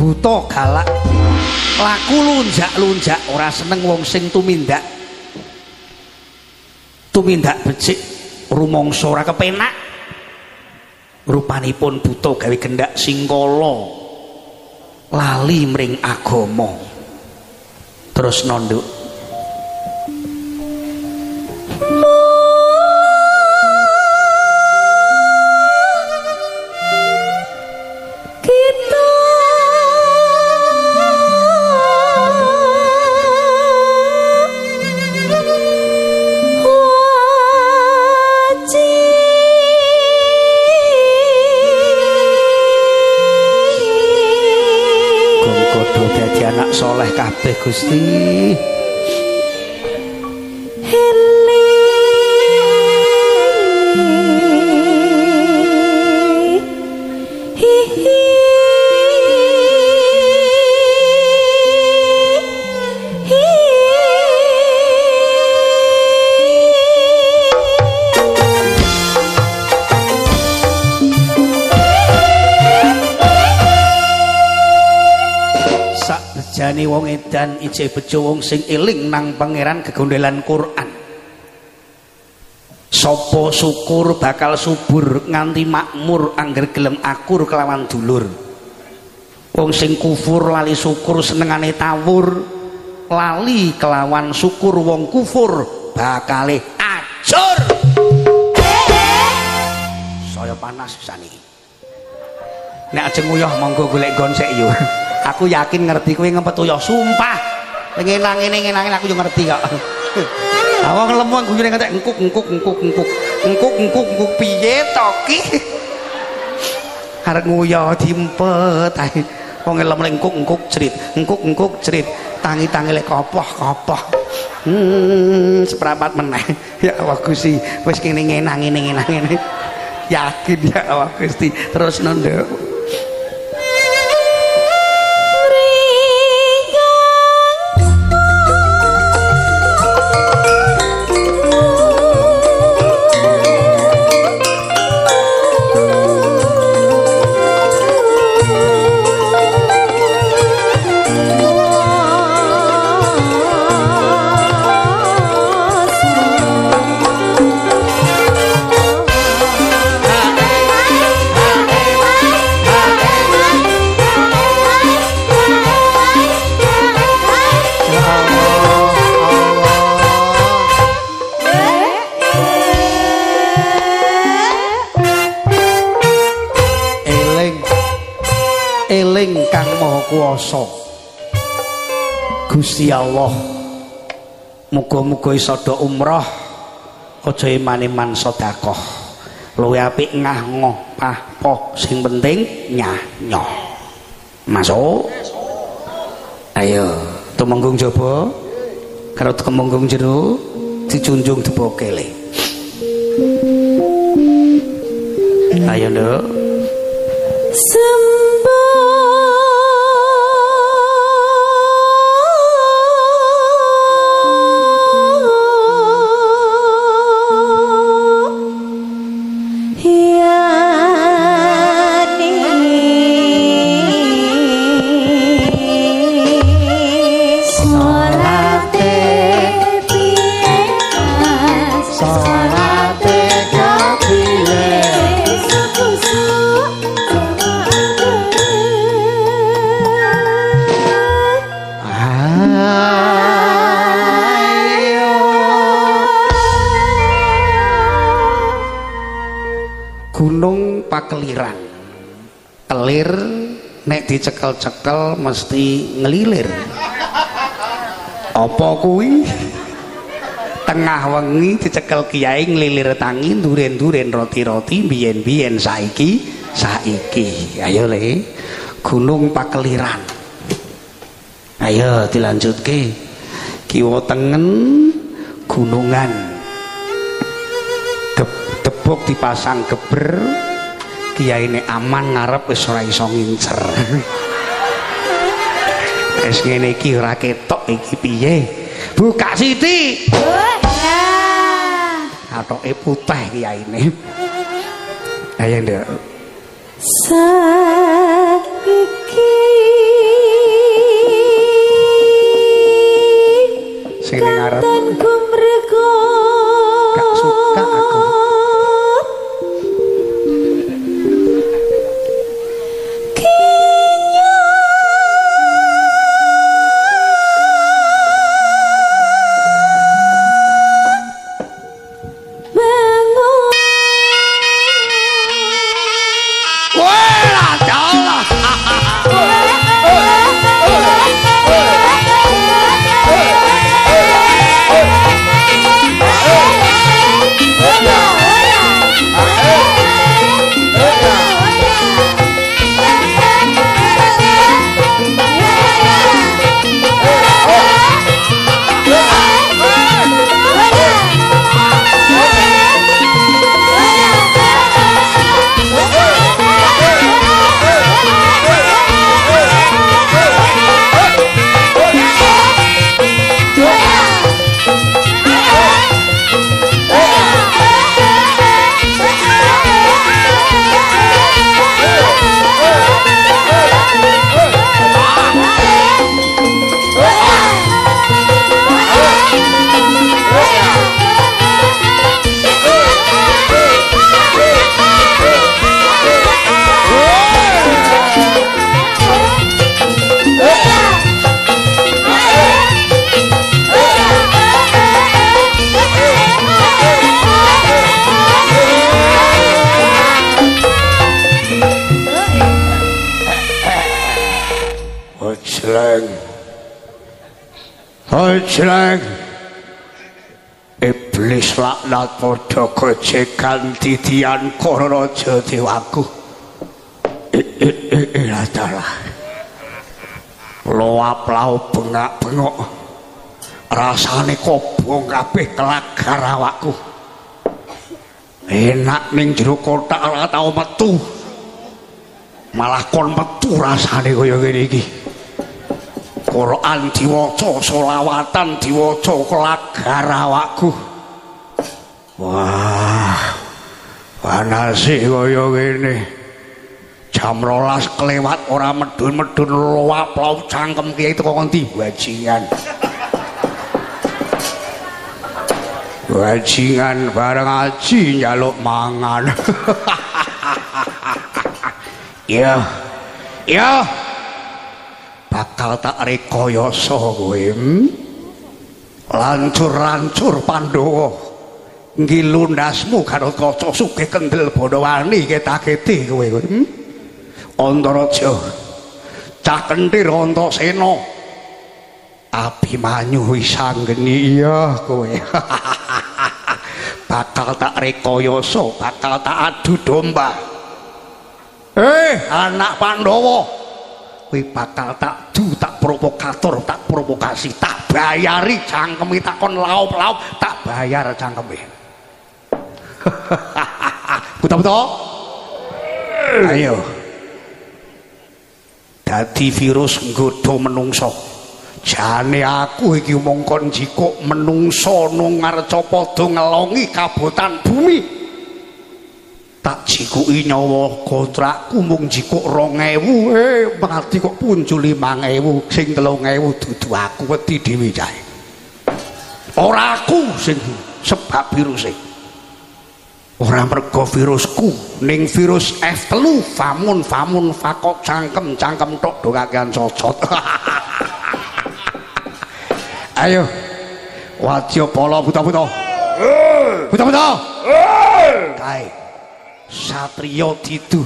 buta galak laku lunjak-lunjak ora seneng wong sing tumindak tumindak becik rumangsa ora kepenak rupanipun buta gawe gendak singkala lali mring agama terus nonduk Gusti jane wong edan ijeh bejo wong sing eling nang pangeran gegondelan Quran. Sapa syukur bakal subur nganti makmur angger gelem akur kelawan dulur. Wong sing kufur lali syukur senengane tawur, lali kelawan syukur wong kufur bakale ajur. Saya panas saniki. Nek ajeng uyah monggo golek nggon sik yo. Aku yakin ngerti kowe ngempet uyah sumpah ngene aku yo ngerti kok. Awang lemu guyune ngantek engkuk piye to ki arek nguyah dimpet ae wong lemu engkuk cerit tangi lek kopoh seprapat meneh ya Allah Gusti wis ngene yakin ya Allah Gusti terus nduk kuwasa Gusti Allah muga-muga iso do umrah aja iman-iman sedekah luwih apik ngah ngoh pahpoh sing penting nyanyoh masuk ayo tumenggung jaba karo tumenggung jero dijunjung debokele ayo nduk Sorate kapile suku-suku Gunung Pakeliran. Kelir nek dicekel-cekel mesti ngelilir. Apa kuwi? Tengah wengi dicekel kiai ngelilir tangi duren-duren roti-roti biyen-biyen saiki. Ayo le. Gunung Pakeliran. Ayo dilanjutke. Kiwa tengen gunungan. Gebok dipasang geber, kiyaine aman ngarep wis ora iso ngincer. Wis ngene iki ora ketok iki piye? Buka siti. Atoke putih kiyaine. Ayo nduk. Saiki sing ngarep gak suka aku. Jeleng iblis laknat podo gojekan didian koro jodiwaku adalah loap lau bengak-bengok rasane kobong kabeh kelagar awakku enak ning jero kotak ora tau metu malah kon metu rasane kaya ngene iki. Quran diwaca, solawatan diwaca, kelagar awakku. Wah, panasih kaya ngene. Jam 12 kelewat ora medun-medun luap laut cangkem kiai teko ngendi bajingan. Bajingan bareng aji njaluk mangan. Yo. Bakal tak rekoyoso kowe lancur-lancur Pandhawa ngilundasmu karo kaca sugih kendel bodowani ketaketi kowe Antaraja Cah Kenthir Antasena Abimanyu Wisanggeni iya kowe bakal tak rekoyoso bakal tak adu domba anak Pandhawa bakal tak du, tak provokator, tak provokasi, tak bayari cangkemi, tak kon laup-laup, tak bayar cangkemi. Betul-betul? Ayo. Dadi virus nggodha menungso. Jane aku iki mung kon jikuk menungso nungarca padha ngelongi kabotan bumi. Tak jikuki nyawa kontrakku mung jikuk 2000 mati kok punjul 5000 sing 3000 dudu aku wedi dhewe cahe ora aku sing sebab virus e ora mergo virusku ning virus F3 famun fakok cangkem tok do kakean cocot. Ayo wadya pala buta-buta kae Satrio Didu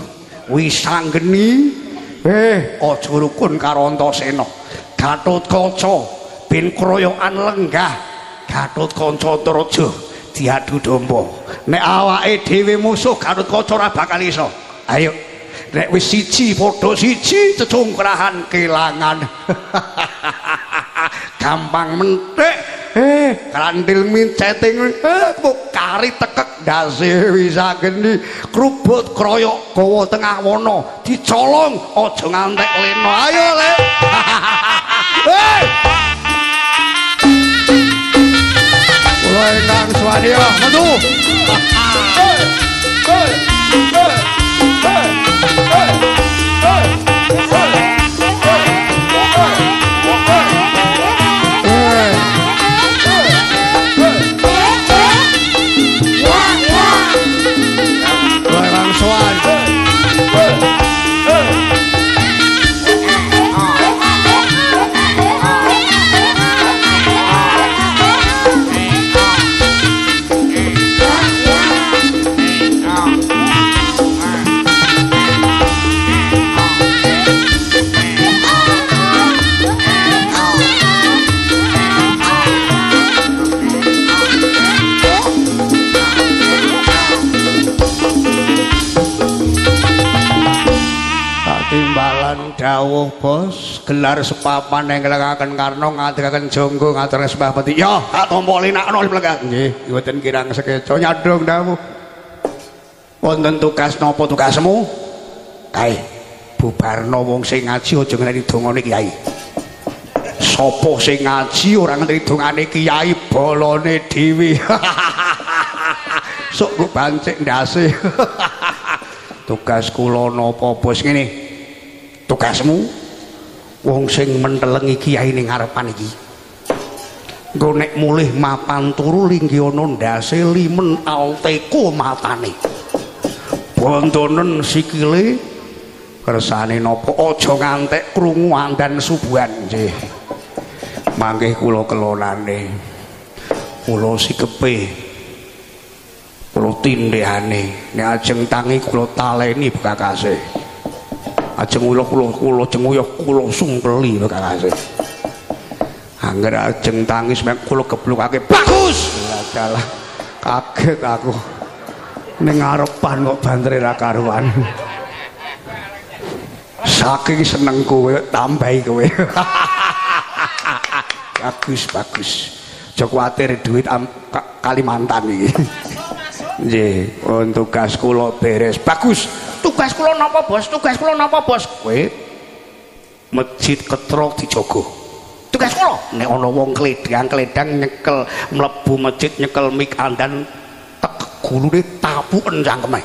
Wisanggeni aja rukun karo Antasena. Gatotkaca ben kroyokan lenggah Gatotkaca Antaraja diadu domba. Nek awake dhewe musuh Gatotkaca ora bakal iso. Ayo nek wis siji padha siji cecungkrahan kelangan. Gampang mentek. Kandil minceting kari tekek dasi Wisanggeni krubut kroyok gowo tengah wono dicolong ojo ngantek leno ayo le kula ingkang suwandi metu dawuh bos gelar sepapan yang nglekaken Karna ngaturaken Jonggo ngaturaken Sembah Pati ya tak tampa linakno mlegat nggih mboten kirang sekeca nyadhong dawuh wonten tugas napa tugasmu kae bubarno wong sing ngaji aja ngreni dongane kiai sapa sing ngaji ora ngreni dongane kiai bolone dhewe sok kok bancik ndase tugas kula napa bos ngene tugasmu wong sing mentelengi kiai ning ngarepan iki nggo nek mulih mapan turu linggih ana ndase limen alteko matane bondonen sikile kersane napa aja ngantek krungu andan subuhan nggih mangke kula kelonane kula sikepe kula tindhane nek ajeng tangi kula taleni bekakase ajeng kula cenguyuh kula sungkeli kakase angger ajeng tangis mek kula geblokake bagus dalah kaget aku ning ngarepan kok bantere ra karuan saking seneng kowe tambahi kowe bagus bagus aja kuwatir duit Kalimantan iki nggih tugas kula beres bagus tugas kula napa bos tugas kula napa bos kowe masjid Ketrok dijogo tugas kula nek ana wong kledang-kledang nyekel mlebu masjid nyekel mik andan tek gulune tapuken cangkeme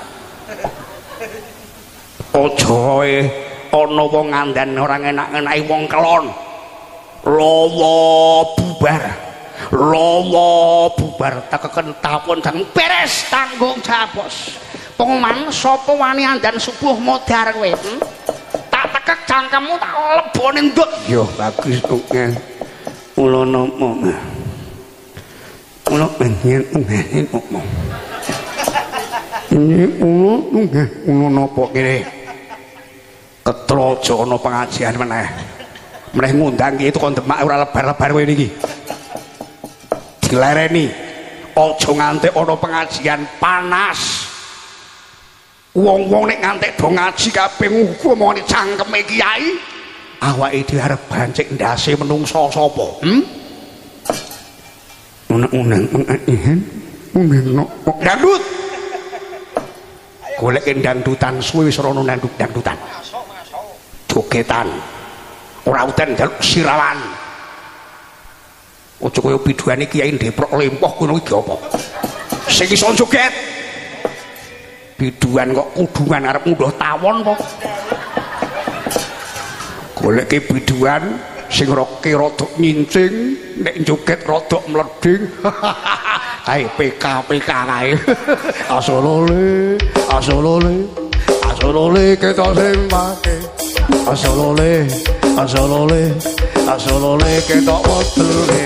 aja kowe ana wong andan ora enak-enaki wong kelon lawa bubar tekeken tapun sang beres tanggung jawab bos pengumuman sapa wani andan subuh modar kowe tak tekek cangkemmu tak lebone ndut yo bagus tukne kula napa kula pengen pengen opo ini kula nggih kula napa kene Ketra aja ana pengajian meneh meneh ngundang iki tukang Demak ora lebar-lebar kowe niki dilereni aja nganti ana pengajian panas wong-wong nek ngantek do ngaji kabeh ngomongane cangkeme kiai awake dhewe arep bancik ndase menungsa sapa unek-unek pengajian unek kok dangdut golek dangdutan suwe wis ora ono dangdutan jogetan ora uten njaluk sirawan aja kaya biduane kiai Deprok Lempoh ngono iki apa sing iso joget biduan kok kudungan arep munduh tawon kok goleke biduan sing roke rodok nyincing nek joget rodok mleding ae PK kae asolole asolole asolole kita sing make asolole asolole asolole kita wetune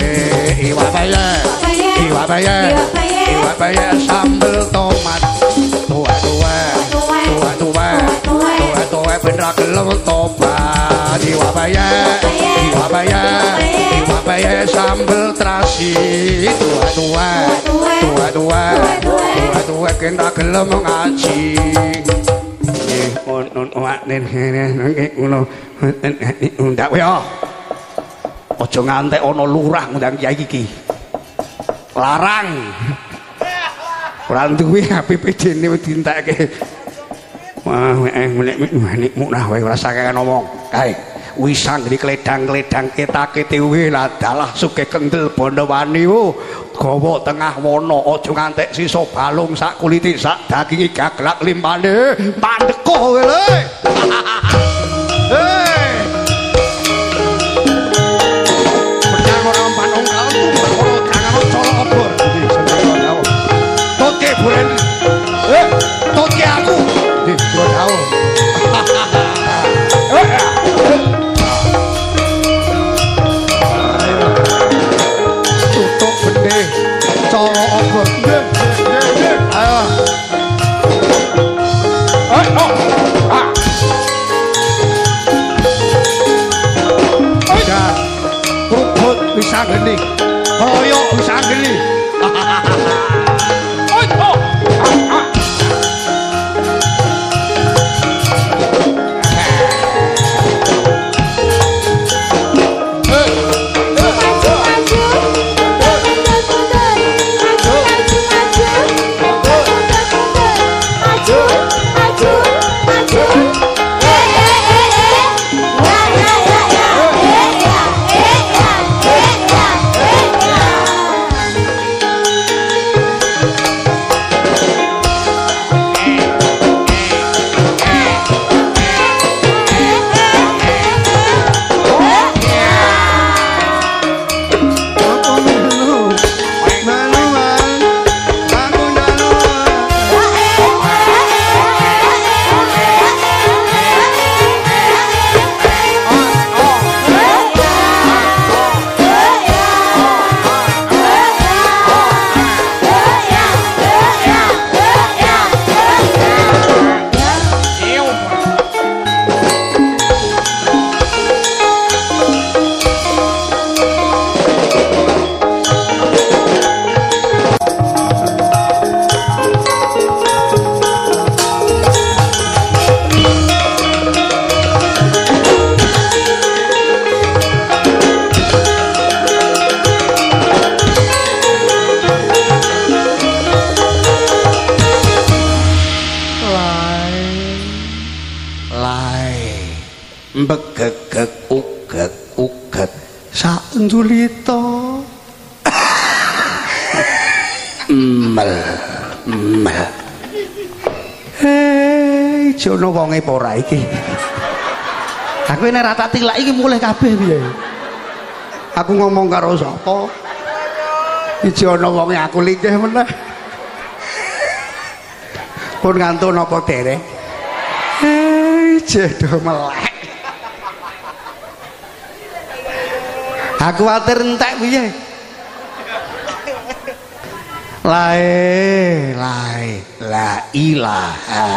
iwat ae sambel tomat tua lewat tobat diwabaye sambel terasi tua kena gelem ngaji ndak yo aja ngantek ana lurah ngundang kiai iki larang ora duwe APBD ne dienteke. Wah, menikmu nah wae ora sakekan omong. Kae, wis sanggri kledang-kledang ketake weh ladalah suke kendel Bondowani wo. Gowo tengah wono aja ngantek sisa balung sak kuliti sak dagingi gaglak limpane pandeko kowe le. Hei. Pedang ora panung kalem tumbar ora kangen colo obor. Toke buren. Eh, toke aku. Tutup bende coro obor. Ayo. Oh. Ah. Dah. Ruput bisa geni. Koyok bisa geni. Jono wonge pora iki. Aku ini rata tilak iki mulai kabeh piye. Aku ngomong karo sapa? Iki ana wonge aku linggih meneh. Pun ngantun apa dereng? Hei, jedo melek. Aku watir entek piye. La ilaha illallah.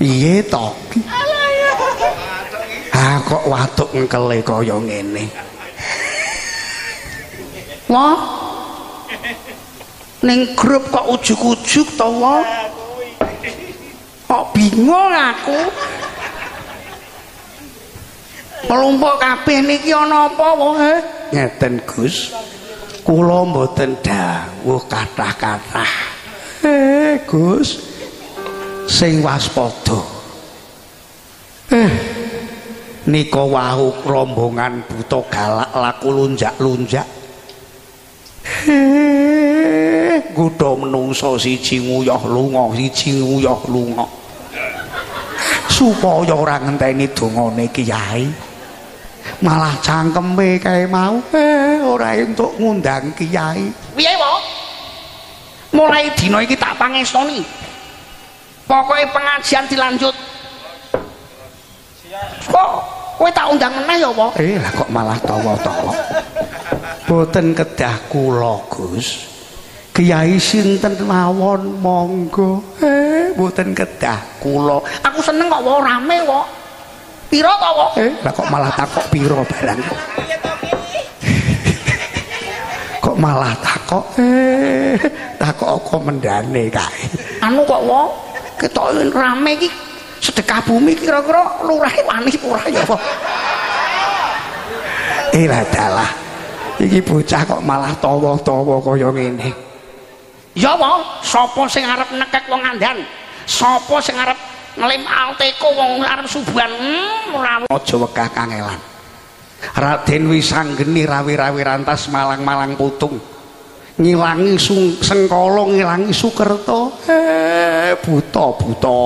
Piye to? Ah kok watuk engkele kaya ngene. Wah. Ning grup kok ujug-ujug to wae. Kok bingung aku. Melumpuk kabeh niki ana apa wae? Ngeten Gus. Kula mboten dawuh kathah-kathah. Gus sing waspada. Nika wau rombongan buta galak laku lunjak-lunjak. Gudha menungsa siji nguyah lunga, siji nguyah lunga. Supaya ora ngenteni dongane kiai. Malah cangkeme kae mau ora entuk ngundang kiai. Piye wae? Mulai dina iki tak pangestoni. Pokoke pengajian dilanjut. Kok kowe tak undang meneh ya apa? Lah kok malah tawa-tawa. Boten kedah kula, Gus. Kiai sinten mawon monggo. Mboten kedah kula. Aku seneng kok wae rame kok. Pira to kok? Lah kok malah takok pira barang kok. Kok malah takok takok apa mendane kae. Anu kok wae ketok rame iki sedekah bumi kira-kira lurahe wani ora ya apa? Lah dalah. Iki bocah kok malah tawa-tawa kaya ngene. Ya wae, sapa sing arep nekek wong andan? Sapa sing arep nglem alteko wong arep subuhan? Ora aja wegah kangelan. Raden Wisanggeni rawi-rawi rantas malang-malang putung. Ngilangi Sengkala, ngilangi Sukerta. Buta-buta.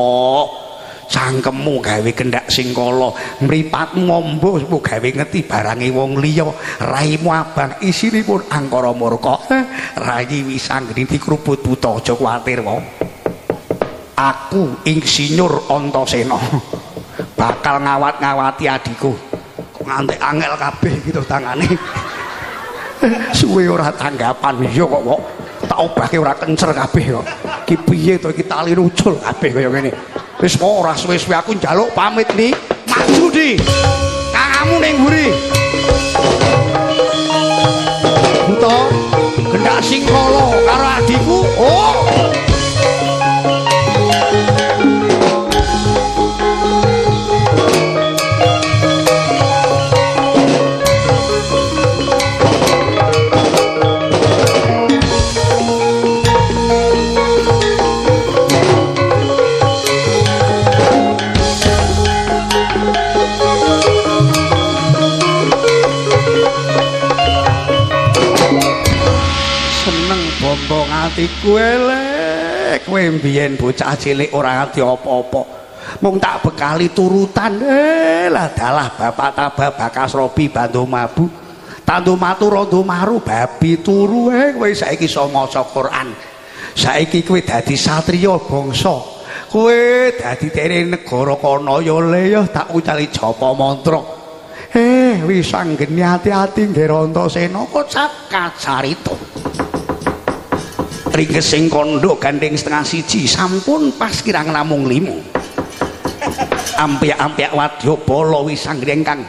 Cangkemmu gawe kendhak Sengkala, mripatmu amba gawe ngeti barange wong liya, raimu abang isinipun angkara murka. Rayi Wisanggeni dikrubut buta, aja kuwatir wae. Aku Insinyur Antasena bakal ngawat-ngawati adikku. Nganti angel kabeh gitu tangane. Suwe ora tanggapan ya kok kok. Tak obahke ora kencer kabeh kok. Ki piye to iki tali rucul kabeh kaya ngene. Wis ora suwe-suwe aku njaluk pamit nih. Maju di. Kangamu ning mburi. Buta kendhak Sengkala karo adikku. Oh. Atiku elek, kowe mbiyen bocah cilik ora ngerti apa-apa. Mung tak bekali turutan. Lah dalah bapak tabah bakas robi bandu mabu. Tandu matu rondo maru babi turu. Kowe saiki iso maca Quran. Saiki kowe dadi satriya bangsa. Kowe dadi tere negara kana ya le ya tak ucali japa mantra. Wisanggeni ati-ati ngger Antasena kok sak kacarita. Ringkes sing kondok gandeng setengah siji sampun pas kirang namung 5 ampiak-ampiak Wadyabala Wisanggeni kang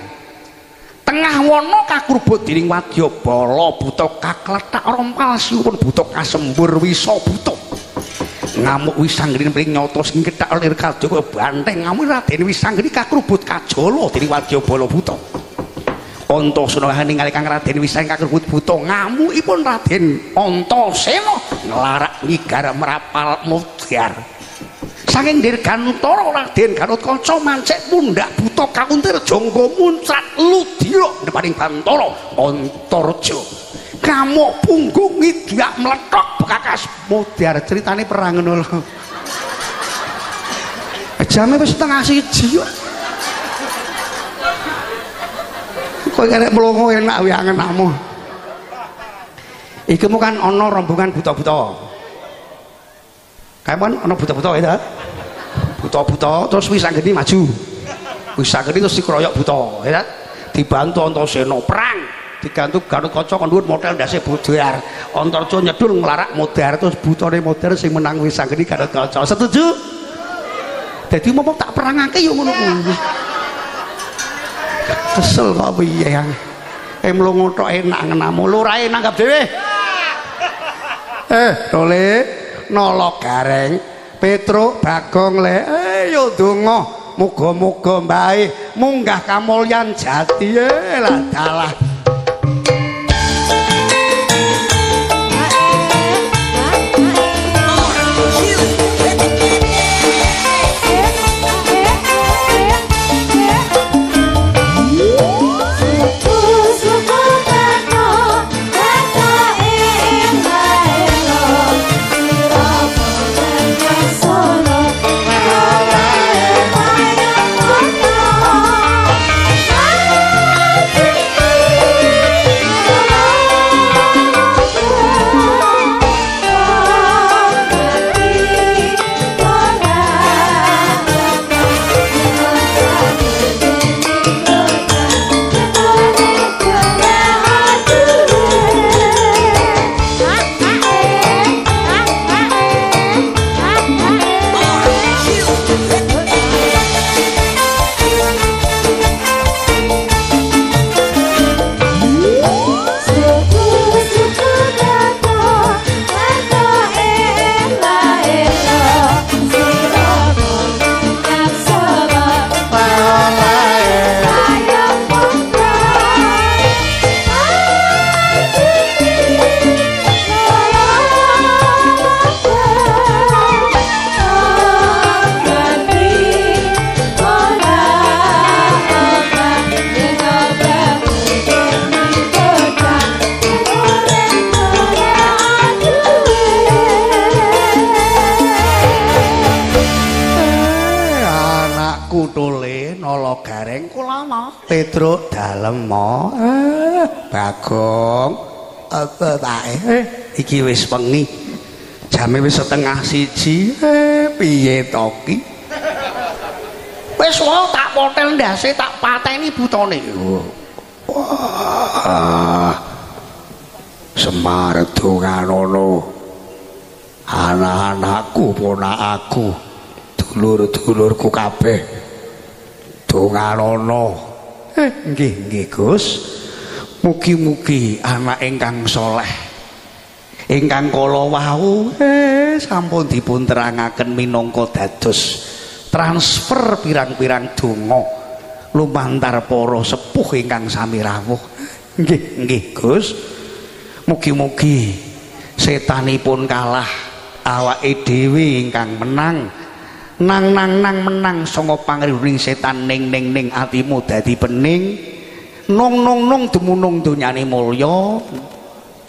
tengah wana kakurbut dening Wadyabala buta kakletak rompal siupun buta kasembur wisa buta ngamuk Wisanggeni mring nyata sing kethak lir kadya kaya banteng ngamuk Raden Wisanggeni kakurbut kajala dening Wadyabala buta Antasena ningali kang Raden Wisanggeni kakurbut buta ngamukipun Raden Antasena nglarak nyigar merapal mudhar saking dirgantara Raden Gatotkaca mancik pundak buta kauntir jonggo muncrat ludya depaning Bantara Antarja ngamuk punggung ngidak mlethok bekakas mudhar critane perang ngono lho jame wis 12:30 kok kowe arek mlongo enak wae angenmu. Iki mu kan ana rombongan buta-buta. Kapan ana buta-buta ya ta? Buta-buta terus Wisanggeni maju. Wisanggeni terus dikeroyok buta, ya ta? Dibantu Antasena perang, digantung Gatotkaca kon dhuwur model ndase budhar. Antarja nyedul nglarak modhar terus butane modhar sing menang Wisanggeni Gatotkaca. Setuju? Dadi mumpung tak perangake ya ngono kuwi. Kesel kok piye ya? Mlungu tok enak ngenamu. Lurah nanggap dhewe. Tole nolok gareng Petruk Bagong le yo donga muga-muga bae munggah kamulyan jati lah dalah. Leng kulama Pedro dalem mo Bagong apa tae iki wis wengi jame wis 12:30 piye to ki wis wae tak potel ndase tak pateni butone Semar Donganono anak-anakku ponakku dulur-dulurku kabeh Dongalono nggih nggih Gus mugi-mugi anak ingkang soleh ingkang kala wau sampun dipun terangaken minangka dados transfer pirang-pirang donga lumantar para sepuh ingkang sami rawuh nggih nggih Gus mugi-mugi setanipun kalah awake dhewe ingkang menang nang menang sanga pangrining setan ning atimu dadi pening nung dumunung dunyane mulya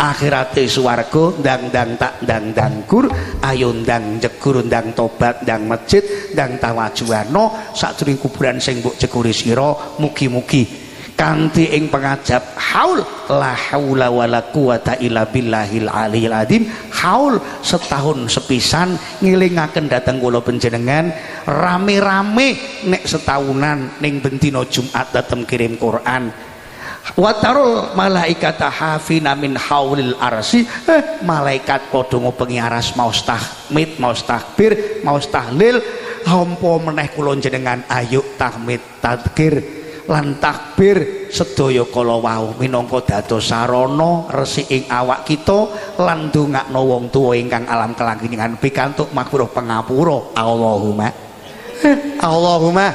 akhirate swarga ndang tak ndang gur ayo ndang jegur ndang tobat ndang masjid ndang tawajuana sajroning kuburan sing mbok jeguri sira mugi-mugi kanthi ing pangajab haul la haula wala quwata illa billahil aliyil adzim haul setahun sepisan ngilingaken dhateng kula panjenengan rame-rame nek setahunan ning ben dina Jumat dhateng kirim Quran wa tarul malaikata hafina min haulil arsy malaikat padha ngubengi aras maos tahmid maos takbir maos tahlil hampa meneh kula jenengan ayo tahmid tadzkir lan takbir sedaya kala wau minangka dados sarana resiking awak kita lan ndongakno wong tuwa ingkang alam kelanggengan pikantuk makruh pangapura Allahumma Allahumma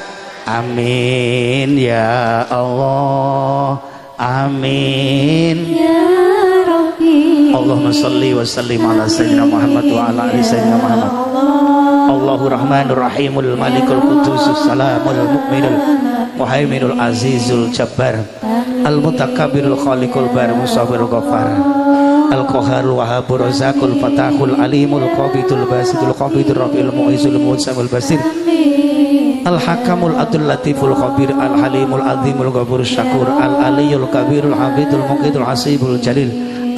amin ya Allah amin ya Rabbi Allahumma shalli wa sallim ala sayyidina Muhammad wa ala ali sayyidina Muhammad Allahur Rahmanur Rahimul Malikul Quddusus Salamul Mukminul Muhaiminul Azizul Jabbar Al-Mutakabirul Khaliqul Bar Musawwirul Ghaffar Al-Qahharul Wahhabur Razaqul Fatahul Alimul Qabidul Basitul Qabidur Rafiul Muizul Mu'izamul Basir Al-Hakamul Adul Latiful Khabir Al-Halimul Azimul Ghafurus Syakur Al-Aliyul Kabirul Hafidul Muqidul Hasibul Jalil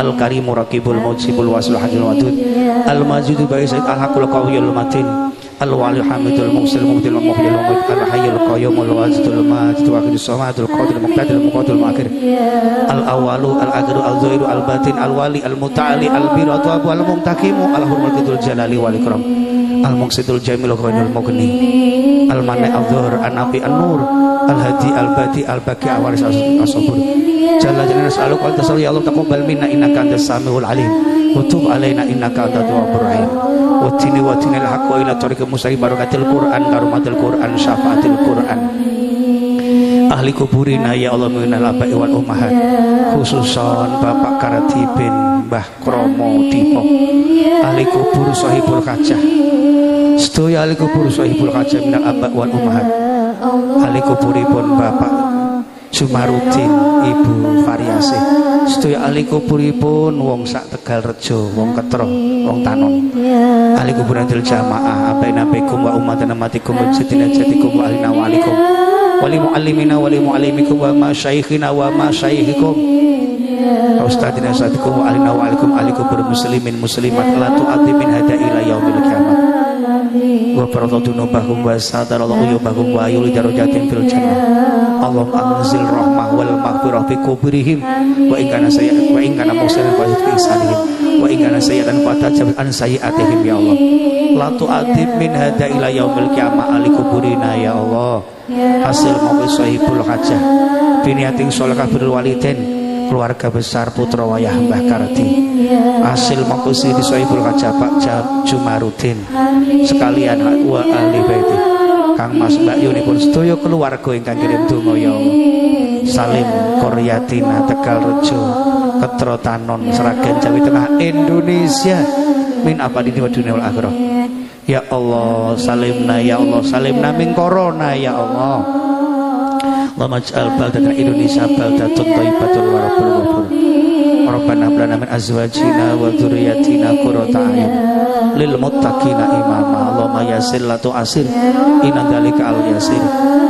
Al-Karimur Raqibul Mujibul Wasul Hajjul Wadud Al-Majidul Baisyid Al-Haqul Qawiyul Matin Al-Wali Hamidul Muqsil Muqtil Muqtil Muqtil Al-Hayyul Qayyumul Wajidul Majidul Waqidul Somadul Qaudil Muqtadil Muqadul Muqir Al-Awalu Al-Agru Al-Zuhiru Al-Batin Al-Wali Al-Muta'ali Al-Biru Atwabu Al-Mumtakimu Al-Hurmatul Jalali Wal-Ikram Al-Muqsidul Jamilul Ghainul Mughni Al-Mani Al-Dhuhr An-Nabi An-Nur Al-Hadi Al-Badi Al-Baqi Al-Waris As-Sabur Jalla Jalla Nas'aluka Al-Tasawwur Ya Allah Taqabbal Minna Innaka Antas Samiul Alim Wutub Alaina Innaka Antat Tawwabur Rahim Watini watini al-haq wa ila tariqil mustaqim barakatil Qur'an karumatil Qur'an syafaatil Qur'an ahli kuburina ya Allah minal abai wal ummahat khususan Bapak Karatibin Mbah Kromo Dipo ahli kubur sahibul kajah sedaya ahli kubur sahibul kajah minal abai wal ummahat ahli kuburipun Bapak Sumarudin Ibu Variasih sedaya ahli kuburipun wong sak Tegal Rejo wong Ketro wong Tanon ahli kuburanil jamaah abaina bikum wa ummatan amatikum jadina jadikum wa alina wa alikum wali muallimina wali muallimikum wa masyaikhina wa masyaihikum ustadina sadikum wa alina wa alikum ahli kubur muslimin muslimat la tu'atimin hada ila yaumil qiyamah wa baradatu nubahum wa sadarallahu yubahum wa ayuli darujatin fil jannah Allahumma anzil rahmah wal maghfirah fi kuburihim wa in kana sayyi'atan wa in kana muhsinan fa bi ihsanihim wa in kana sayyi'atan fa tajib an sayyi'atihim ya Allah la tu'adib min hada ila yaumil qiyamah ali kuburina ya Allah hasil mawqi sahibul hajah biniating sholaka birrul walidain keluarga besar putra wayah Mbah Karti hasil mawqi sahibul hajah Pak Jumarudin sekalian wa ahli baiti Kang Mas Mbak Yuni pun sedaya keluarga ingkang kirim donga ya Allah. Salim Koryatina Tegal Rejo, Ketro Tanon Sragen Jawa Tengah Indonesia. Min abadi wa dunia wal akhirah. Ya Allah, salimna ya Allah, salimna min corona ya Allah. Allahumma ij'al baldatan Indonesia baldatun thayyibatun wa rabbul ghafur. Rabbana hab lana min azwajina wa dzurriyyatina qurrata a'yun lil muttaqina imama. Allahumma yassir la tu'assir inna dzalika al yasir.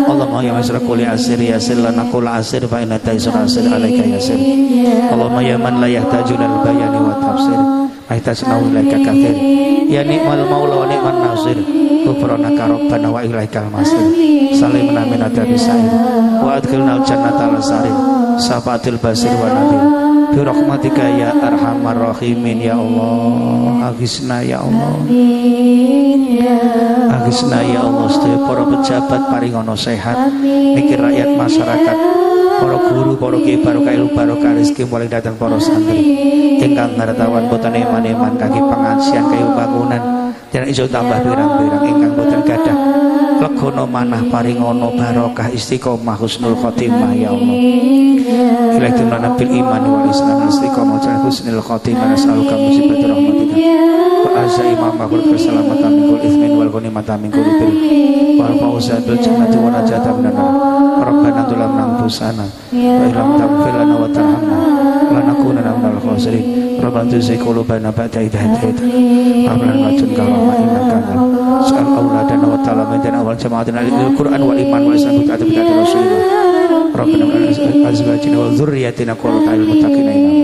Allahumma ya masra kulli asir yassir lana kull asir fa inna taysir asir alayka yasir. Allahumma ya man la yahtajun al bayani wa tafsir aytasna ulaika kathir ya ni'mal maula wa ni'man nasir. Gufranaka Rabbana wa ilaikal masir. Salim namin adami sa'ir wa adkhilna al-jannata al-sarir safatil basir wa nabil bi rahmatika ya arhamar rahimin. Ya Allah agisna, ya Allah agisna, ya Allah sedaya para pejabat paringono sehat, mikir rakyat masyarakat, para guru, para kiai, barokah rezeki mulai datang para santri ingkang hartawan boten eman-eman kangge pengajian kaya bangunan yen iso tambah pirang-pirang ingkang boten gadah legono manah paringono barokah istiqomah husnul khotimah. Ya Allah ilaikna nabil iman wal islam istiqomah husnul khotimah. Nasaluka musibati rahmatika wa azza imamah wal keselamatan minggul ismin wal kunimata minggul bil wal fawzat bil jannati wa najata minana rabbana tulamna busana wa ilam tamfilana wa tarhamna lanakunana minal khasirin rabbana tuzigh qulubana ba'da idh hadaytana rabbana atun karama innaka sa'al auladana wa ta'ala minna wal jama'atin al-Qur'an wal iman wal islam ta'ala bi rasulillah rabbana azwajina wa dzurriyyatina qurrata a'yun lil muttaqina imama.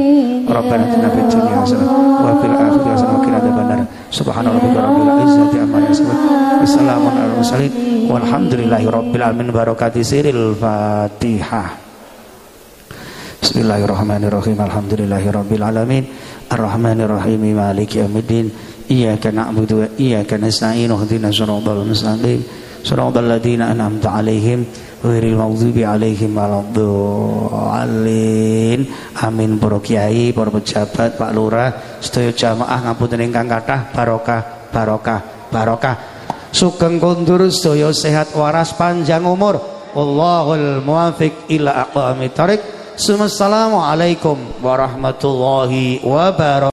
Rabbana atina fid dunya hasanah wa fil akhirati hasanah wa qina adzabannar. Subhanarabbika rabbil izzati amma yasifun wassalamu alal mursalin walhamdulillahi rabbil alamin. Barakati siril Fatihah. Bismillahirrahmanirrahim. Alhamdulillahirabbil alamin. Arrahmanirrahim. Maliki yaumiddin. Iyyaka na'budu wa iyyaka nasta'in. Ihdinash shiratal mustaqim. Shiratal ladzina an'amta 'alaihim ghairil maghdubi 'alaihim waladdallin. Amin. Para kiai, para pejabat, Pak Lurah, sedaya jamaah ngapunten ingkang kathah barokah barokah barokah. Sugeng kondur sedaya sehat waras panjang umur. Wallahul muwaffiq ila aqwamit thariq. Assalamualaikum warahmatullahi wabarakatuh.